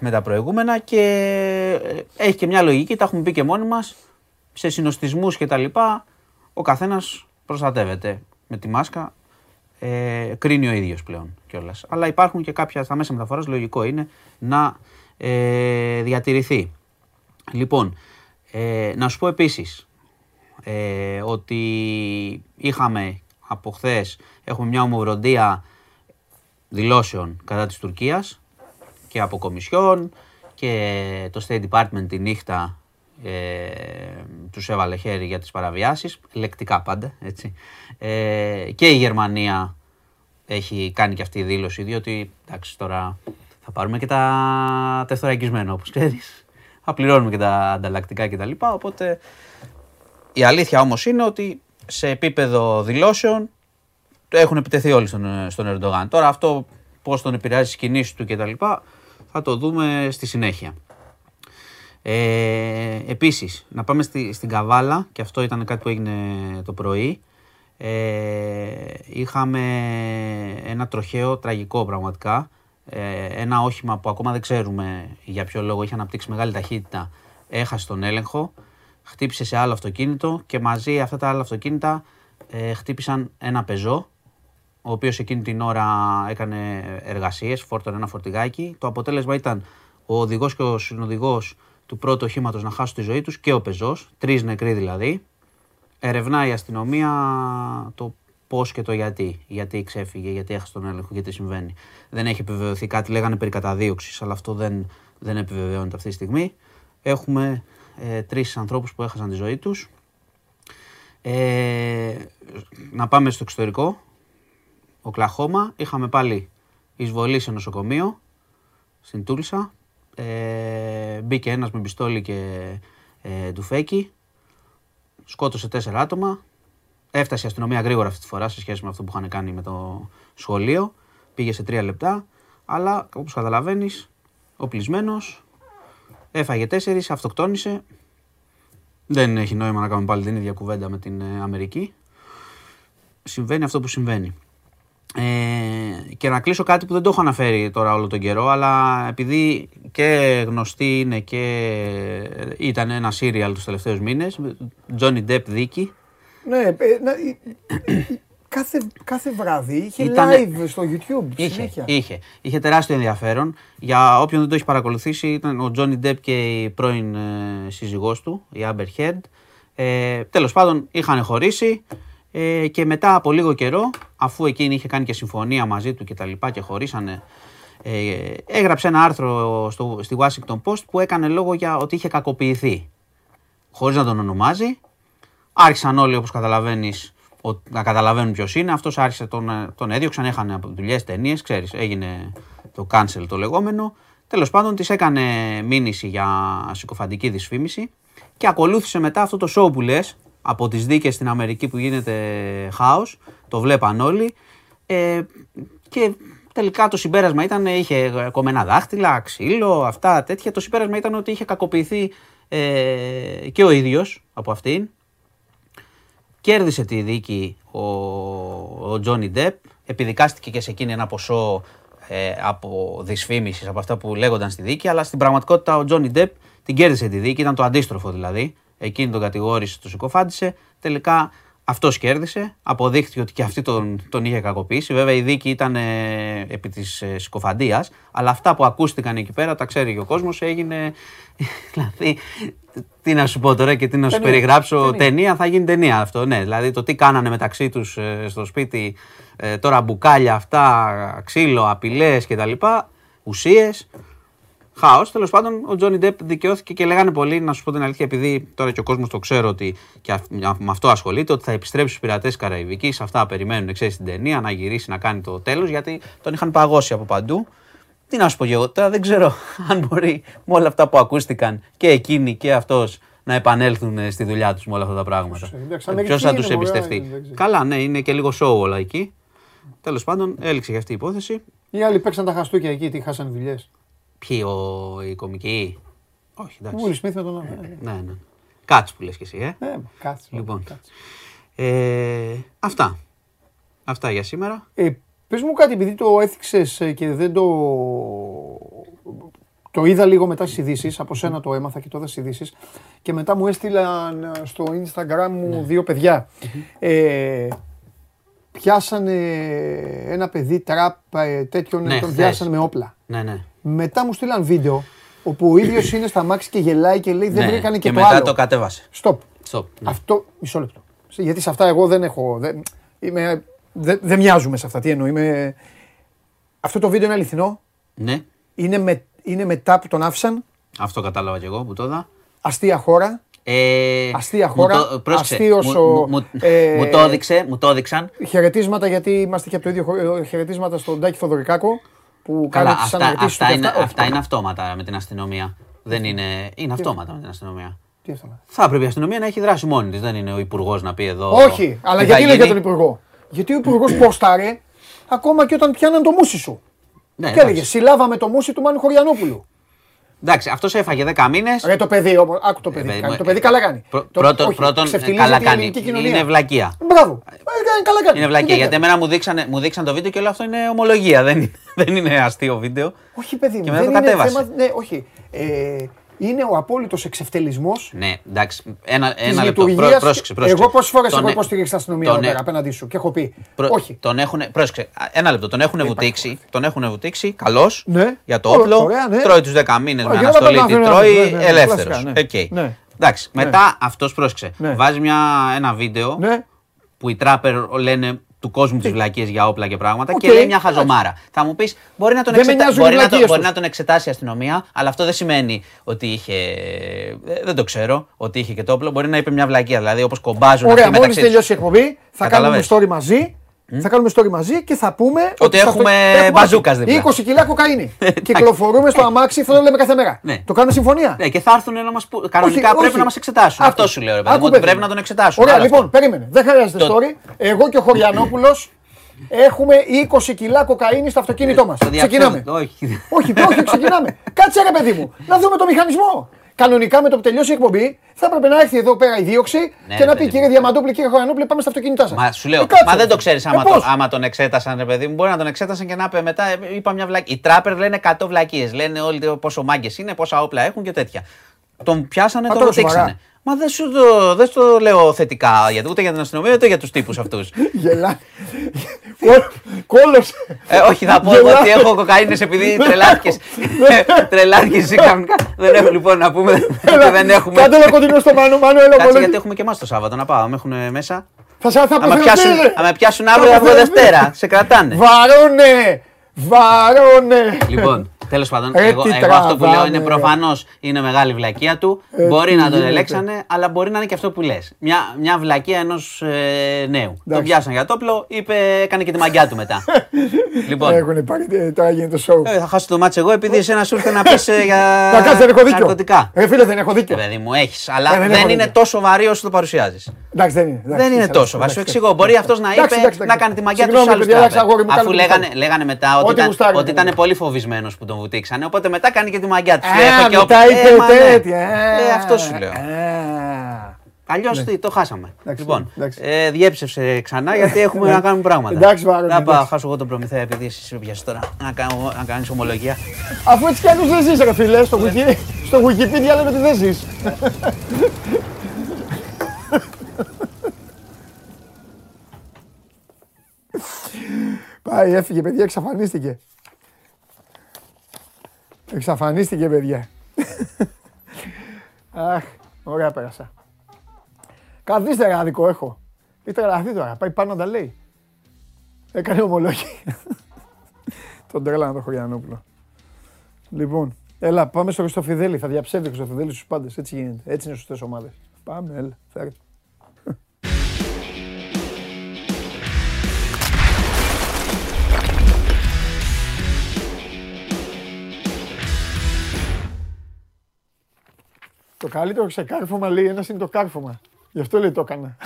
με τα προηγούμενα και έχει και μια λογική, τα έχουμε πει και μόνοι μας, σε συνοστισμούς και τα λοιπά, ο καθένας προστατεύεται με τη μάσκα, κρίνει ο ίδιος πλέον κιόλας. Αλλά υπάρχουν και κάποια στα μέσα μεταφοράς, λογικό είναι να διατηρηθεί. Λοιπόν, να σου πω επίσης ότι είχαμε από χθες, έχουμε μια ομοβροντία δηλώσεων κατά της Τουρκίας και από Κομισιόν και το State Department τη νύχτα τους έβαλε χέρι για τις παραβιάσεις, λεκτικά πάντα, έτσι. Και η Γερμανία έχει κάνει και αυτή η δήλωση, διότι εντάξει, τώρα θα πάρουμε και τα τεθωρακισμένα, όπως ξέρεις, θα πληρώνουμε και τα ανταλλακτικά και τα λοιπά, οπότε η αλήθεια όμως είναι ότι σε επίπεδο δηλώσεων έχουν επιτεθεί όλοι στον Ερντογάν. Τώρα αυτό πώς τον επηρεάζει στις κινήσεις του και τα λοιπά θα το δούμε στη συνέχεια. Επίσης, να πάμε στην Καβάλα, και αυτό ήταν κάτι που έγινε το πρωί. Είχαμε ένα τροχαίο, τραγικό πραγματικά. Ένα όχημα που ακόμα δεν ξέρουμε για ποιο λόγο είχε αναπτύξει μεγάλη ταχύτητα, έχασε τον έλεγχο, χτύπησε σε άλλο αυτοκίνητο και μαζί αυτά τα άλλα αυτοκίνητα χτύπησαν ένα πεζό, ο οποίος εκείνη την ώρα έκανε εργασίες, φόρτωνε ένα φορτηγάκι. Το αποτέλεσμα ήταν ο οδηγός και ο συνοδηγός του πρώτου οχήματος να χάσουν τη ζωή τους και ο πεζός, 3 νεκροί δηλαδή. Ερευνά η αστυνομία το πώς και το γιατί. Γιατί ξέφυγε, γιατί έχασε τον έλεγχο, γιατί συμβαίνει. Δεν έχει επιβεβαιωθεί κάτι, λέγανε περί καταδίωξης, αλλά αυτό δεν επιβεβαιώνεται αυτή τη στιγμή. Έχουμε 3 ανθρώπους που έχασαν τη ζωή τους. Να πάμε στο εξωτερικό. Οκλαχώμα, είχαμε πάλι εισβολή σε νοσοκομείο στην Τούλσα. Μπήκε ένας με πιστόλι και ντουφέκι, σκότωσε 4 άτομα. Έφτασε η αστυνομία γρήγορα αυτή τη φορά σε σχέση με αυτό που είχαν κάνει με το σχολείο. Πήγε σε 3 λεπτά, αλλά όπως καταλαβαίνεις, οπλισμένος, έφαγε 4, αυτοκτόνησε. Δεν έχει νόημα να κάνουμε πάλι την ίδια κουβέντα με την Αμερική. Συμβαίνει αυτό που συμβαίνει. Και να κλείσω κάτι που δεν το έχω αναφέρει τώρα όλο τον καιρό, αλλά επειδή και γνωστή είναι και ήταν ένα σύριαλ τους τελευταίους μήνες, Johnny Depp δίκη. Ναι, κάθε βράδυ είχε live στο YouTube. Είχε τεράστιο ενδιαφέρον. Για όποιον δεν το έχει παρακολουθήσει, ήταν ο Johnny Depp και η πρώην σύζυγός του, η Amber Heard. Τέλος πάντων, είχαν χωρίσει και μετά από λίγο καιρό, αφού εκείνη είχε κάνει και συμφωνία μαζί του και τα λοιπά και χωρίσανε, έγραψε ένα άρθρο στη Washington Post που έκανε λόγο για ότι είχε κακοποιηθεί. Χωρίς να τον ονομάζει, άρχισαν όλοι, όπως καταλαβαίνεις, να καταλαβαίνουν ποιος είναι. Αυτός άρχισε, τον έδιωξαν, έχανε από δουλειές, ταινίες, ξέρεις, έγινε το cancel το λεγόμενο. Τέλος πάντων, της έκανε μήνυση για συκοφαντική δυσφήμιση και ακολούθησε μετά αυτό το show που λες, από τις δίκες στην Αμερική που γίνεται χάος, το βλέπαν όλοι. Και τελικά το συμπέρασμα ήταν, είχε κομμένα δάχτυλα, ξύλο, αυτά τέτοια. Το συμπέρασμα ήταν ότι είχε κακοποιηθεί και ο ίδιος από αυτήν. Κέρδισε τη δίκη ο Johnny Depp, επιδικάστηκε και σε εκείνη ένα ποσό από δυσφήμισης, από αυτά που λέγονταν στη δίκη, αλλά στην πραγματικότητα ο Johnny Depp την κέρδισε τη δίκη, ήταν το αντίστροφο δηλαδή. Εκείνη τον κατηγόρησε, τον συκοφάντησε, τελικά Αυτός κέρδισε, αποδείχθηκε ότι και αυτή τον είχε κακοποιήσει. Βέβαια η δίκη ήταν επί της συκοφαντίας, αλλά αυτά που ακούστηκαν εκεί πέρα τα ξέρει και ο κόσμος, έγινε... Δηλαδή, τι να σου πω τώρα και τι να σου περιγράψω, ταινία θα γίνει ταινία αυτό. Ναι, δηλαδή το τι κάνανε μεταξύ τους στο σπίτι, τώρα μπουκάλια αυτά, ξύλο, απειλές κτλ. Ουσίες, χάος. Τέλος πάντων, ο Τζόνι Ντεπ δικαιώθηκε και λέγανε πολλοί, να σου πω την αλήθεια, επειδή τώρα και ο κόσμος το ξέρω ότι και με αυτό ασχολείται, ότι θα επιστρέψει στους πειρατές της Καραϊβικής. Αυτά περιμένουν, ξέρεις, την ταινία, να γυρίσει, να κάνει το τέλος, γιατί τον είχαν παγώσει από παντού. Τι να σου πω και εγώ τώρα, δεν ξέρω αν μπορεί με όλα αυτά που ακούστηκαν και εκείνοι και αυτός να επανέλθουν στη δουλειά τους με όλα αυτά τα πράγματα. Ποιος θα τους εμπιστευτεί. Καλά, ναι, είναι και λίγο show όλα εκεί. Τέλος πάντων, έληξε και αυτή η υπόθεση. Οι άλλοι παίξαν τα χαστούκια εκεί, τι χάσαν δουλειές. Ποιοι, οι κομικοί. Όχι, εντάξει. Will Smith με τον άλλο. Ναι. Κάτσε που λες και εσύ, Ναι, κάτσε. Λοιπόν. Αυτά. Αυτά για σήμερα. Πες μου κάτι, επειδή το έθιξες και δεν το είδα λίγο μετά στις ειδήσεις, από σένα το έμαθα και το είδα στις ειδήσεις και μετά μου έστειλαν στο Instagram μου δύο παιδιά. Πιάσανε ένα παιδί τραπ τέτοιον, τον πιάσανε με όπλα. Ναι. Μετά μου στείλαν βίντεο όπου ο ίδιος είναι στα μάξι και γελάει και λέει δεν βρήκανε και το άλλο. Και μετά το κατέβασε. Stop. Αυτό, μισό λεπτό. Γιατί σε αυτά εγώ δεν έχω... Δεν μοιάζουμε σε αυτά, τι εννοούμε. Αυτό το βίντεο είναι αληθινό. Ναι. Είναι μετά που τον άφησαν. Αυτό κατάλαβα κι εγώ που το είδα. Αστεία χώρα. Αστεία χώρα. Αστείος ο... Μου το έδειξαν. Χαιρετίσματα, γιατί είμαστε και από το ίδιο χωριό. Χαιρετίσματα στον Τάκη Θοδωρικάκο. Που κατέστησαν αναρτήσεις. Αυτά είναι αυτόματα με την αστυνομία. Δεν είναι... Είναι αυτόματα με την αστυνομία. Θα έπρεπε η αστυνομία να έχει δράσει μόνη της. Δεν είναι ο υπουργός να πει εδώ... Όχι, αλλά γιατί λέει για τον υπουργό. Γιατί ο υπουργός ποστάρε ακόμα και όταν πιάναν το μούσι σου. Ναι, και έλεγε συλλάβαμε το μούσι του Μάνου Χωριανόπουλου. Εντάξει, αυτός έφαγε 10 μήνες. Ρε το παιδί όμως, άκου το παιδί. Το παιδί καλά κάνει. Πρώτον, καλά κάνει. Είναι βλακεία. Μπράβο. Καλά κάνει. Είναι βλακεία. Γιατί εμένα μου δείξαν το βίντεο και όλο αυτό είναι ομολογία. Δεν είναι αστείο βίντεο. Όχι, παιδί μου. Και μετά το κατέβασε. Ναι, όχι. Είναι ο απόλυτος εξευτελισμός. Ναι, εντάξει. Ένα λεπτό. Πρόσεξε. Εγώ πόσες φορές έχω υποστηρίξει την αστυνομία εδώ πέρα απέναντί σου και έχω πει. Όχι. Τον έχουν. Πρόσεξε. Ένα λεπτό. Τον έχουν βουτήξει. Καλός. Για το όπλο. Τρώει τους 10 μήνες με αναστολή. Τι τρώει. Ελεύθερος. Εντάξει. Μετά αυτός πρόσεξε. Βάζει ένα βίντεο που οι τράπερ λένε του κόσμου τις βλακίες για όπλα και πράγματα και λέει μια χαζομάρα. Θα μου πεις, μπορεί να τον εξετάσει η αστυνομία, αλλά αυτό δεν σημαίνει ότι είχε, δεν το ξέρω, ότι είχε και το όπλο. Μπορεί να είπε μια βλακία, δηλαδή όπως κομπάζουν αυτοί μεταξύ τους. Ωραία, μόλις τελειώσει η εκπομπή, θα κάνουμε story μαζί. Θα κάνουμε story μαζί και θα πούμε ότι έχουμε μπαζούκας δίπλα. 20 κιλά κοκαίνη. Κυκλοφορούμε στο αμάξι, αυτό το λέμε κάθε μέρα. Το κάνουμε συμφωνία. Ναι, και θα έρθουν να μας πούν. Κανονικά πρέπει να μας εξετάσουν. Αυτό σου λέω, ρε παιδί μου, ότι πρέπει να τον εξετάσουν. Ωραία, λοιπόν, περίμενε. Δεν χρειάζεται story. Εγώ και ο Χωριανόπουλος έχουμε 20 κιλά κοκαίνη στο αυτοκίνητό μας. Ξεκινάμε. Όχι, ξεκινάμε. Κάτσε, ρε παιδί μου, να δούμε το μηχανισμό. Κανονικά με το που τελειώσει η εκπομπή θα έπρεπε να έρθει εδώ πέρα η δίωξη και να πει κύριε Διαμαντόπουλε, κύριε Χωριανόπουλε, πάμε στα αυτοκίνητά σας. Μα σου λέω, μα δεν το ξέρεις άμα τον εξέτασαν, ρε παιδί μου, μπορεί να τον εξέτασαν και να πει μετά, είπα μια βλακία. Οι τράπερ λένε 100 βλακίες, λένε όλοι πόσο μάγκες είναι, πόσα όπλα έχουν και τέτοια. Τον πιάσανε, τον βουτήξανε. Μα δεν σου το λέω θετικά, ούτε για την αστυνομία, ούτε για τους τύπους αυτούς. Γελά. Κόλωσε. Όχι, θα πω ότι έχω κοκαίνες επειδή τρελάθηκες κανονικά. Δεν έχουμε λοιπόν να πούμε. Κάντε ένα κοντινό στο Μάνο, κάτσε, γιατί έχουμε και εμάς το Σάββατο να πάμε. Έχουν μέσα. Θα με πιάσουν αύριο από Δευτέρα. Σε κρατάνε. Βαρώνε. Λοιπόν. Τέλος πάντων, εγώ αυτό που λέω είναι προφανώς είναι μεγάλη βλακεία του. Μπορεί να τον ελέξανε, αλλά μπορεί να είναι και αυτό που λες. Μια βλακεία ενός νέου. Τον πιάσαν για το όπλο, έκανε και τη μαγιά του μετά. Λοιπόν. Έχουν πάρει, τώρα γίνεται το σοου. Θα χάσω το μάτσο εγώ επειδή εσένα σου ήρθε να πεις για ναρκωτικά. Φίλε, δεν έχω δίκιο. Παιδί μου, έχεις, αλλά δεν είναι τόσο σοβαρή όσο το παρουσιάζεις. Δεν είναι τόσο σοβαρή. Σου εξηγώ, μπορεί αυτός να είπε να κάνει τη μαγιά του στους άλλους. Αφού λέγανε μετά ότι ήταν πολύ φοβισμένος που τον βουτήξανε, οπότε μετά κάνει και τη μαγιά της. Μετά είπε τέτοια. Αυτό σου λέω. Αλλιώς το χάσαμε. Λοιπόν, διέψευσε ξανά γιατί έχουμε να κάνουμε πράγματα. Να πάω, χάσω εγώ τον Προμηθέα επειδή εσύ πιάσεις τώρα. Να κάνεις ομολογία. Αφού έτσι κι άλλους δεν ζεις, ρε φίλε, στο Wikipedia λέμε ότι δεν ζεις. Πάει, έφυγε παιδιά, εξαφανίστηκε. Εξαφανίστηκε παιδιά. Αχ, ωραία πέρασα. Καθίστε ρε άδικο έχω. Είτε γραφτεί τώρα, πάει πάνω να τα λέει. Έκανε ομολόγη. Τον τρέλανα το Χωριανόπουλο. Λοιπόν, έλα πάμε στο Χριστοφιδέλη, θα διαψεύει ο Χριστοφιδέλης στους πάντες, έτσι γίνεται, έτσι είναι σωστές ομάδες. Πάμε, έλα, φέρε. Το καλύτερο ξεκάρφωμα λέει, ένας είναι το κάρφωμα. Γι' αυτό λέει το έκανα.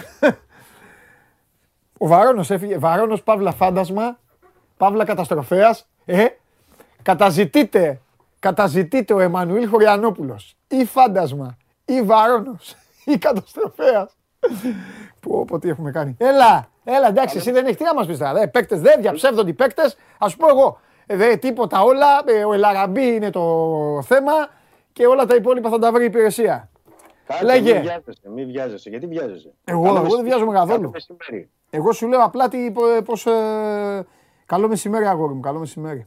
Ο Βαρώνος έφυγε, Βαρώνος παύλα φάντασμα, παύλα καταστροφέας. Καταζητείται ο Εμμανουήλ Χωριανόπουλος. Ή φάντασμα, ή Βαρώνος, ή καταστροφέας. Πω πω τι έχουμε κάνει. Έλα, έλα εντάξει, εσύ δεν έχεις τι να μας πεις τώρα. Παίκτες δεν διαψεύδονται οι παίκτες. Ας πω εγώ, τίποτα όλα, ο Ελαραμπή είναι το θέμα και όλα τα υπόλοιπα θα τα βρει η υπηρεσία. Λέγε. Μην βιάζεσαι, γιατί βιάζεσαι. Εγώ δεν βιάζομαι καθόλου. Εγώ σου λέω απλά πως... Καλό μεσημέρι αγόρι μου, καλό μεσημέρι.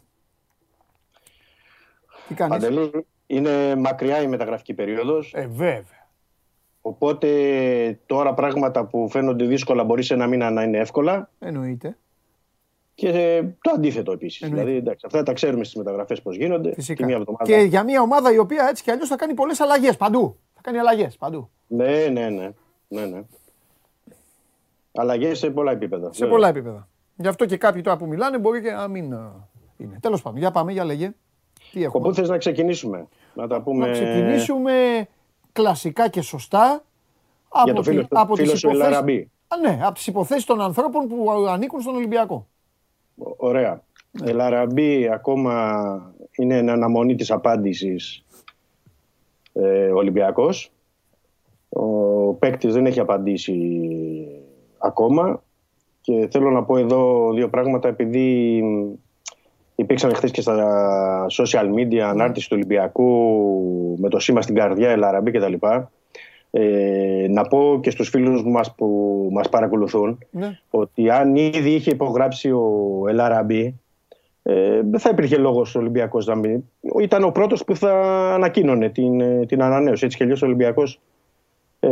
Τι κάνεις? Παντελή, είναι μακριά η μεταγραφική περίοδος. Βέβαια. Οπότε τώρα πράγματα που φαίνονται δύσκολα μπορεί σε ένα μήνα να είναι εύκολα. Εννοείται. Και το αντίθετο επίσης. Δηλαδή, εντάξει, αυτά τα ξέρουμε στις μεταγραφές πώς γίνονται. Φυσικά. Και, και για μια ομάδα η οποία έτσι κι αλλιώς θα κάνει πολλές αλλαγές παντού. Θα κάνει αλλαγές παντού. Ναι. Αλλαγές σε πολλά επίπεδα. Σε πολλά επίπεδα. Γι' αυτό και κάποιοι τώρα που μιλάνε μπορεί και να μην είναι. Τέλος πάντων, για πάμε, για λέγε. Πού θες να ξεκινήσουμε? Να τα πούμε. Να ξεκινήσουμε κλασικά και σωστά από, από τις υποθέσεις. Ναι, από τις υποθέσεις των ανθρώπων που ανήκουν στον Ολυμπιακό. Ωραία. Ναι. El Arabi ακόμα είναι εν αναμονή της απάντησης Ολυμπιακός. Ο παίκτης δεν έχει απαντήσει ακόμα. Και θέλω να πω εδώ δύο πράγματα, επειδή υπήρξαν χθες και στα social media ανάρτηση του Ολυμπιακού με το σήμα στην καρδιά, El Arabi κτλ. Να πω και στους φίλους μας που μας παρακολουθούν, ναι, ότι αν ήδη είχε υπογράψει ο El Arabi, δεν θα υπήρχε λόγος ο Ολυμπιακός να μην. Ήταν ο πρώτος που θα ανακοίνωνε την ανανέωση. Έτσι κι αλλιώς ο Ολυμπιακός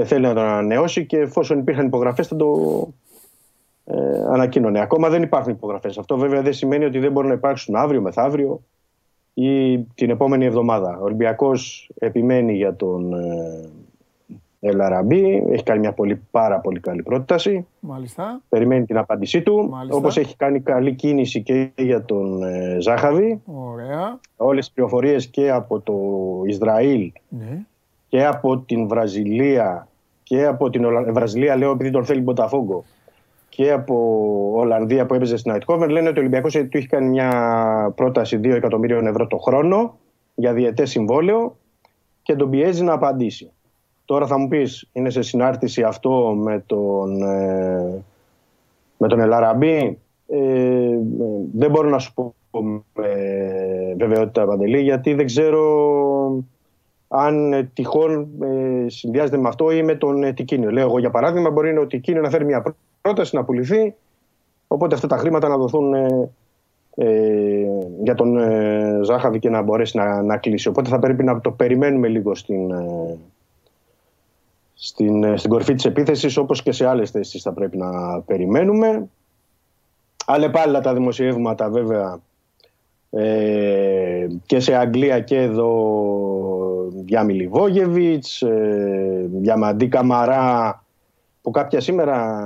θέλει να τον ανανεώσει και εφόσον υπήρχαν υπογραφές θα το... ανακοίνωνε. Ακόμα δεν υπάρχουν υπογραφές. Αυτό βέβαια δεν σημαίνει ότι δεν μπορούν να υπάρξουν αύριο, μεθαύριο ή την επόμενη εβδομάδα. Ο Ολυμπιακός επιμένει για τον El Arabi. Έχει κάνει μια πάρα πολύ καλή πρόταση. Μάλιστα. Περιμένει την απάντησή του. Μάλιστα. Όπως έχει κάνει καλή κίνηση και για τον Ζάχαβη. Ωραία. Όλες τις πληροφορίες και από το Ισραήλ, ναι, και από την Βραζιλία και από την Βραζιλία λέω επειδή τον θέλει Μποταφόγκο, και από Ολλανδία που έπαιζε στην Αιτκόβερ, λένε ότι ο Ολυμπιακός του είχε κάνει μια πρόταση 2 εκατομμύριων ευρώ το χρόνο για διετές συμβόλαιο και τον πιέζει να απαντήσει. Τώρα θα μου πεις, είναι σε συνάρτηση αυτό με τον El Arabi. Δεν μπορώ να σου πω με βεβαιότητα, Παντελή, γιατί δεν ξέρω αν τυχόν συνδυάζεται με αυτό ή με τον Τικίνιο. Λέω εγώ για παράδειγμα, μπορεί ο Τικίνιο να φέρει μια πρόταση να πουληθεί, οπότε αυτά τα χρήματα να δοθούν για τον Ζάχαβη και να μπορέσει να κλείσει. Οπότε θα πρέπει να το περιμένουμε λίγο στην κορφή της επίθεσης, όπως και σε άλλες θέσεις θα πρέπει να περιμένουμε. Αλλεπάλληλα τα δημοσιεύματα βέβαια και σε Αγγλία και εδώ για Μιλιβόγεβιτς, για Μαντί Καμαρά, που κάποια σήμερα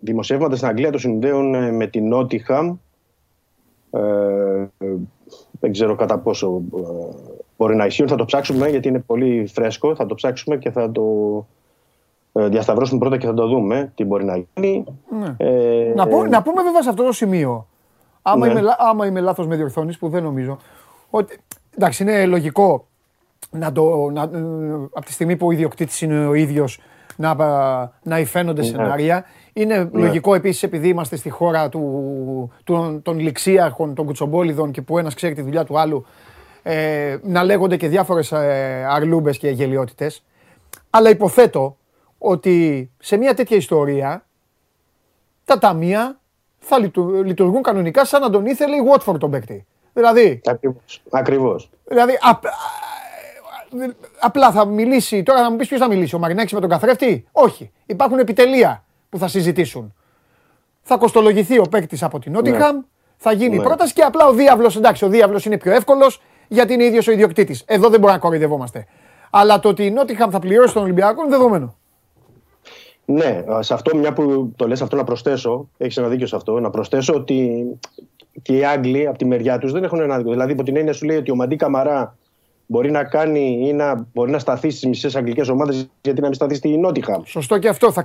δημοσιεύματα στην Αγγλία το συνδέουν με την Νότιχαμ. Δεν ξέρω κατά πόσο μπορεί να ισχύουν. Θα το ψάξουμε γιατί είναι πολύ φρέσκο. Θα το ψάξουμε και θα το διασταυρώσουμε πρώτα και θα το δούμε τι μπορεί να γίνει. Ναι. Να πούμε βέβαια σε αυτό το σημείο, άμα, ναι, άμα είμαι λάθος με διορθώνεις, που δεν νομίζω, ότι εντάξει είναι λογικό από τη στιγμή που ο ιδιοκτήτης είναι ο ίδιος να υφαίνονται, ναι, σενάρια. Είναι, ναι, λογικό επίσης, επειδή είμαστε στη χώρα των ληξίαρχων, των κουτσομπόλιδων και που ένας ξέρει τη δουλειά του άλλου, να λέγονται και διάφορες αρλούμπες και γελιότητες. Αλλά υποθέτω ότι σε μια τέτοια ιστορία τα ταμεία θα λειτουργούν κανονικά σαν να τον ήθελε η Watford τον παίκτη. Δηλαδή. Ακριβώς. Δηλαδή, απλά θα μιλήσει. Τώρα θα μου πεις ποιος θα μιλήσει, ο Μαρινάκης με τον καθρέφτη. Όχι. Υπάρχουν επιτελεία που θα συζητήσουν. Θα κοστολογηθεί ο παίκτης από την Νότιγχαμ, ναι. Θα γίνει ναι. Πρόταση και απλά ο διάβλος. Εντάξει, ο διάβλος είναι πιο εύκολος γιατί είναι ίδιος ο ιδιοκτήτης. Εδώ δεν μπορούμε να κοροϊδευόμαστε. Αλλά το ότι η Νότιγχαμ θα πληρώσει τον Ολυμπιακό είναι δεδομένο. Ναι, σε αυτό, μια που το λες αυτό, να προσθέσω, έχεις ένα δίκιο σε αυτό, να προσθέσω ότι και οι Άγγλοι από τη μεριά τους δεν έχουν ένα δίκιο. Δηλαδή, υπό την έννοια σου λέει ότι ο Μαντί Καμαρά μπορεί να κάνει ή να μπορεί να σταθεί στις μισές αγγλικές ομάδες, γιατί να μην σταθεί στη Νότιγχαμ. Σωστό και αυτό. Θα,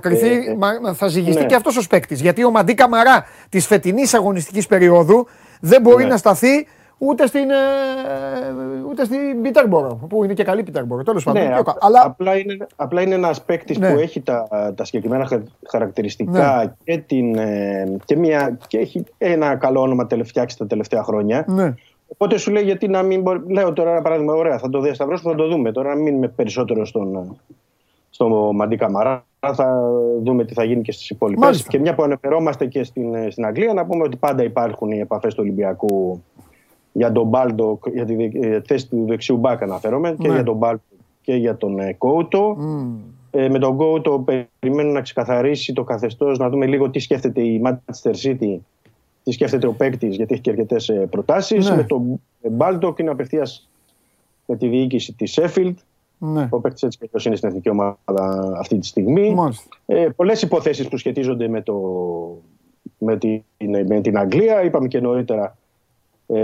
θα ζυγιστεί ναι. Και αυτός ως παίκτης. Γιατί ο Μαντί Καμαρά της φετινής αγωνιστικής περίοδου δεν μπορεί ναι. Να σταθεί ούτε στην Πίτερμπορο, που είναι και καλή Πίτερμπορο. Τέλος πάντων. Ναι, αλλά... απλά είναι ένας παίκτης ναι. Που έχει τα συγκεκριμένα χαρακτηριστικά ναι. Και, και έχει ένα καλό όνομα φτιάξει τα τελευταία χρόνια. Ναι. Οπότε σου λέει γιατί να μην μπορεί... Λέω τώρα ένα παράδειγμα, ωραία, θα το διασταυρώσουμε, θα το δούμε. Τώρα να μείνουμε περισσότερο στο Μαντί Καμαρά, θα δούμε τι θα γίνει και στις υπόλοιπες. Και μια που αναφερόμαστε και στην Αγγλία, να πούμε ότι πάντα υπάρχουν οι επαφές του Ολυμπιακού για τον Μπάλντο, για τη θέση του δεξιού μπακ αναφέρομαι, ναι. Και για τον Μπάλντο και για τον Κόουτο. Mm. Με τον Κόουτο περιμένουν να ξεκαθαρίσει το καθεστώς, να δούμε λίγο τι σκέφτεται η Manchester City. Τι σκέφτεται ο παίκτης, γιατί έχει και αρκετές προτάσεις. Ναι. Με τον Μπάλντοκ είναι απευθείας με τη διοίκηση της Σέφιλντ. Ναι. Ο παίκτης έτσι και είναι στην εθνική ομάδα αυτή τη στιγμή. Πολλές υποθέσεις που σχετίζονται με την Αγγλία. Είπαμε και νωρίτερα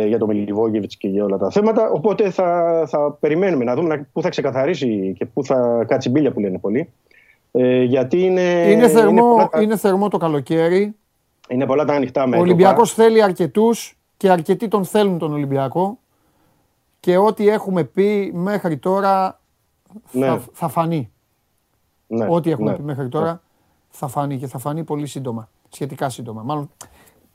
για τον Μιλιβόγεβιτς και για όλα τα θέματα. Οπότε θα περιμένουμε να δούμε πού θα ξεκαθαρίσει και πού θα κάτσει μπίλια που λένε πολλοί. Γιατί είναι θερμό το καλοκαίρι. Είναι πολλά τα ανοιχτά μέτωπα. Ο Ολυμπιακός θέλει αρκετούς και αρκετοί τον θέλουν τον Ολυμπιακό. Και ό,τι έχουμε πει μέχρι τώρα ναι. θα φανεί. Ναι. Ό,τι έχουμε ναι. πει μέχρι τώρα ναι. θα φανεί και θα φανεί πολύ σύντομα. Σχετικά σύντομα. Μάλλον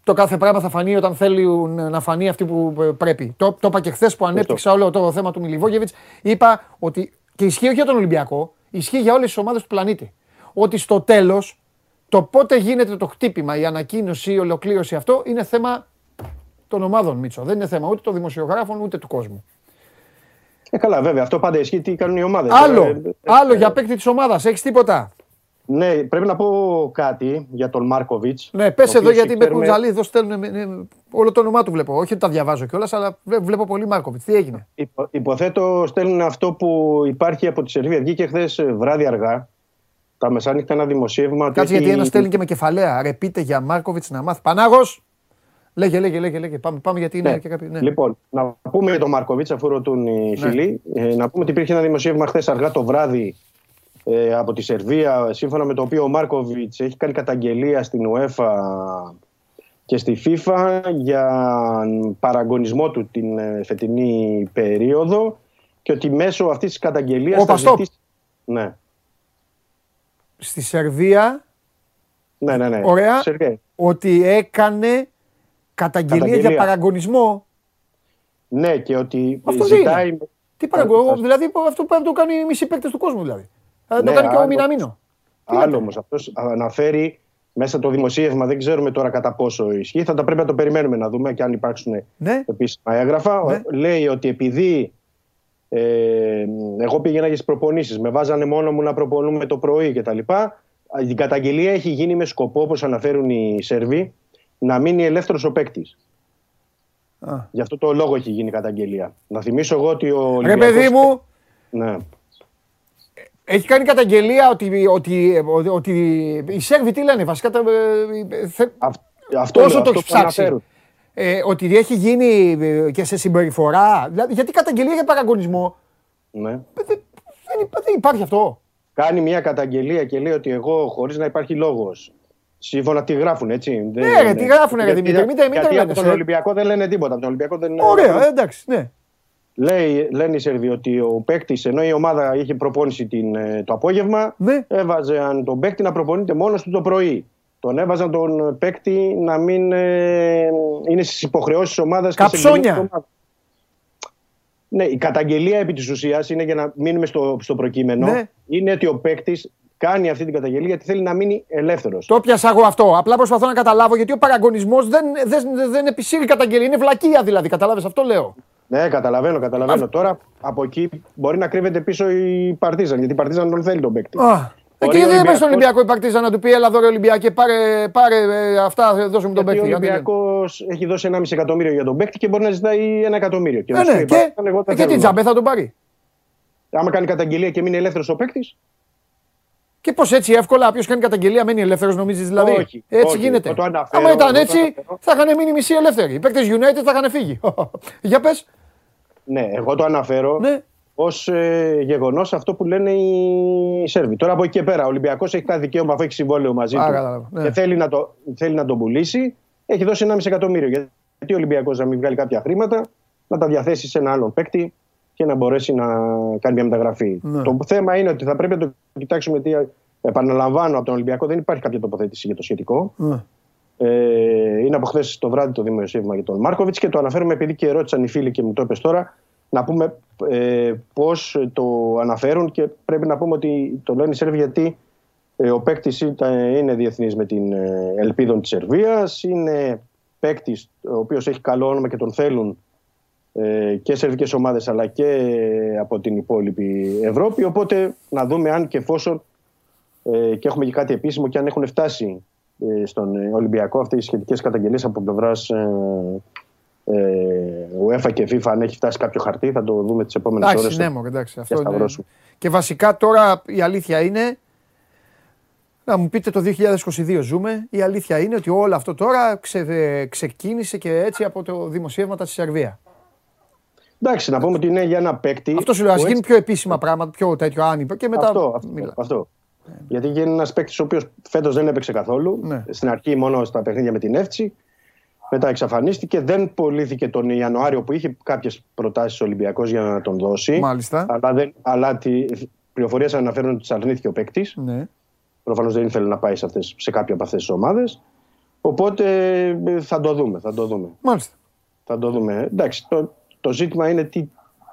το κάθε πράγμα θα φανεί όταν θέλουν να φανεί αυτοί που πρέπει. Το είπα και χθες που ανέπτυξα όλο το θέμα του Μιλιβόγεβιτς. Είπα ότι και ισχύει για τον Ολυμπιακό, ισχύει για όλες τις ομάδες του πλανήτη. Ότι στο τέλος. Το πότε γίνεται το χτύπημα, η ανακοίνωση, η ολοκλήρωση, αυτό είναι θέμα των ομάδων, Μίτσο. Δεν είναι θέμα ούτε των δημοσιογράφων ούτε του κόσμου. Καλά, βέβαια. Αυτό πάντα ισχύει τι κάνουν οι ομάδες. Άλλο για παίκτη της ομάδας. Έχεις τίποτα? Ναι, πρέπει να πω κάτι για τον Μάρκοβιτς. Ναι, πες εδώ γιατί με κουτζαλί εδώ στέλνουν. Όλο το όνομά του βλέπω. Όχι ότι τα διαβάζω κιόλας, αλλά βλέπω πολύ Μάρκοβιτς. Τι έγινε? Υποθέτω στέλνουν αυτό που υπάρχει από τη Σερβία. Βγήκε χθες βράδυ αργά. Τα μεσάνυχτα ένα δημοσίευμα. Κάτσε γιατί ένα στέλνει και με κεφαλαία. Ρε πείτε για Μάρκοβιτς να μάθει. Πανάγος! Λέγε. Πάμε γιατί είναι ναι. Και κάποιοι. Ναι. Λοιπόν, να πούμε για τον Μάρκοβιτς, αφού ρωτούν οι φίλοι. Ναι. Να πούμε ότι υπήρχε ένα δημοσίευμα χθες αργά το βράδυ από τη Σερβία, σύμφωνα με το οποίο ο Μάρκοβιτς έχει κάνει καταγγελία στην UEFA και στη FIFA για παραγωνισμό του την φετινή περίοδο και ότι μέσω αυτής της καταγγελίας. Ναι. Στη Σερβία, ναι. Ωραία, Σερβία. Ότι έκανε καταγγελία για παραγωνισμό. Ναι, και ότι αυτό ζητάει... Είναι. Τι παραγωνισμό, δηλαδή αυτό πρέπει να το κάνει οι μισοί παίκτες του κόσμου δηλαδή. Ναι, το κάνει και ο Μιναμίνο. Άλλο όμως, αυτός αναφέρει μέσα το δημοσίευμα, δεν ξέρουμε τώρα κατά πόσο ισχύει, θα τα πρέπει να το περιμένουμε να δούμε και αν υπάρξουν ναι. Επίσημα έγγραφα. Ναι. Λέει ότι επειδή... εγώ πήγαινα για τις προπονήσεις, με βάζανε μόνο μου να προπονούμε το πρωί κτλ. Η καταγγελία έχει γίνει με σκοπό, όπως αναφέρουν οι Σέρβοι, να μείνει ελεύθερος ο παίκτης. Γι' αυτό το λόγο έχει γίνει η καταγγελία. Να θυμίσω εγώ ότι ο Ολυμπιακός... Ρε παιδί μου, ναι. Έχει κάνει καταγγελία ότι οι Σέρβοι τι λένε βασικά τα... Αυτό το ψάξουν. Ότι έχει γίνει και σε συμπεριφορά. Δηλαδή, γιατί καταγγελία για παραγωνισμό. Ναι. Δεν υπάρχει αυτό. Κάνει μια καταγγελία και λέει ότι εγώ, χωρίς να υπάρχει λόγος. Σύμφωνα τι γράφουν, έτσι. Ναι, τι γράφουν, γιατί από τον Ολυμπιακό δεν λένε τίποτα. Από τον Ολυμπιακό δεν. Ωραία, εντάξει, ναι. Λένε οι Σερβοί ότι ο παίκτης, ενώ η ομάδα είχε προπόνηση το απόγευμα, ναι. Έβαζαν τον παίκτη να προπονείται μόνος του το πρωί. Τον έβαζαν τον παίκτη να μην είναι στις υποχρεώσεις της ομάδας. Καψόνια! Ναι, η καταγγελία επί της ουσίας είναι για να μείνουμε στο προκείμενο. Ναι. Είναι ότι ο παίκτης κάνει αυτή την καταγγελία γιατί θέλει να μείνει ελεύθερος. Το πιάσα εγώ αυτό. Απλά προσπαθώ να καταλάβω γιατί ο παραγωνισμός δεν επισύρει καταγγελία. Είναι βλακεία δηλαδή. Κατάλαβες αυτό λέω. Ναι, καταλαβαίνω. Τώρα από εκεί μπορεί να κρύβεται πίσω η Παρτίζαν. Γιατί η Παρτίζαν τον θέλει τον παίκτη. Εκεί δεν πες στον Ολυμπιακό η Παρτίζαν να του πει: έλα δωρε Ολυμπιακέ, πάρε αυτά, δώσε μου τον παίκτη. Ο Ολυμπιακός έχει δώσει 1,5 εκατομμύριο για τον παίκτη και μπορεί να ζητάει 1 εκατομμύριο. Και τι τζαμπέ θα τον πάρει. Άμα κάνει καταγγελία και μείνει ελεύθερος ο παίκτης. Και πως έτσι εύκολα, ποιος κάνει καταγγελία μένει ελεύθερος, νομίζεις δηλαδή. Όχι, έτσι όχι, γίνεται. Άμα ήταν έτσι, θα είχαν μείνει μισή ελεύθεροι. Οι παίκτες United θα είχαν φύγει. Για πες. Ναι, εγώ το αναφέρω ως γεγονός αυτό που λένε οι Σέρβοι. Τώρα από εκεί και πέρα, ο Ολυμπιακός έχει τα δικαίωμα αφού έχει συμβόλαιο μαζί του και θέλει να τον πουλήσει. Έχει δώσει 1,5 εκατομμύριο. Γιατί ο Ολυμπιακός να μην βγάλει κάποια χρήματα, να τα διαθέσει σε ένα άλλον παίκτη και να μπορέσει να κάνει μια μεταγραφή. Ναι. Το θέμα είναι ότι θα πρέπει να το κοιτάξουμε. Επαναλαμβάνω, από τον Ολυμπιακό δεν υπάρχει κάποια τοποθέτηση για το σχετικό. Ναι. Είναι από χθες το βράδυ το δημοσίευμα για τον Μάρκοβιτς και το αναφέρουμε επειδή και ερώτησαν οι φίλοι και μου το είπες τώρα. Να πούμε πώς το αναφέρουν και πρέπει να πούμε ότι το λένε οι Σέρβοι γιατί ο παίκτης είναι διεθνής με την ελπίδα της Σερβίας. Είναι παίκτης ο οποίος έχει καλό όνομα και τον θέλουν και σερβικές ομάδες αλλά και από την υπόλοιπη Ευρώπη. Οπότε να δούμε αν και εφόσον και έχουμε και κάτι επίσημο και αν έχουν φτάσει στον Ολυμπιακό αυτές οι σχετικές καταγγελίες από πλευράς UEFA και FIFA, αν έχει φτάσει κάποιο χαρτί θα το δούμε τις επόμενες ώρες. Εντάξει, αυτό είναι. Και βασικά τώρα η αλήθεια είναι, να μου πείτε, το 2022 ζούμε, η αλήθεια είναι ότι όλο αυτό τώρα ξεκίνησε και έτσι από το δημοσίευματα στη Σερβία. Εντάξει, να πούμε ότι είναι για ένα παίκτη. Αυτό σου λέω, ας γίνει πιο επίσημα πράγματα, πιο τέτοιο άνοιγμα και μετά. Αυτό. Γιατί γίνει ένας παίκτης ο οποίος φέτος δεν έπαιξε καθόλου. Ναι. Στην αρχή μόνο στα παιχνίδια με την Έφτσι. Μετά εξαφανίστηκε. Δεν πωλήθηκε τον Ιανουάριο που είχε κάποιες προτάσεις ο Ολυμπιακός για να τον δώσει. Μάλιστα. Αλλά πληροφορίες αναφέρουν ότι της αρνήθηκε ο παίκτης. Ναι. Προφανώς δεν ήθελε να πάει σε κάποια από αυτές τις ομάδες. Οπότε θα το δούμε. Μάλιστα. Θα το δούμε. Εντάξει. Το ζήτημα είναι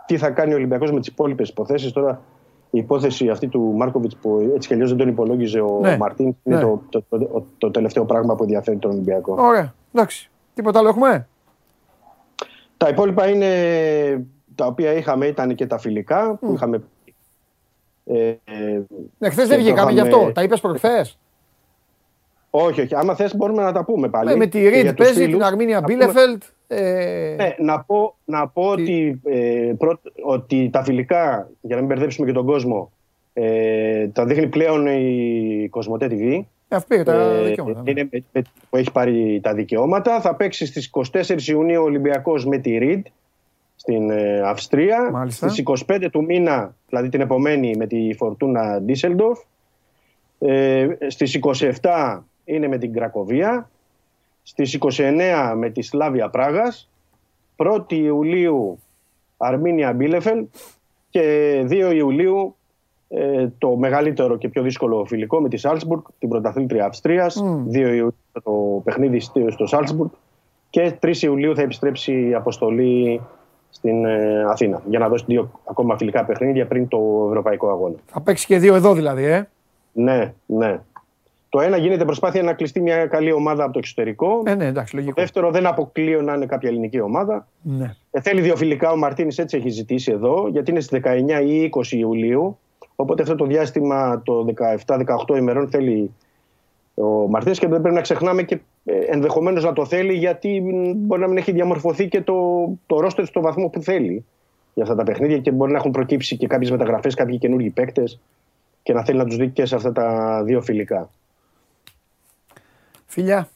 τι θα κάνει ο Ολυμπιακός με τις υπόλοιπες υποθέσεις. Τώρα η υπόθεση αυτή του Μάρκοβιτς που έτσι κι αλλιώς δεν τον υπολόγιζε ο Μαρτίν είναι το τελευταίο πράγμα που ενδιαφέρει τον Ολυμπιακό. Ωραία. Εντάξει. Τίποτα άλλο έχουμε. Τα υπόλοιπα είναι τα οποία είχαμε, ήταν και τα φιλικά που είχαμε. Χθες δεν βγήκαμε γι' αυτό. Τα είπες προχθές. Όχι. Άμα θες μπορούμε να τα πούμε πάλι. Με τη Ρίτ παίζει, την Αρμίνια Μπίλεφελτ. Ναι, να πω ότι τα φιλικά, για να μην μπερδέψουμε και τον κόσμο, τα δείχνει πλέον η Κοσμοτέ TV. Αυτή τα δικαιώματα. Είναι που έχει πάρει τα δικαιώματα. Θα παίξει στις 24 Ιουνίου ο Ολυμπιακός με τη Ρίτ στην Αυστρία. Μάλιστα. Στις 25 του μήνα, δηλαδή την επομένη, με τη Φορτούνα Ντίσελντορφ. Στις 27 είναι με την Κρακοβία. Στις 29 με τη Σλάβια Πράγας, 1η Ιουλίου Αρμίνια Μπίλεφελ και 2 Ιουλίου το μεγαλύτερο και πιο δύσκολο φιλικό με τη Σάλτσμπουργκ, την πρωταθλήτρια Αυστρίας. 2 Ιουλίου το παιχνίδι στο Σάλτσμπουργκ και 3 Ιουλίου θα επιστρέψει η αποστολή στην Αθήνα για να δώσει 2 ακόμα φιλικά παιχνίδια πριν το ευρωπαϊκό αγώνα. Θα παίξει και 2 εδώ δηλαδή, Ναι. Το ένα γίνεται προσπάθεια να κλειστεί μια καλή ομάδα από το εξωτερικό. Εντάξει, λογικό. Το δεύτερο δεν αποκλείω να είναι κάποια ελληνική ομάδα. Ναι. Θέλει 2 φιλικά ο Μαρτίνης, έτσι έχει ζητήσει εδώ, γιατί είναι στις 19 ή 20 Ιουλίου. Οπότε αυτό το διάστημα το 17-18 ημερών θέλει ο Μαρτίνης και δεν πρέπει να ξεχνάμε και ενδεχομένως να το θέλει, γιατί μπορεί να μην έχει διαμορφωθεί και το ρόστερ στο βαθμό που θέλει για αυτά τα παιχνίδια και μπορεί να έχουν προκύψει και κάποιες μεταγραφές, κάποιοι καινούργοι παίκτες και να θέλει να τους δει και σε αυτά τα 2 φιλικά. Φιλιά.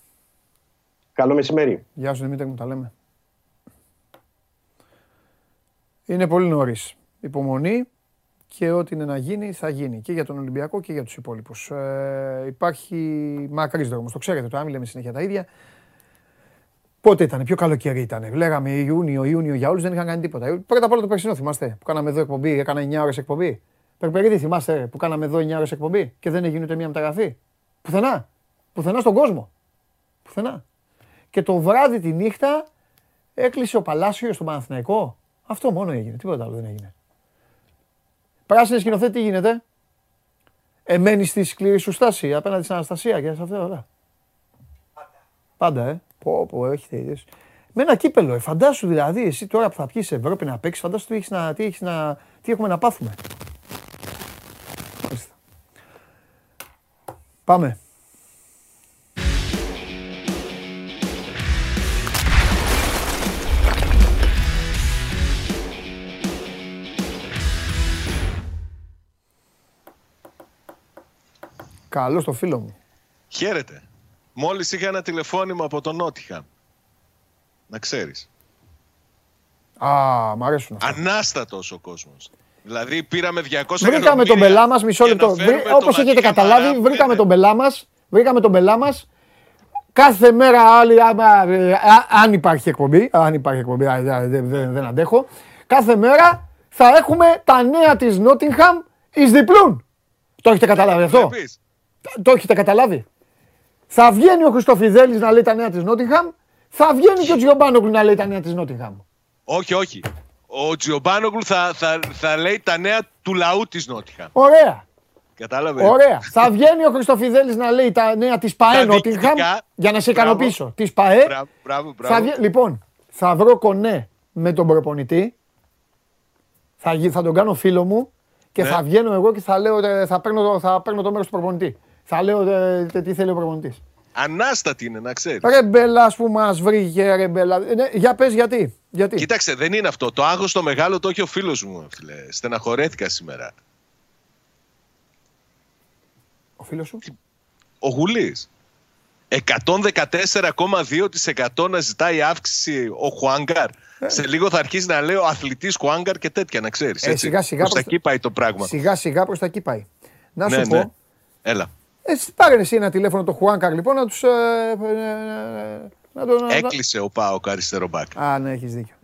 Καλό μεσημέρι. Γεια σου Δημήτρη μου, τα λέμε. Είναι πολύ νωρίς. Υπομονή και ό,τι είναι να γίνει θα γίνει και για τον Ολυμπιακό και για τους υπόλοιπους. Υπάρχει μακρύς δρόμος, το ξέρετε, το λέμε συνέχεια τα ίδια. Πότε ήταν, πιο καλοκαίρι ήταν. Λέγαμε Ιούνιο για όλους, δεν είχαν κάνει τίποτα. Πρώτα απ' όλα το περσινό θυμάστε που κάναμε εδώ εκπομπή, έκανα 9 ώρες εκπομπή. Περπερίδη θυμάστε που κάναμε εδώ 9 ώρες εκπομπή και δεν έγινε ούτε μια μεταγραφή. Πουθενά. Πουθενά στον κόσμο. Πουθενά. Και το βράδυ τη νύχτα έκλεισε ο Παλάσιο στον Παναθηναϊκό. Αυτό μόνο έγινε. Τίποτα άλλο δεν έγινε. Πράσινη σκηνοθέτη, τι γίνεται. Εμένεις στη σκληρή σου στάση απέναντι στην Αναστασία και σε αυτά όλα. Πάντα. Πάντα, Πω, έχετε ιδέες. Με ένα κύπελο, φαντάσου δηλαδή, εσύ τώρα που θα πιείς Ευρώπη να παίξεις, φαντάσου τι έχουμε να πάθουμε. Μάλιστα. Πάμε. Καλώς το φίλο μου. Χαίρετε. Μόλις είχα ένα τηλεφώνημα από τον Νότιχαμ. Να ξέρεις. Α, μ' αρέσουν αυτά. Ανάστατος ο κόσμος. Δηλαδή πήραμε 200 εκατομμύρια. Βρήκαμε τον πελά μας, μισό λεπτό. Όπως έχετε καταλάβει, βρήκαμε τον πελά μας. Κάθε μέρα άλλη, αν υπάρχει εκπομπή, δεν αντέχω. Κάθε μέρα θα έχουμε τα νέα της Νότιγχαμ εις διπλούν. Το έχετε καταλάβει αυτό. Το έχετε καταλάβει. Θα βγαίνει ο Χριστοφιδέλης να λέει τα νέα της Νότιγχαμ. Θα βγαίνει και ο Τζιομπάνογκλου να λέει τα νέα της Νότιγχαμ. Όχι, όχι. Ο Τζιομπάνογκλου θα λέει τα νέα του λαού της Νότιγχαμ. Ωραία. Κατάλαβε. Ωραία. Θα βγαίνει ο Χριστοφιδέλης να λέει τα νέα της ΠΑΕ Νότιγχαμ. Για να σε ικανοποιήσω. Της ΠΑΕ. Λοιπόν, θα βρω κονέ με τον προπονητή. Θα τον κάνω φίλο μου. Και θα βγαίνω εγώ και θα λέω, θα παίρνω το μέρος του προπονητή. Θα λέω τι θέλει ο προπονητής. Ανάστατη είναι, να ξέρεις. Ρεμπελάς που μας βρήκε, ρεμπελάς. Για πες γιατί. Κοίταξε, δεν είναι αυτό. Το άγχος το μεγάλο το έχει ο φίλος μου, φίλε. Στεναχωρέθηκα σήμερα. Ο φίλος σου? Ο Γουλής. 114,2% να ζητάει αύξηση ο Χουάνκαρ. Σε λίγο θα αρχίσει να λέει ο αθλητής Χουάνκαρ και τέτοια, να ξέρεις. Προς τα εκεί πάει το πράγμα. Σιγά προς τα εκεί πάει. Να σου πω. Έλα. Πάρε εσύ ένα τηλέφωνο το Χουάνκαρ λοιπόν να τους... Έκλεισε ο ΠΑΟΚ αριστερό μπακ. Α, ναι, έχεις δίκιο.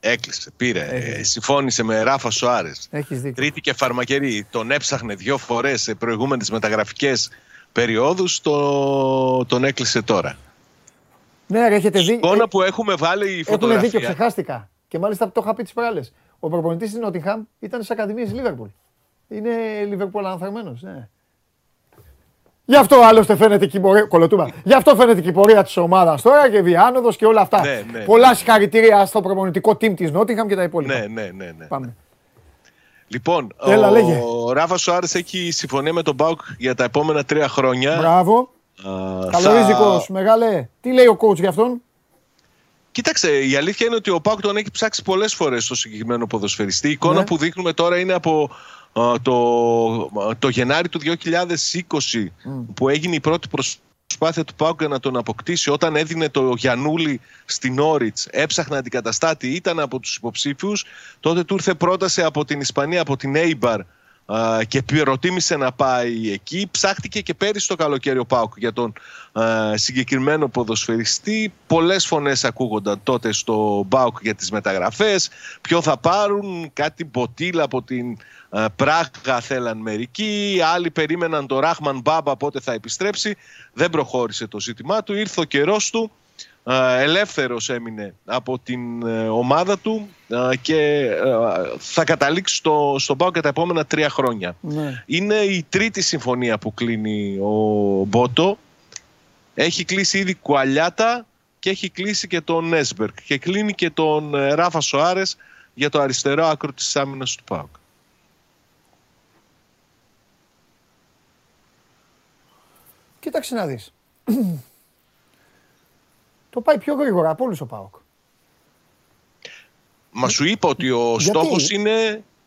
Έκλεισε, πήρε, συμφώνησε με Ράφα Σοάρες. Έχεις δίκιο. Τρίτη και φαρμακερή, τον έψαχνε 2 φορές σε προηγούμενες μεταγραφικές περιόδους, τον έκλεισε τώρα. Ναι, ρε, έχετε δει. Εικόνα που έχουμε βάλει η φωτογραφία. Έχουμε δίκιο, ξεχάστηκα. Και μάλιστα το είχα πει τις προάλλες. Ο προπονητής της Νότιγχαμ ήταν στις Ακαδημίες Λίβερπουλ. Είναι Λίβερπουλ ανθραγμένος, ναι. Γι' αυτό άλλωστε φαίνεται και η πορεία. Κολοτούμα. Γι' αυτό φαίνεται και η πορεία της ομάδας τώρα και η άνοδος και όλα αυτά. Ναι, ναι. Πολλά συγχαρητήρια στο προπονητικό team της Νότιγχαμ και τα υπόλοιπα. Ναι. Πάμε. Λοιπόν, έλα, ο Ράφα Σοάρες έχει συμφωνία με τον ΠΑΟΚ για τα επόμενα 3 χρόνια. Μπράβο. Καλορίζικος, μεγάλε. Τι λέει ο coach για αυτόν? Κοίταξε, η αλήθεια είναι ότι ο ΠΑΟΚ τον έχει ψάξει πολλές φορές στο συγκεκριμένο ποδοσφαιριστή. Η εικόνα που δείχνουμε τώρα είναι από το Γενάρη του 2020 που έγινε η πρώτη προσπάθεια του ΠΑΟΚ για να τον αποκτήσει. Όταν έδινε το Γιαννούλη στην Όριτς, έψαχνε αντικαταστάτη, ήταν από τους υποψήφιους. Τότε του ήρθε πρόταση από την Ισπανία, από την Eibar, και προτίμησε να πάει εκεί. Ψάχτηκε και πέρυσι το καλοκαίρι ο ΠΑΟΚ για τον συγκεκριμένο ποδοσφαιριστή. Πολλές φωνές ακούγονταν τότε στο ΠΑΟΚ για τις μεταγραφές. Ποιο θα πάρουν, κάτι Μποτήλ από την Πράγκα θέλαν μερικοί. Άλλοι περίμεναν το Ράχμαν Μπάμπα πότε θα επιστρέψει. Δεν προχώρησε το ζήτημά του. Ήρθε ο καιρός του. Ελεύθερος έμεινε από την ομάδα του και θα καταλήξει στον ΠΑΟΚ για τα επόμενα 3 χρόνια. Ναι. Είναι η τρίτη συμφωνία που κλείνει ο Μπότο. Έχει κλείσει ήδη Κουαλιάτα και έχει κλείσει και τον Νέσμπερκ και κλείνει και τον Ράφα Σοάρες για το αριστερό άκρο της άμυνας του ΠΑΟΚ. Κοίταξε να δεις. Το πάει πιο γρήγορα από όλους ο ΠΑΟΚ. Μα σου είπα ότι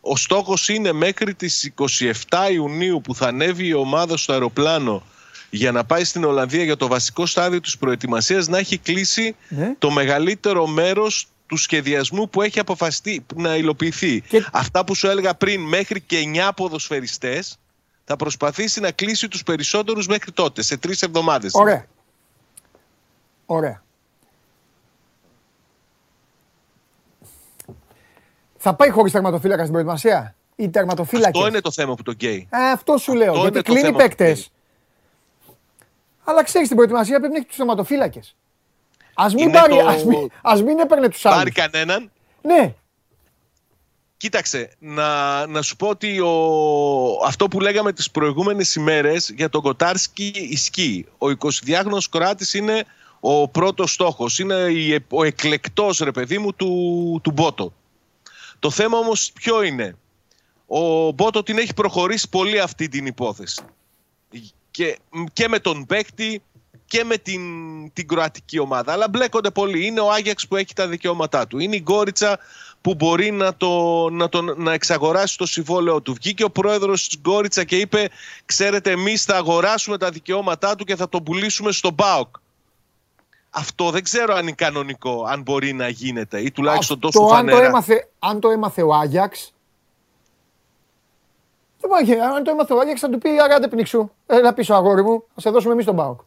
ο στόχος είναι μέχρι τις 27 Ιουνίου που θα ανέβει η ομάδα στο αεροπλάνο για να πάει στην Ολλανδία για το βασικό στάδιο της προετοιμασίας να έχει κλείσει το μεγαλύτερο μέρος του σχεδιασμού που έχει αποφασιστεί να υλοποιηθεί. Και... αυτά που σου έλεγα πριν, μέχρι και 9 ποδοσφαιριστές θα προσπαθήσει να κλείσει τους περισσότερους μέχρι τότε, σε 3 εβδομάδες. Ωραία. Ωραία. Θα πάει χωρίς τερματοφύλακα στην προετοιμασία ή τερματοφύλακες? Αυτό είναι το θέμα που τον καίει. Αυτό σου λέω, γιατί κλείνει παίκτες. Αλλά ξέρεις, την προετοιμασία πρέπει να έχει τους τερματοφύλακες. Ας μην έπαιρνε τους άλλους. Πάρει κανέναν. Ναι. Κοίταξε, να σου πω ότι αυτό που λέγαμε τις προηγούμενες ημέρες για τον Κοτάρσκι ισχύει. Ο 22χρονος Κροάτης είναι ο πρώτος στόχος. Είναι ο εκλεκτός, ρε παιδί μου, του Μπότο. Το θέμα όμως ποιο είναι? Ο Μπότο την έχει προχωρήσει πολύ αυτή την υπόθεση. Και με τον παίκτη και με την κροατική ομάδα. Αλλά μπλέκονται πολύ. Είναι ο Άγιαξ που έχει τα δικαιώματά του. Είναι η Γκόριτσα που μπορεί να εξαγοράσει το συμβόλαιο του. Βγήκε ο πρόεδρος της Γκόριτσα και είπε: ξέρετε, εμείς θα αγοράσουμε τα δικαιώματά του και θα τον πουλήσουμε στον ΠΑΟΚ. Αυτό δεν ξέρω αν είναι κανονικό, αν μπορεί να γίνεται, ή τουλάχιστον αυτό, τόσο φανερά. Αν το έμαθε ο Άγιαξ. Αν το έμαθε ο Άγιαξ, θα του πει: άρα δεν πνίξου. Έλα πίσω, αγόρι μου, θα σε δώσουμε εμείς τον ΠΑΟΚ.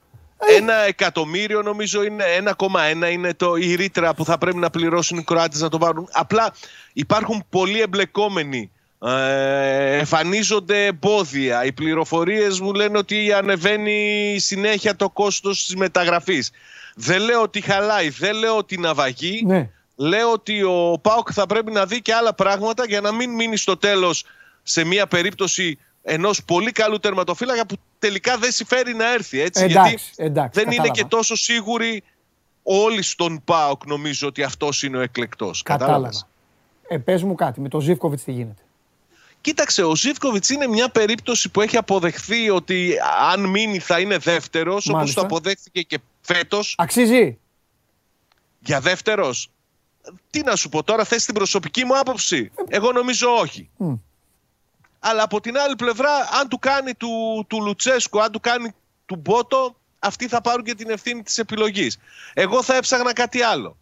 1 εκατομμύριο νομίζω είναι, 1,1 είναι η ρήτρα που θα πρέπει να πληρώσουν οι Κροάτες να το πάρουν. Απλά υπάρχουν πολλοί εμπλεκόμενοι, εμφανίζονται εμπόδια. Οι πληροφορίες μου λένε ότι ανεβαίνει συνέχεια το κόστος της μεταγραφής. Δεν λέω ότι χαλάει, δεν λέω ότι ναυαγεί, ναι. Λέω ότι ο ΠΑΟΚ θα πρέπει να δει και άλλα πράγματα για να μην μείνει στο τέλος σε μια περίπτωση ενός πολύ καλού τερματοφύλακα που τελικά δεν συμφέρει να έρθει, έτσι, εντάξει, δεν κατάλαβα. Είναι και τόσο σίγουροι όλοι στον ΠΑΟΚ, νομίζω, ότι αυτός είναι ο εκλεκτός. Κατάλαβα. Πες μου κάτι, με τον Ζίβκοβιτς τι γίνεται? Κοίταξε, ο Ζίβκοβιτς είναι μια περίπτωση που έχει αποδεχθεί ότι αν μείνει θα είναι δεύτερος, όπως το αποδέχθηκε και φέτος. Αξίζει. Για δεύτερος. Τι να σου πω τώρα, θες την προσωπική μου άποψη? Εγώ νομίζω όχι. Αλλά από την άλλη πλευρά, αν του κάνει του Λουτσέσκου, αν του κάνει του Μπότο, αυτοί θα πάρουν και την ευθύνη της επιλογής. Εγώ θα έψαχνα κάτι άλλο,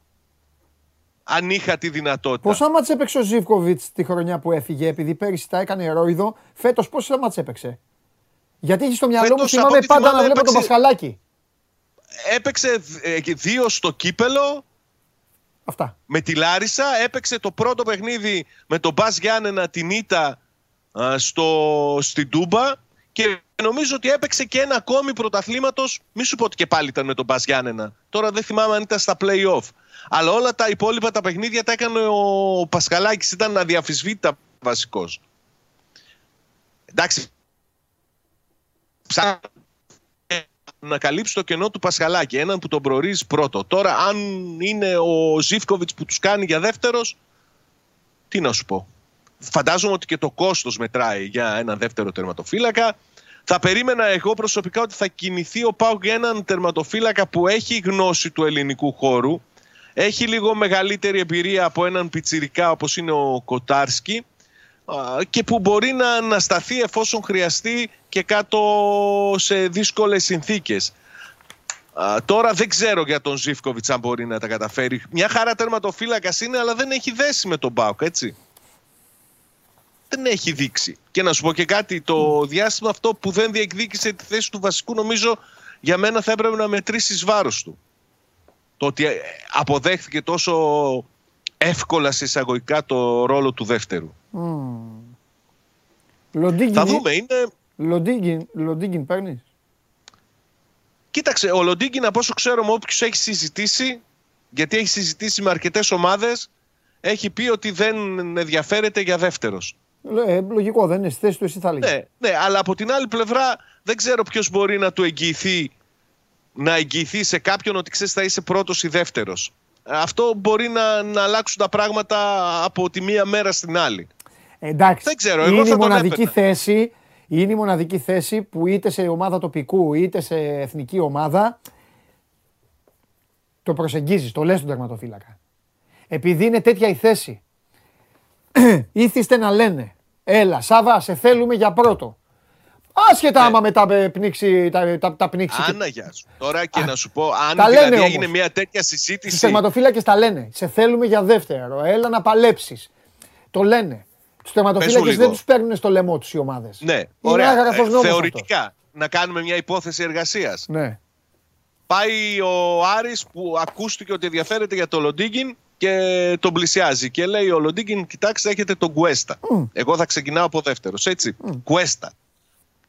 αν είχα τη δυνατότητα. Πόσα μάτς έπαιξε ο Ζίβκοβιτς τη χρονιά που έφυγε? Επειδή πέρυσι τα έκανε ρόιδο, φέτος πόσα μάτς έπαιξε? Γιατί είχε στο μυαλό φέτος, μου θυμάμαι πάντα να βλέπω τον Πασχαλάκη. Έπαιξε 2 στο κύπελο. Αυτά. Με τη Λάρισα. Έπαιξε το πρώτο παιχνίδι με τον Μπας Γιάννενα, την ήττα στην Τούμπα, και νομίζω ότι έπαιξε και ένα ακόμη πρωταθλήματος. Μη σου πω ότι και πάλι ήταν με τον Μπας Γιάννενα. Τώρα δεν θυμάμαι αν ήταν στα play-off. Αλλά όλα τα υπόλοιπα τα παιχνίδια τα έκανε ο Πασχαλάκης. Ήταν αδιαφυσβήτητα βασικός. Εντάξει. Ψάχνει να καλύψει το κενό του Πασχαλάκη. Έναν που τον προορίζει πρώτο. Τώρα, αν είναι ο Ζίβκοβιτς που τους κάνει για δεύτερος, τι να σου πω. Φαντάζομαι ότι και το κόστος μετράει για έναν δεύτερο τερματοφύλακα. Θα περίμενα εγώ προσωπικά ότι θα κινηθεί ο ΠΑΟΚ για έναν τερματοφύλακα που έχει γνώση του ελληνικού χώρου, έχει λίγο μεγαλύτερη εμπειρία από έναν πιτσιρικά όπως είναι ο Κοτάρσκι, και που μπορεί να σταθεί εφόσον χρειαστεί και κάτω σε δύσκολες συνθήκες. Τώρα δεν ξέρω για τον Ζίβκοβιτς αν μπορεί να τα καταφέρει. Μια χαρά τερματοφύλακας είναι, αλλά δεν έχει δέσει με τον ΠΑΟΚ, έτσι. Δεν έχει δείξει. Και να σου πω και κάτι, το διάστημα αυτό που δεν διεκδίκησε τη θέση του βασικού, νομίζω για μένα θα έπρεπε να μετρήσει βάρος του. Το ότι αποδέχθηκε τόσο εύκολα σε εισαγωγικά το ρόλο του δεύτερου. Θα δούμε, είναι... Λοντίγκιν παίρνεις? Κοίταξε, ο Λοντίγκιν, από όσο ξέρω, με όποιος έχει συζητήσει, γιατί έχει συζητήσει με αρκετές ομάδες, έχει πει ότι δεν ενδιαφέρεται για δεύτερος. Λογικό, δεν είναι στη θέση του, εσύ θα λέγεις. Ναι, αλλά από την άλλη πλευρά δεν ξέρω ποιος μπορεί να του εγγυηθεί, να εγγυηθεί σε κάποιον ότι ξέρεις θα είσαι πρώτος ή δεύτερος. Αυτό μπορεί να αλλάξουν τα πράγματα από τη μία μέρα στην άλλη. Εντάξει, δεν ξέρω, εγώ θα τον έπαιρνα. Είναι η μοναδική θέση που είτε σε ομάδα τοπικού είτε σε εθνική ομάδα το προσεγγίζεις, το λες στον τερματοφύλακα. Επειδή είναι τέτοια η θέση, ήθιστε να λένε: έλα, Σάβα, σε θέλουμε για πρώτο. Άσχετα άμα μετά πνίξει. Άννα, γεια σου. Τώρα και να σου πω, αν δηλαδή έγινε μια τέτοια συζήτηση. Οι τερματοφύλακες τα λένε: σε θέλουμε για δεύτερο. Έλα να παλέψεις. Το λένε. Τους τερματοφύλακες δεν τους παίρνουν στο λαιμό τους οι ομάδες. Ναι, ωραία. Θεωρητικά, να κάνουμε μια υπόθεση εργασίας. Ναι. Πάει ο Άρης που ακούστηκε ότι ενδιαφέρεται για το Λοντίγκιν και τον πλησιάζει και λέει ο Λοντίγκιν: κοιτάξτε, έχετε τον Κουέστα. Εγώ θα ξεκινάω από δεύτερος, έτσι. Κουέστα.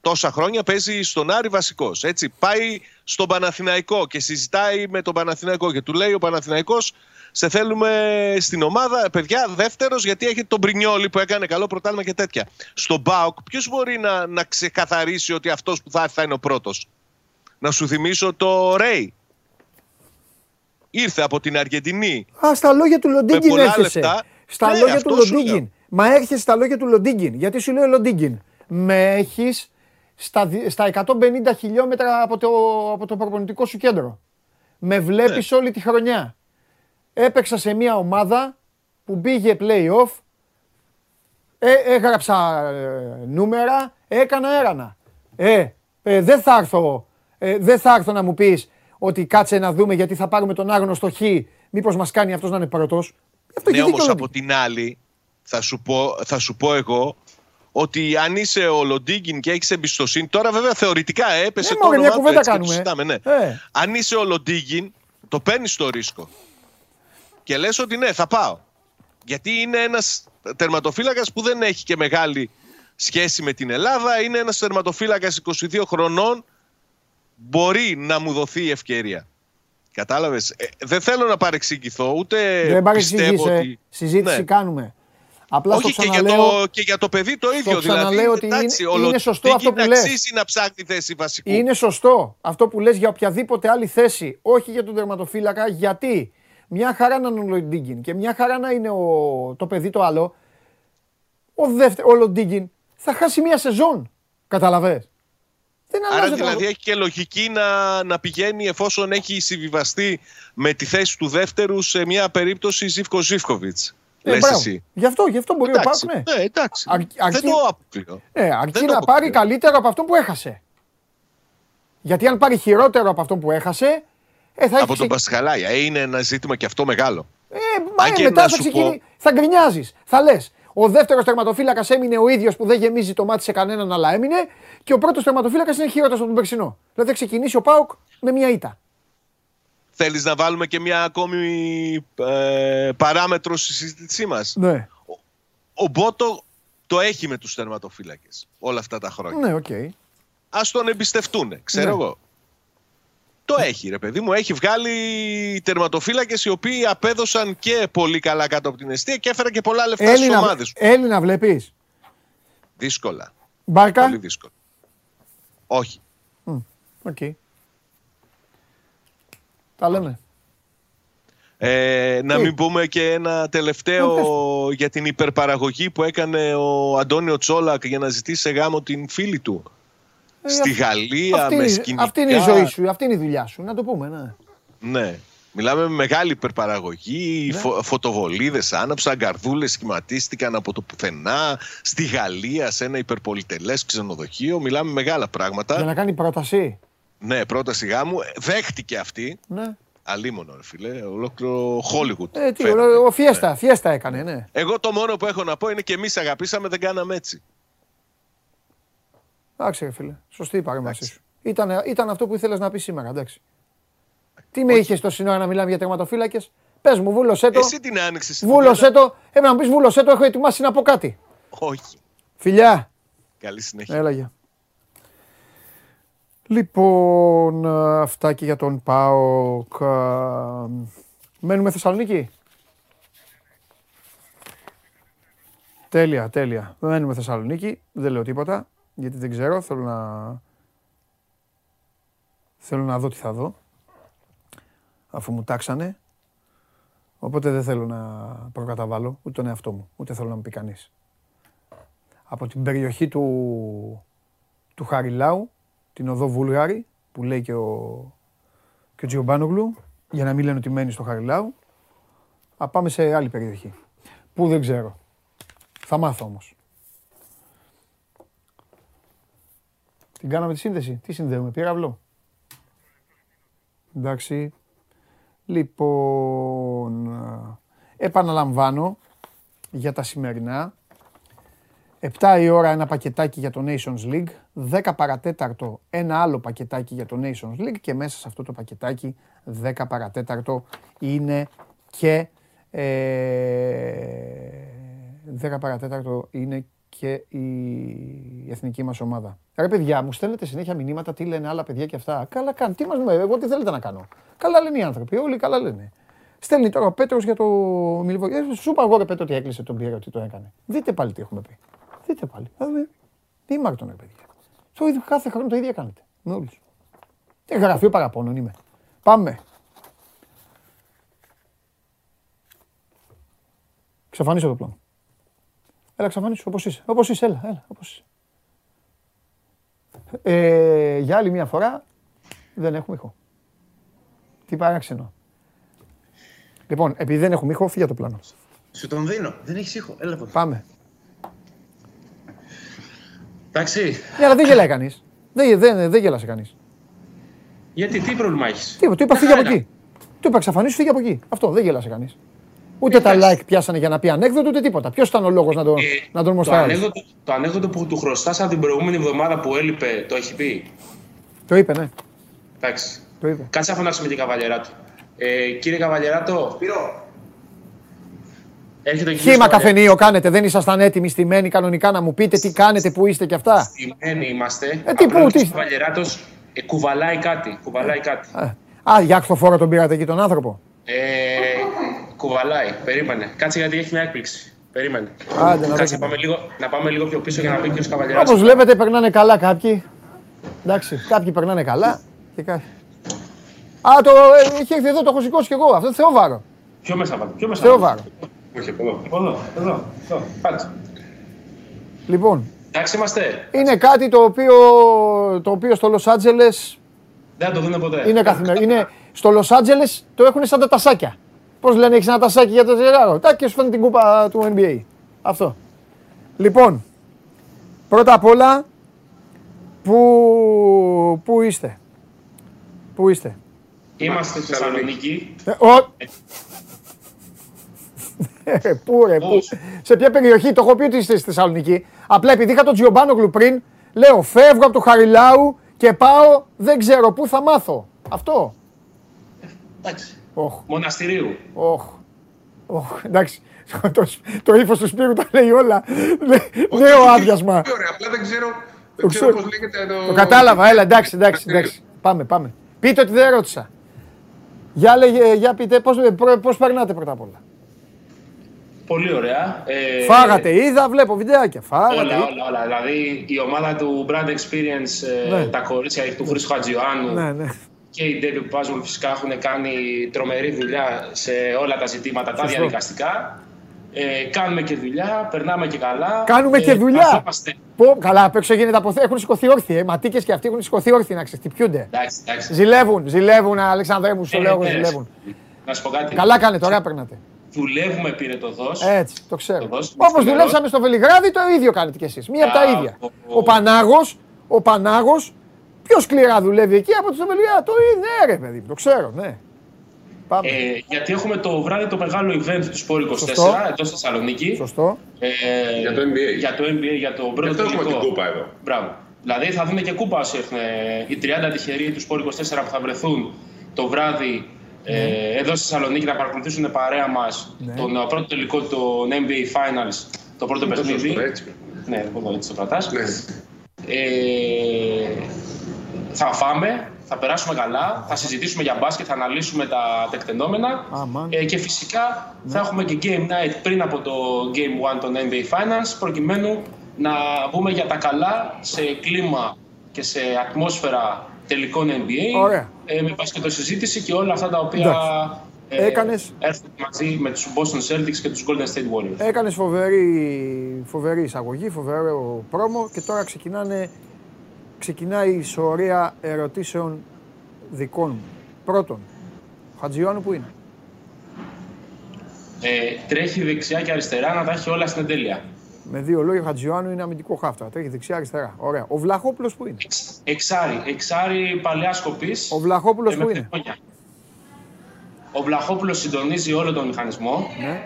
Τόσα χρόνια παίζει στον Άρη βασικός, έτσι. Πάει στον Παναθηναϊκό και συζητάει με τον Παναθηναϊκό και του λέει ο Παναθηναϊκός: σε θέλουμε στην ομάδα, παιδιά, δεύτερος, γιατί έχετε τον Πρινιόλι που έκανε καλό πρωτάθλημα και τέτοια. Στον ΠΑΟΚ, ποιος μπορεί να ξεκαθαρίσει ότι αυτός που θα έρθει θα είναι ο πρώτος? Να σου θυμίσω το Ρέι. Ήρθε από την Αργεντινή. Α, στα λόγια του Λοντίγκιν έρχεσαι. Στα λόγια του Λοντίγκιν. Μα έρχεσαι στα λόγια του Λοντίγκιν. Γιατί σου λέει ο Λοντίγκιν, με έχεις στα 150 χιλιόμετρα από το προπονητικό σου κέντρο. Με βλέπεις όλη τη χρονιά. Έπαιξα σε μια ομάδα που πήγε play-off, έγραψα νούμερα, έκανα έρανα. Δεν θα έρθω να μου πεις ότι κάτσε να δούμε γιατί θα πάρουμε τον άγνωστο Χ, μήπως μας κάνει αυτός να είναι παρωτός. Ναι, όμως από την άλλη θα σου πω εγώ ότι αν είσαι ο Λοντίγκιν και έχεις εμπιστοσύνη, τώρα βέβαια θεωρητικά έπεσε το όνομα του, έτσι συζητάμε, ναι. Αν είσαι ο Λοντίγκιν, το παίρνεις το ρίσκο. Και λες ότι ναι, θα πάω. Γιατί είναι ένας τερματοφύλακας που δεν έχει και μεγάλη σχέση με την Ελλάδα. Είναι ένας τερματοφύλακας 22 χρονών. Μπορεί να μου δοθεί η ευκαιρία. Κατάλαβες. Δεν θέλω να παρεξηγηθώ, ούτε δεν πιστεύω ότι... Συζήτηση ναι. Κάνουμε. Απλά όχι, και για το παιδί το ίδιο. Δηλαδή, ότι εντάξει, είναι σωστό αυτό που λες. Αξίζει να ψάχνει θέση βασικού. Είναι σωστό αυτό που λες για οποιαδήποτε άλλη θέση. Όχι για τον τερματοφύλακα. Γιατί... Μια χαρά να είναι ο Λοντίγκιν και μια χαρά να είναι το παιδί το άλλο. Ο Λοντίγκιν θα χάσει μια σεζόν. Καταλαβες. Άρα δηλαδή έχει και λογική να πηγαίνει εφόσον έχει συμβιβαστεί με τη θέση του δεύτερου σε μια περίπτωση Ζίβκοβιτς. Λες εσύ. Γι' αυτό μπορεί να πάρει. Ναι, εντάξει. Δεν το αποκλείω. Αρκεί να πάρει καλύτερο από αυτό που έχασε. Γιατί αν πάρει χειρότερο από αυτό που έχασε. Από τον Πασχαλάια. Είναι ένα ζήτημα και αυτό μεγάλο. Μετά θα γκρινιάζεις. Θα λες, ο δεύτερος τερματοφύλακας έμεινε ο ίδιος που δεν γεμίζει το μάτι σε κανέναν, αλλά έμεινε. Και ο πρώτος τερματοφύλακας είναι χειρότερος από τον περσινό. Δηλαδή θα ξεκινήσει ο ΠΑΟΚ με μια ήττα. Θέλεις να βάλουμε και μια ακόμη παράμετρο στη συζήτησή μας? Ναι. Ο Μπότο το έχει με τους τερματοφύλακες όλα αυτά τα χρόνια. Ναι, okay. Ας τον εμπιστευτούν, ξέρω εγώ. Το έχει, ρε παιδί μου. Έχει βγάλει τερματοφύλακες οι οποίοι απέδωσαν και πολύ καλά κάτω από την εστία και έφεραν και πολλά λεφτά στις ομάδες. Έλληνα βλέπεις? Δύσκολα. Μπάρκα. Πολύ δύσκολα. Όχι. Okay. Τα λέμε. Να μην πούμε και ένα τελευταίο για την υπερπαραγωγή που έκανε ο Αντώνιο Τσόλακ για να ζητήσει σε γάμο την φίλη του. Στη Γαλλία, με σκηνικά. Αυτή είναι η ζωή σου, αυτή είναι η δουλειά σου, να το πούμε. Ναι. Μιλάμε με μεγάλη υπερπαραγωγή, φωτοβολίδες άναψαν, καρδούλες σχηματίστηκαν από το πουθενά, στη Γαλλία, σε ένα υπερπολιτελές ξενοδοχείο. Μιλάμε μεγάλα πράγματα. Για να κάνει πρόταση. Ναι, πρόταση γάμου. Δέχτηκε αυτή. Ναι. Αλίμονο, φίλε, ολόκληρο Hollywood. Φιέστα έκανε, ναι. Εγώ το μόνο που έχω να πω είναι και εμείς αγαπήσαμε, δεν κάναμε έτσι. Εντάξει, φίλε. Σωστή η παρέμβασή σου. Ήταν αυτό που ήθελες να πεις σήμερα, εντάξει. Τι με είχες στο σύνορα να μιλάμε για τερματοφύλακες? Πες μου, βούλωσέ το. Εσύ την άνοιξες. Βούλωσέ το. Έπρεπε να μου πεις βούλωσέ το, έχω ετοιμάσει να πω κάτι. Όχι. Φιλιά. Καλή συνέχεια. Έλα, γεια. Λοιπόν, αυτά και για τον ΠΑΟΚ. Μένουμε Θεσσαλονίκη. Τέλεια, τέλεια. Μένουμε Θεσσαλονίκη. Δεν λέω τίποτα. Γιατί δεν ξέρω, θέλω να δω τι θα δω, αφού μου τάξανε. Οπότε δεν θέλω να προκαταβάλω ούτε τον εαυτό μου, ούτε θέλω να μου πει κανείς. Από την περιοχή του Χαριλάου, την οδό Βούλγαρη, που λέει και ο Τζιομπάνογλου, για να μην λένε ότι μένει στο Χαριλάου, θα πάμε σε άλλη περιοχή, που δεν ξέρω. Θα μάθω όμως. Την κάναμε τη σύνδεση. Τι συνδέουμε, πυραυλό. Εντάξει. Λοιπόν, επαναλαμβάνω για τα σημερινά. 7 η ώρα ένα πακετάκι για το Nations League. 10 παρατέταρτο ένα άλλο πακετάκι για το Nations League. Και μέσα σε αυτό το πακετάκι 10 παρατέταρτο είναι και... 10 παρατέταρτο είναι και η εθνική μας ομάδα. Ρε παιδιά, μου στέλνετε συνέχεια μηνύματα, τι λένε άλλα παιδιά και αυτά. Καλά κάνουν, τι μας λένε, εγώ τι θέλετε να κάνω. Καλά λένε οι άνθρωποι, όλοι καλά λένε. Στέλνει τώρα ο Πέτρος για το Μιλιβόγεβιτς. Σου είπα εγώ ρε Πέτρο ότι έκλεισε τον πύρα, ότι το έκανε. Δείτε πάλι τι έχουμε πει. Δείτε πάλι. Τι μάρτον ρε παιδιά. Το ίδιο κάθε χρόνο το ίδιο κάνετε. Με όλους. Τι γραφείο παραπώνων είμαι. Πάμε. Ξαφανίσω το πλάνο. Έλα ξαφανίσω όπως είσαι. Όπως είσαι, έλα. Όπως είσαι. Για άλλη μια φορά δεν έχουμε ήχο. Τι παράξενο. Λοιπόν, επειδή δεν έχουμε ήχο, φύγε το πλάνο. Σου τον δίνω. Δεν έχεις ήχο. Έλα από εδώ. Πάμε. Εντάξει. Ναι, αλλά δεν γελάει κανείς. Δεν γελάσε κανείς. Γιατί, τι πρόβλημα έχεις. Τι είπα, φύγε από εκεί. Του είπα, εξαφανίσου, φύγε από εκεί. Αυτό, δεν γελάσε κανείς. Ούτε τα like πιάσανε για να πει ανέκδοτο, ούτε τίποτα. Ποιος ήταν ο λόγος να τον μοστάρει. Το ανέκδοτο που του χρωστάσα την προηγούμενη εβδομάδα που έλειπε, το έχει πει. Το είπε, ναι. Εντάξει. Κάτσε να φωνάξουμε την Καβαλιεράτο. Κύριε Καβαλιεράτο. Πυρό. Χήμα καφενείο κάνετε, δεν ήσασταν έτοιμοι στημένοι κανονικά να μου πείτε τι κάνετε, που είστε κι αυτά. Στημένοι είμαστε. Ο Καβαλιεράτος κουβαλάει κάτι. Για αχθοφόρο τον πήρατε εκεί τον άνθρωπο. Κουβαλάει, περίμενε. Κάτσε γιατί έχει μια έκπληξη. Περίμενε. Κάτσε να πάμε λίγο πιο πίσω για να πει ποιο Καβαλιεράτος. Όπως βλέπετε, περνάνε καλά κάποιοι. Εντάξει, κάποιοι περνάνε καλά. Α, το είχε έρθει εδώ, το έχω σηκώσει κι εγώ. Αυτό είναι Θεόβαρο. Ποιο μέσα πάνω, ποιο μέσα πάνω. Θεόβαρο. Όχι, εδώ, πάτε. Λοιπόν, εντάξει είμαστε. Είναι κάτι το οποίο στο Λος Άντζελες... Δεν το δίνω ποτέ. Είναι καθημερινό. Στο Λος Άντζελες το έχουν σαν τα τασάκια. Πώς λένε, έχεις ένα τασάκι για το ζευγάρι. Τάκ και σου φέρνει την κούπα του NBA. Αυτό. Λοιπόν, πρώτα απ' όλα, πού είστε. Πού είστε. Είμαστε στη Θεσσαλονίκη. Πού ρε, πού. Σε ποια περιοχή, το έχω πει ότι είστε στη Θεσσαλονίκη. Απλά επειδή είχα τον Τζιομπάνογλου πριν, λέω φεύγω από το Χαριλάου και πάω, δεν ξέρω πού θα μάθω. Αυτό. Εντάξει. Μοναστηρίου. Εντάξει. Το ύφος του Σπύρου τα λέει όλα. Λέω άδειασμα. Απλά δεν ξέρω πώς λέγεται το... Το κατάλαβα, έλα, εντάξει. Πάμε. Πείτε ότι δεν ρώτησα. Για πείτε, πώς περνάτε πρώτα απ' όλα. Πολύ ωραία. Φάγατε, είδα, βλέπω βιντεάκια. Όλα. Δηλαδή η ομάδα του Brand Experience, τα κορίτσια του Χρήστου Χατζιωάννου και οι Ντέβι που παίζουν φυσικά έχουν κάνει τρομερή δουλειά σε όλα τα ζητήματα, τα διαδικαστικά. Κάνουμε και δουλειά, περνάμε και καλά. Κάνουμε και δουλειά. Καλά, απ' έξω γίνεται αποθέω. Έχουν σηκωθεί όρθιοι. Ματίκες και αυτοί έχουν σηκωθεί όρθιοι να ξεστυπιούνται. Ζηλεύουν, Αλεξανδρέ μου, στο λέω εγώ, ζηλεύουν. Να σου πω κάτι. Καλά κάνε τώρα, περνάτε. Δουλεύουμε, πήρε το δός. Έτσι, το ξέρω. Όπως δουλέψαμε στο Βελιγράδι, το ίδιο κάνετε κι εσείς. Μία από τα ίδια. Ο Πανάγος, πιο σκληρά δουλεύει εκεί από το Βελιγράδι. Το ίδιο, ρε παιδί μου, το ξέρω, ναι. Γιατί έχουμε το βράδυ το μεγάλο event του SPORT 24 εδώ στη Θεσσαλονίκη. Σωστό. Για το NBA. Για το πρώτο τελικό. Έχουμε την κούπα εδώ. Μπράβο. Δηλαδή θα δουν και κούπα όσοι έχουν οι 30 τυχεροί του SPORT 24 που θα βρεθούν το βράδυ εδώ στη Θεσσαλονίκη να παρακολουθήσουν παρέα μας τον πρώτο τελικό των NBA Finals, το πρώτο παιχνίδι. Ναι, εδώ έτσι το κρατάς. Θα φάμε. Θα περάσουμε καλά, θα συζητήσουμε για μπάσκετ, θα αναλύσουμε τα τεκτενόμενα και φυσικά θα έχουμε και Game Night πριν από το Game 1 των NBA Finals προκειμένου να μπούμε για τα καλά σε κλίμα και σε ατμόσφαιρα τελικών NBA με μπασκετοσυζήτηση και όλα αυτά τα οποία έρθουν μαζί με τους Boston Celtics και τους Golden State Warriors. Έκανες φοβερή εισαγωγή, φοβερό πρόμο και τώρα ξεκινάει η σωρία ερωτήσεων δικών μου. Πρώτον, ο Χατζιωάννου που είναι. Τρέχει δεξιά και αριστερά να τα έχει όλα στην εντέλεια. Με δύο λόγια, ο Χατζιωάννου είναι αμυντικό χάφτρα. Τρέχει δεξιά αριστερά. Ωραία. Ο Βλαχόπουλος που είναι. Εξάρι παλαιάς κοπής. Ο Βλαχόπουλος που είναι. Ο Βλαχόπουλος συντονίζει όλο τον μηχανισμό. Ναι.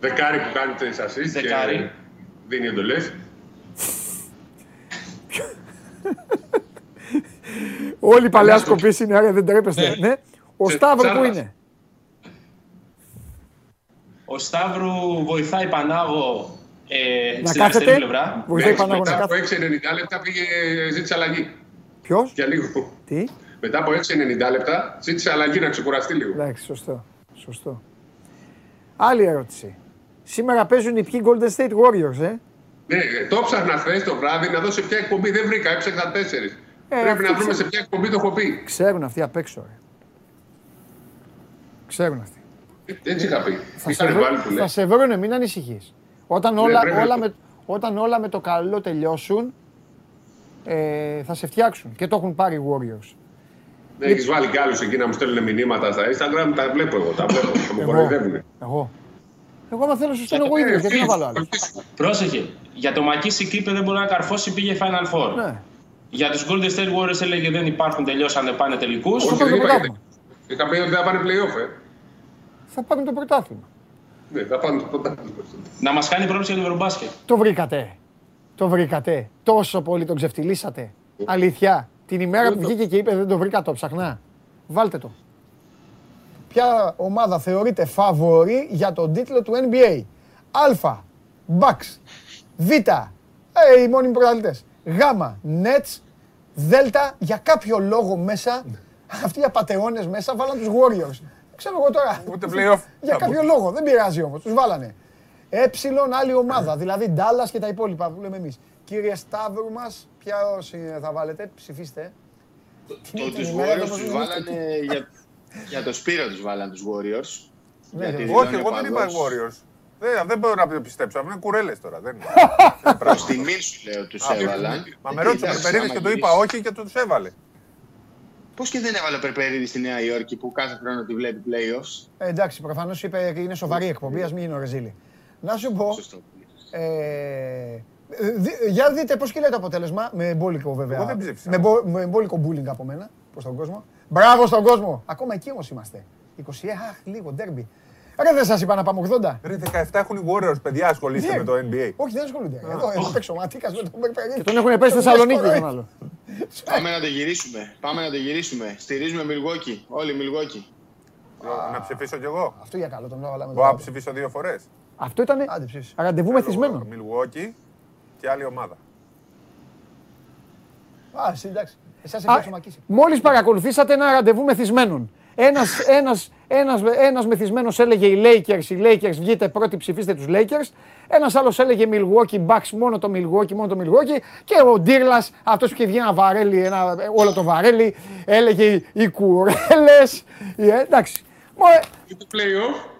Δεκάρι που κάνει τις ασίστ και δίνει εντολές. Όλοι οι παλαιάς κοπής είναι, άρα δεν τρέπεστε. Ναι. Ο Σταύρου που είναι. Ο Σταύρου βοηθάει Πανάγο στην αριστερή πλευρά. Βοηθάει Πανάγο να κάθεται. Μετά από 6-90 λεπτά ζήτησε αλλαγή. Ποιος? Για λίγο. Τι? Μετά από 6-90 λεπτά ζήτησε αλλαγή να ξεκουραστεί λίγο. Εντάξει, σωστό. Σωστό. Άλλη ερώτηση. Σήμερα παίζουν οι ποιοι Golden State Warriors, Ναι, το ψάχνα χθες το βράδυ να δω σε ποια εκπομπή. Δεν βρήκα, έψαχνα 4. Πρέπει να βρούμε σε ποια εκπομπή το έχω πει. Ξέρουν αυτοί απ' έξω, Ξέρουν αυτοί. Έτσι είχα πει. Θα σε βρουν, μην ανησυχείς. Όταν όλα με το καλό τελειώσουν, θα σε φτιάξουν. Και το έχουν πάρει οι Warriors. Ναι, έχεις βάλει κι άλλους εκεί να μου στέλνουν μηνύματα στα Instagram. Τα βλέπω εγώ, θα μου κοροϊδεύουν. Εγώ άμα θέλω σου στέλνω εγώ ίδιος, γιατί να βάλω άλλους. Πρόσεχε, για το Μακίσι Κύπε δεν μπορεί να καρφώσει, πήγε Final Four. Ναι. Για τους Golden State Warriors έλεγε δεν υπάρχουν, τελειώσανε, πάνε τελικούς. Όχι, δεν είπα. Είχα πει ότι δεν θα πάνε play-off, Θα πάνε το πρωτάθλημα. Ναι, θα πάνε το πρωτάθλημα. Να μας κάνει πρόβληση για το Ευρωμπάσκετ. Το βρήκατε. Το βρήκατε. Τόσο πολύ τον ξεφτυλίσατε. Αλήθεια. Την ημέρα που βγήκε και είπε δεν το βρήκα, το ψαχνά. Βάλτε το. Ποια ομάδα θεωρείται φαβορή για τον τίτλο του NBA? Α. Bucks. Β. Οι μόνιμοι πρωταθλητές. Γ. Nets. Δ. Για κάποιο λόγο μέσα, αυτοί οι απατεώνες μέσα βάλαν τους Warriors. Ξέρω εγώ τώρα. Ούτε playoff. Για κάποιο λόγο. Δεν πειράζει όμως. Τους βάλανε. Ε. Άλλη ομάδα. Δηλαδή Dallas και τα υπόλοιπα που λέμε εμείς. Κύριε Σταύρου μας, ποια θα βάλετε, ψηφίστε. Τους Warriors τους βάλανε για το Σπύρο, τους βάλανε τους Warriors. Όχι, εγώ δεν είπα Warriors. Δεν μπορώ να πιστέψω, είναι κουρέλες τώρα. Προς τιμήν σου λέω τους έβαλαν. Μα με ρώτησε ο Περπερίδης και το είπα όχι και τους έβαλε. Πώς και δεν έβαλε ο Περπερίδης στη Νέα Υόρκη που κάθε χρόνο τη βλέπει playoffs. Εντάξει, προφανώς είπε είναι σοβαρή εκπομπή, ας μην είναι ο Ρεζίλη. Να σου πω. Για δείτε πώς κυλάει το αποτέλεσμα. Με εμπόλικο βέβαια. Με εμπόλικο bullying από μένα προς τον κόσμο. Μπράβο στον κόσμο! Ακόμα εκεί όμως είμαστε. 20, λίγο ντέρμπι. Ρε δεν σας είπα να πάμε 80. Ρε 17 έχουν οι Warriors, παιδιά, ασχολείστε με το NBA. Όχι, δεν ασχολούνται. Εδώ έχω παίξει ο Ματίκας με τον Μπερπερίδη. Και τον έχουν πέσει στη Θεσσαλονίκη. Πάμε να το γυρίσουμε. Στηρίζουμε Μιλγουόκι. Όλοι Μιλγουόκι. Να ψηφίσω κι εγώ. Αυτό για καλό, τον έβαλα μετά. Να ψηφίσω 2 φορές. Αυτό ήταν ραντεβού μεθυσμένο. Μιλγουόκι. Και άλλη ομάδα. Εντάξει. Εσάς έχω ξεμακίσει. Μόλις παρακολουθήσατε ένα ραντεβού μεθυσμένων. Ένας μεθυσμένος έλεγε οι Lakers, βγείτε πρώτοι, ψηφίστε τους Lakers. Ένας άλλος έλεγε Milwaukee Bucks, μόνο το Milwaukee, Και ο Ντίρλας, αυτός που είχε βγει όλο το βαρέλι, έλεγε οι κουρέλες. Εντάξει. Και το play-off.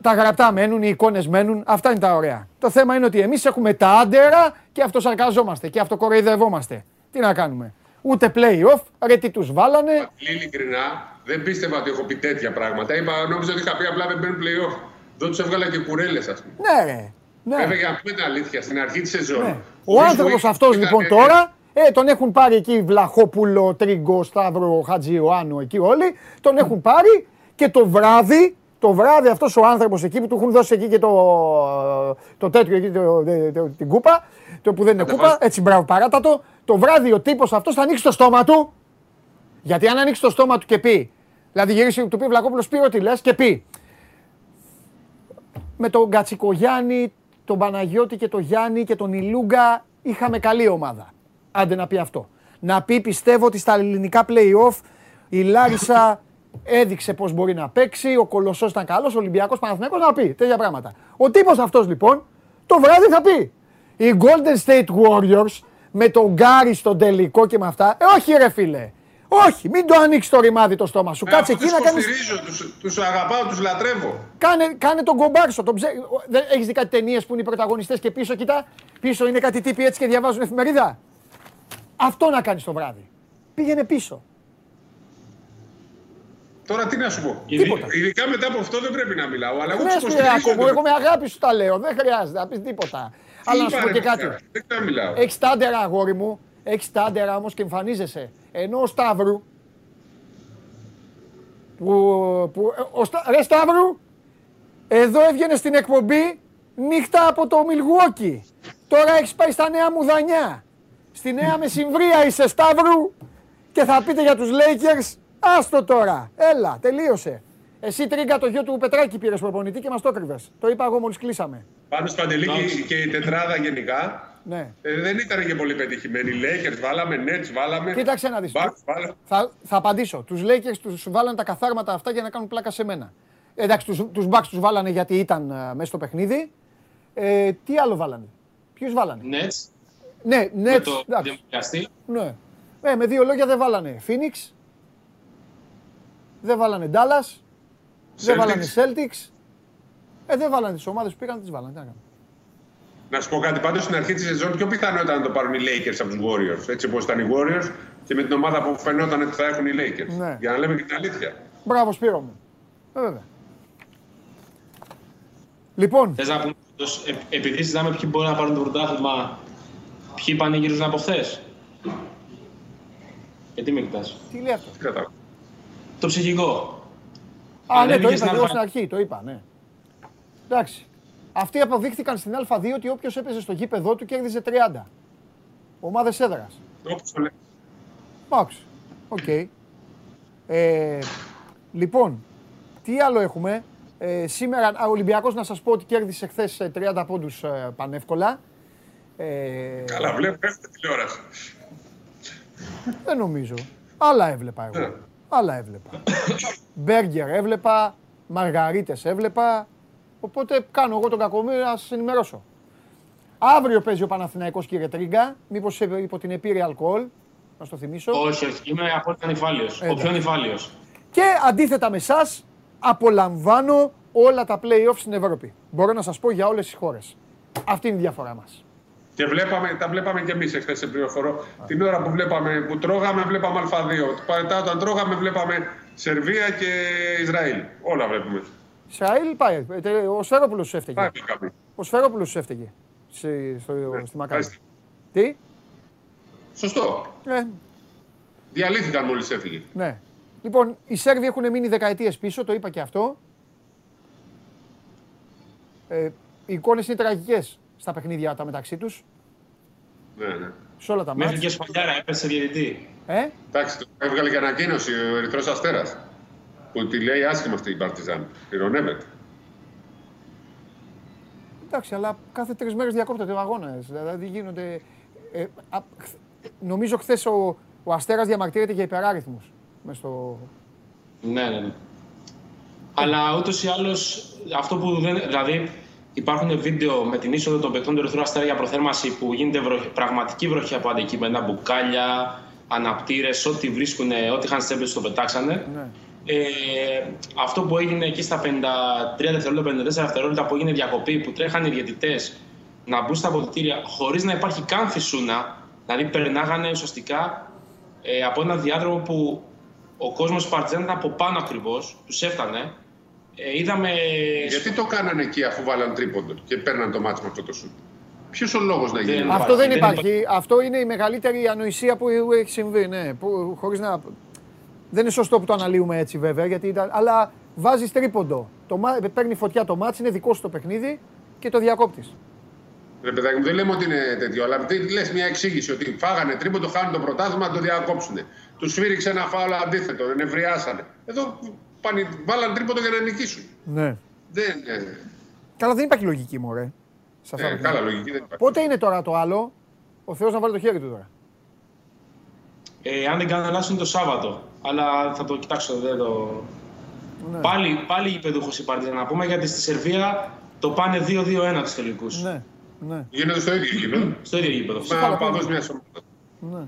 Τα γραπτά μένουν, οι εικόνες μένουν, αυτά είναι τα ωραία. Το θέμα είναι ότι εμείς έχουμε τα άντερα και αυτοσαρκαζόμαστε και αυτοκορεϊδευόμαστε. Τι να κάνουμε. Ούτε play-off, ρε τι τους βάλανε. Ειλικρινά, δεν πίστευα ότι έχω πει τέτοια πράγματα. Είπα, νόμιζα ότι είχα πει απλά δεν παίρνουν play-off. Δεν τους έβγαλα και κουρέλες, ας πούμε. Ναι, ρε. Βέβαια, για να πούμε την αλήθεια, στην αρχή της σεζόν. Ναι. Ο άνθρωπος αυτός λοιπόν τώρα. Τον έχουν πάρει εκεί Βλαχόπουλο, Τρίγκο, Σταύρο, Χατζιωάννου, εκεί όλοι. Τον έχουν πάρει και το βράδυ. Το βράδυ αυτός ο άνθρωπος εκεί που του έχουν δώσει εκεί και το τέτοιο, εκεί την κούπα, το που δεν είναι κούπα, έτσι μπράβο παράτατο, το βράδυ ο τύπος αυτός θα ανοίξει το στόμα του, γιατί αν ανοίξει το στόμα του και πει, δηλαδή γυρίσει, του πει Βλακόπουλος πήρε ό,τι λες και πει, με τον Κατσικογιάννη, τον Παναγιώτη και τον Γιάννη και τον Ηλούγκα είχαμε καλή ομάδα, άντε να πει αυτό. Να πει πιστεύω ότι στα ελληνικά play-off η Λάρισα έδειξε πώς μπορεί να παίξει, ο Κολοσσός ήταν καλός, ο Ολυμπιακός, Παναθηναϊκός, να πει τέτοια πράγματα. Ο τύπος αυτός λοιπόν, το βράδυ θα πει οι Golden State Warriors με τον Γκάρι στον τελικό και με αυτά, όχι ρε φίλε, όχι, μην το ανοίξει το ρημάδι το στόμα σου, κάτσε εκεί να κάνεις. Τους αγαπάω, τους λατρεύω. Κάνε τον κομπάρσο, έχεις δει κάτι ταινίες που είναι οι πρωταγωνιστές και πίσω κοιτά, πίσω είναι κάτι τύποι έτσι και διαβάζουν εφημερίδα. Αυτό να κάνεις το βράδυ. Πήγαινε πίσω. Τώρα τι να σου πω. Τίποτα. Ειδικά μετά από αυτό δεν πρέπει να μιλάω. Αλλά εγώ υποστηρίζω. Εγώ με αγάπη σου τα λέω. Δεν χρειάζεται να πεις τίποτα. Αλλά να σου πω και κάτι. Δεν μιλάω. Έχεις τάντερα, αγόρι μου. Έχεις τάντερα όμως και εμφανίζεσαι. Ενώ ο Σταύρου. Ρε Σταύρου, εδώ έβγαινε στην εκπομπή νύχτα από το Μιλγουόκι. Τώρα έχεις πάει στα Νέα Μουδανιά. Στη Νέα Μεσημβρία είσαι Σταύρου και θα πείτε για τους Lakers. Άστο τώρα. Έλα, τελείωσε. Εσύ Τρίγκα το γιο του Πετράκη πήρες προπονητή και μας το έκρυβες. Το είπα εγώ μόλις κλείσαμε. Πάντως Παντελίκη και η τετράδα γενικά Ναι. Δεν ήταν και πολύ πετυχημένοι. Lakers βάλαμε, Nets βάλαμε. Κοίταξε να δεις. Θα απαντήσω. Τους Lakers τους βάλανε τα καθάρματα αυτά για να κάνουν πλάκα σε μένα. Εντάξει, τους Bucks τους βάλανε γιατί ήταν μέσα στο παιχνίδι. Τι άλλο βάλανε. Ποιους βάλανε. Nets. Ναι, Nets. Ναι. Με δύο λόγια δεν βάλανε Phoenix. Δεν βάλανε Dallas. Δεν βάλανε Celtics. Δεν βάλανε τις ομάδες που πήγαν, τις βάλανε. Να σου πω κάτι, πάντως στην αρχή της σεζόν πιο πιθανό ήταν να το πάρουν οι Lakers από τους Warriors. Έτσι όπως ήταν οι Warriors και με την ομάδα που φαινόταν ότι θα έχουν οι Lakers. Ναι. Για να λέμε και την αλήθεια. Μπράβο, Σπύρο μου. Βέβαια. Λοιπόν. Θες να πούμε, επειδή συζητάμε ποιοι μπορεί να πάρουν το πρωτάθλημα, ποιοι πανηγυρίζουν από χθες. Γιατί με κοιτάς. Τι λέει αυτό. Κατάλαβα. Το ψυχικό. Α, ναι, το είπα εγώ στην αρχή, το είπα, ναι. Εντάξει. Αυτοί αποδείχθηκαν στην Α2 ότι όποιος έπαιζε στο γήπεδό του κέρδιζε 30. Ομάδες έδρας. Όπως το λέει. Εντάξει. Οκ. Λοιπόν, τι άλλο έχουμε. Σήμερα ο Ολυμπιακός, να σας πω ότι κέρδισε χθες 30 πόντους πανεύκολα. Καλά, βλέπω αυτή τηλεόραση. Δεν νομίζω. Άλλα έβλεπα εγώ. Άλλα έβλεπα. Μπέργκερ έβλεπα, μαργαρίτες έβλεπα. Οπότε κάνω εγώ τον κακομοίρα να σας ενημερώσω. Αύριο παίζει ο Παναθηναϊκός, κύριε Τρίγκα. Μήπως υπό την επήρε αλκοόλ, να στο θυμίσω. Όχι, όχι. Είμαι από ανιφάλιος. Ο πιο ανιφάλιος. Και αντίθετα με εσάς, απολαμβάνω όλα τα play-offs στην Ευρώπη. Μπορώ να σας πω για όλες τις χώρες. Αυτή είναι η διαφορά μας. Και τα βλέπαμε κι εμείς εχθές σε πληροφορώ. Την ώρα που, τρώγαμε, βλέπαμε Α2. Μετά όταν τρώγαμε, βλέπαμε Σερβία και Ισραήλ. Όλα βλέπουμε. Ισραήλ πάει. Ο Σφέροπουλος σου έφταιγε. Ο Σφέροπουλος σου έφταιγε στη Μακάμπι. Τι. Σωστό. Ναι. Διαλύθηκαν μόλις έφυγε. Ναι. Λοιπόν, οι Σέρβοι έχουν μείνει δεκαετίες πίσω, το είπα και αυτό. Οι εικόνες είναι τραγικές στα παιχνίδια τα μεταξύ τους. Ναι, ναι. Σε όλα τα μάτια. Μέχρι και Σπαλιάρα έπεσε διαιτητή. Εντάξει, έβγαλε και ανακοίνωση ο Ερυθρός Αστέρας. Που τη λέει άσχημα αυτή η Παρτίζαν. Πυρονεύεται. Εντάξει, αλλά κάθε τρεις μέρες διακόπτεται ο αγώνας. Δηλαδή γίνονται. Νομίζω χθες ο Αστέρας διαμαρτύρεται για υπεράριθμους. Ναι, ναι, ναι. Αλλά ούτως ή άλλως αυτό που δεν. Δηλαδή υπάρχουν βίντεο με την είσοδο των παικτών του Ερυθρού Αστέρα για προθέρμανση που γίνεται πραγματική βροχή από αντικείμενα, μπουκάλια, αναπτήρες, ό,τι βρίσκουν, ό,τι είχαν στέμπες το πετάξανε. Ναι. Αυτό που έγινε εκεί στα 53 δευτερόλεπτα, 54 δευτερόλεπτα που έγινε διακοπή, που τρέχαν οι διαιτητές να μπουν στα αποδυτήρια χωρίς να υπάρχει καν φυσούνα, δηλαδή περνάγανε ουσιαστικά από ένα διάδρομο που ο κόσμος Παρτιζάν ήταν από πάνω ακριβώς, τους έφτανε. Είδαμε. Γιατί το κάνανε εκεί αφού βάλαν τρίποντο και παίρναν το μάτσο με αυτό το σουτ. Ποιος ο λόγος να γίνει. Αυτό δεν υπάρχει. Αυτό είναι η μεγαλύτερη ανοησία που έχει συμβεί. Ναι, που, χωρίς να. Δεν είναι σωστό που το αναλύουμε έτσι βέβαια, γιατί ήταν. Αλλά βάζεις τρίποντο. Παίρνει φωτιά το μάτς, είναι δικό σου το παιχνίδι και το διακόπτεις. Ρε παιδάκι μου, δεν λέμε ότι είναι τέτοιο, αλλά λες μια εξήγηση ότι φάγανε τρίποντο, χάνουν το πρωτάθλημα, το διακόψουνε. Τους σφύριξε ένα φάουλ αντίθετο, νευριάσανε. Εδώ βάλαν τρίποντο για να νικήσουν. Ναι. Δεν. Καλά, δεν υπάρχει λογική, μωρέ. Καλά, λογική δεν υπάρχει. Πότε είναι τώρα το άλλο, ο Θεός να βάλει το χέρι του τώρα. Αν δεν κάνω λάθος είναι το Σάββατο. Αλλά θα το κοιτάξω, δεν το. Ναι. Πάλι γηπεδούχος η Παρτίζαν να πούμε, γιατί στη Σερβία το πάνε 2-2-1 τους τελικούς. Ναι, ναι. Γίνεται στο ίδιο γήπεδο. Στο ίδιο γήπεδο. Με παγκόσμια σωμάδα. Ναι.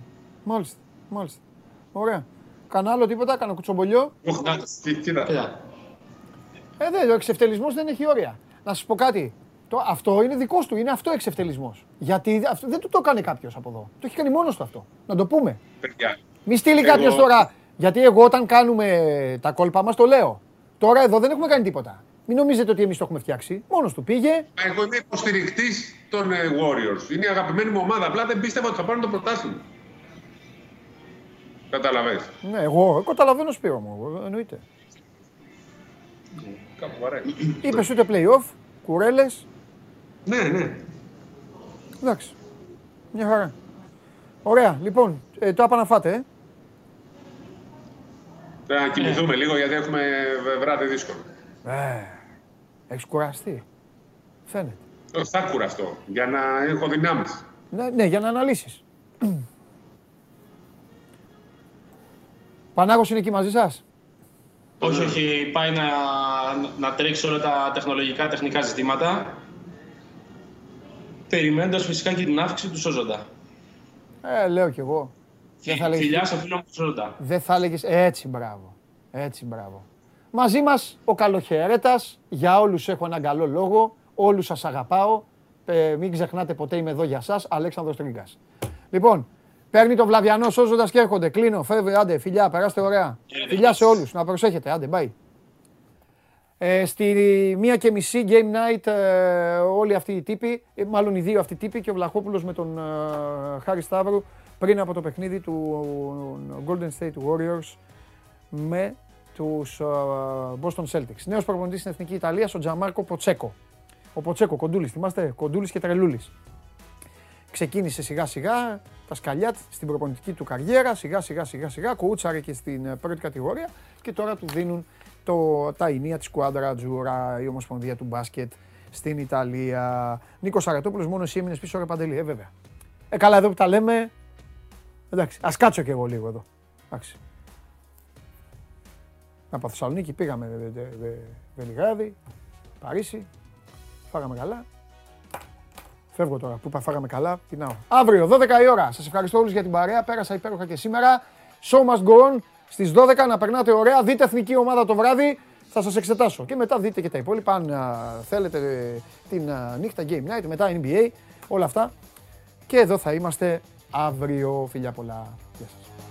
Μάλιστα, μάλιστα. Ωραία. Κάνω άλλο τίποτα, κάνω κουτσομπολιό. Κοίτα. Ο εξευτελισμός δεν έχει όρια. Να σας πω κάτι. Αυτό είναι δικός του, είναι αυτό εξευτελισμός. Γιατί δεν του το κάνει κάποιος από εδώ. Το έχει κάνει μόνος του αυτό. Να το πούμε. Μη στείλει κάποιος τώρα. Γιατί εγώ όταν κάνουμε τα κόλπα μας το λέω. Τώρα εδώ δεν έχουμε κάνει τίποτα. Μην νομίζετε ότι εμείς το έχουμε φτιάξει. Μόνος του πήγε. Εγώ είμαι υποστηρικτής των Warriors. Είναι η αγαπημένη μου ομάδα. Απλά δεν πίστευα ότι θα πάρουν το πρωτάθλημα. Καταλαβαίνεις. Ναι, εγώ καταλαβαίνω Σπύρο μου. Εννοείται. Κάπου βαρέει. Είπες ούτε play-off, κουρέλες. Ναι, ναι. Εντάξει. Μια χαρά. Ωραία, λοιπόν, τώρα πάμε να φάτε, Να κοιμηθούμε λίγο γιατί έχουμε βράδυ δύσκολο. Έχεις κουραστεί. Φαίνεται. Θα κουραστώ για να έχω δυνάμεις. Ναι, για να αναλύσεις. Πανάγος είναι εκεί μαζί σας? Όχι, όχι. Πάει να τρέξει όλα τα τεχνικά ζητήματα. Περιμένοντας φυσικά και την αύξηση του Σόζοντα. Λέω κι εγώ. Φιλιά σε φίλο μου του Σόζοντα. Δεν θα έλεγες έτσι, μπράβο. Έτσι, μπράβο. Μαζί μας ο καλοχαιρέτας. Για όλους έχω έναν καλό λόγο. Όλους σας αγαπάω. Μην ξεχνάτε ποτέ, είμαι εδώ για σας. Αλέξανδρος Τρίγκας. Λοιπόν, παίρνει το Βλαβιανό Σόζοντας και έρχονται. Κλείνω, φεύγω, άντε, φιλιά, περάστε ωραία. Φιλιά σε όλους, να προσέχετε, άντε, bye. Στη 1:30 Game Night όλοι αυτοί οι τύποι, μάλλον οι δύο αυτοί οι τύποι και ο Βλαχόπουλος με τον Χάρη Σταύρου πριν από το παιχνίδι του Golden State Warriors με τους Boston Celtics. Νέος προπονητής στην Εθνική Ιταλίας, ο Τζαμάρκο Ποτσέκο. Ο Ποτσέκο, Κοντούλης, θυμάστε, Κοντούλης και Τρελούλης. Ξεκίνησε σιγά σιγά τα σκαλιά στην προπονητική του καριέρα, σιγά σιγά κούτσαρε και στην πρώτη κατηγορία και τώρα του δίνουν τα ηνία της Κουάντρα Τζούρα, η Ομοσπονδία του Μπάσκετ στην Ιταλία. Νίκος Σαρατόπουλος, μόνο εσύ έμεινες πίσω, ρε Παντελή, βέβαια. Καλά, εδώ που τα λέμε, εντάξει, ας κάτσω κι εγώ λίγο εδώ. Εντάξει. Από Θεσσαλονίκη πήγαμε Βελιγράδι, Παρίσι, φάγαμε καλά. Φεύγω τώρα, που είπα φάγαμε καλά, πεινάω. Αύριο, 12 η ώρα, σας ευχαριστώ όλους για την παρέα, πέρασα υπέροχα και σήμερα. Show must go on. Στις 12 να περνάτε ωραία, δείτε εθνική ομάδα το βράδυ, θα σας εξετάσω. Και μετά δείτε και τα υπόλοιπα, αν θέλετε την νύχτα Game Night, μετά NBA, όλα αυτά. Και εδώ θα είμαστε αύριο, φιλιά πολλά. Γεια σας.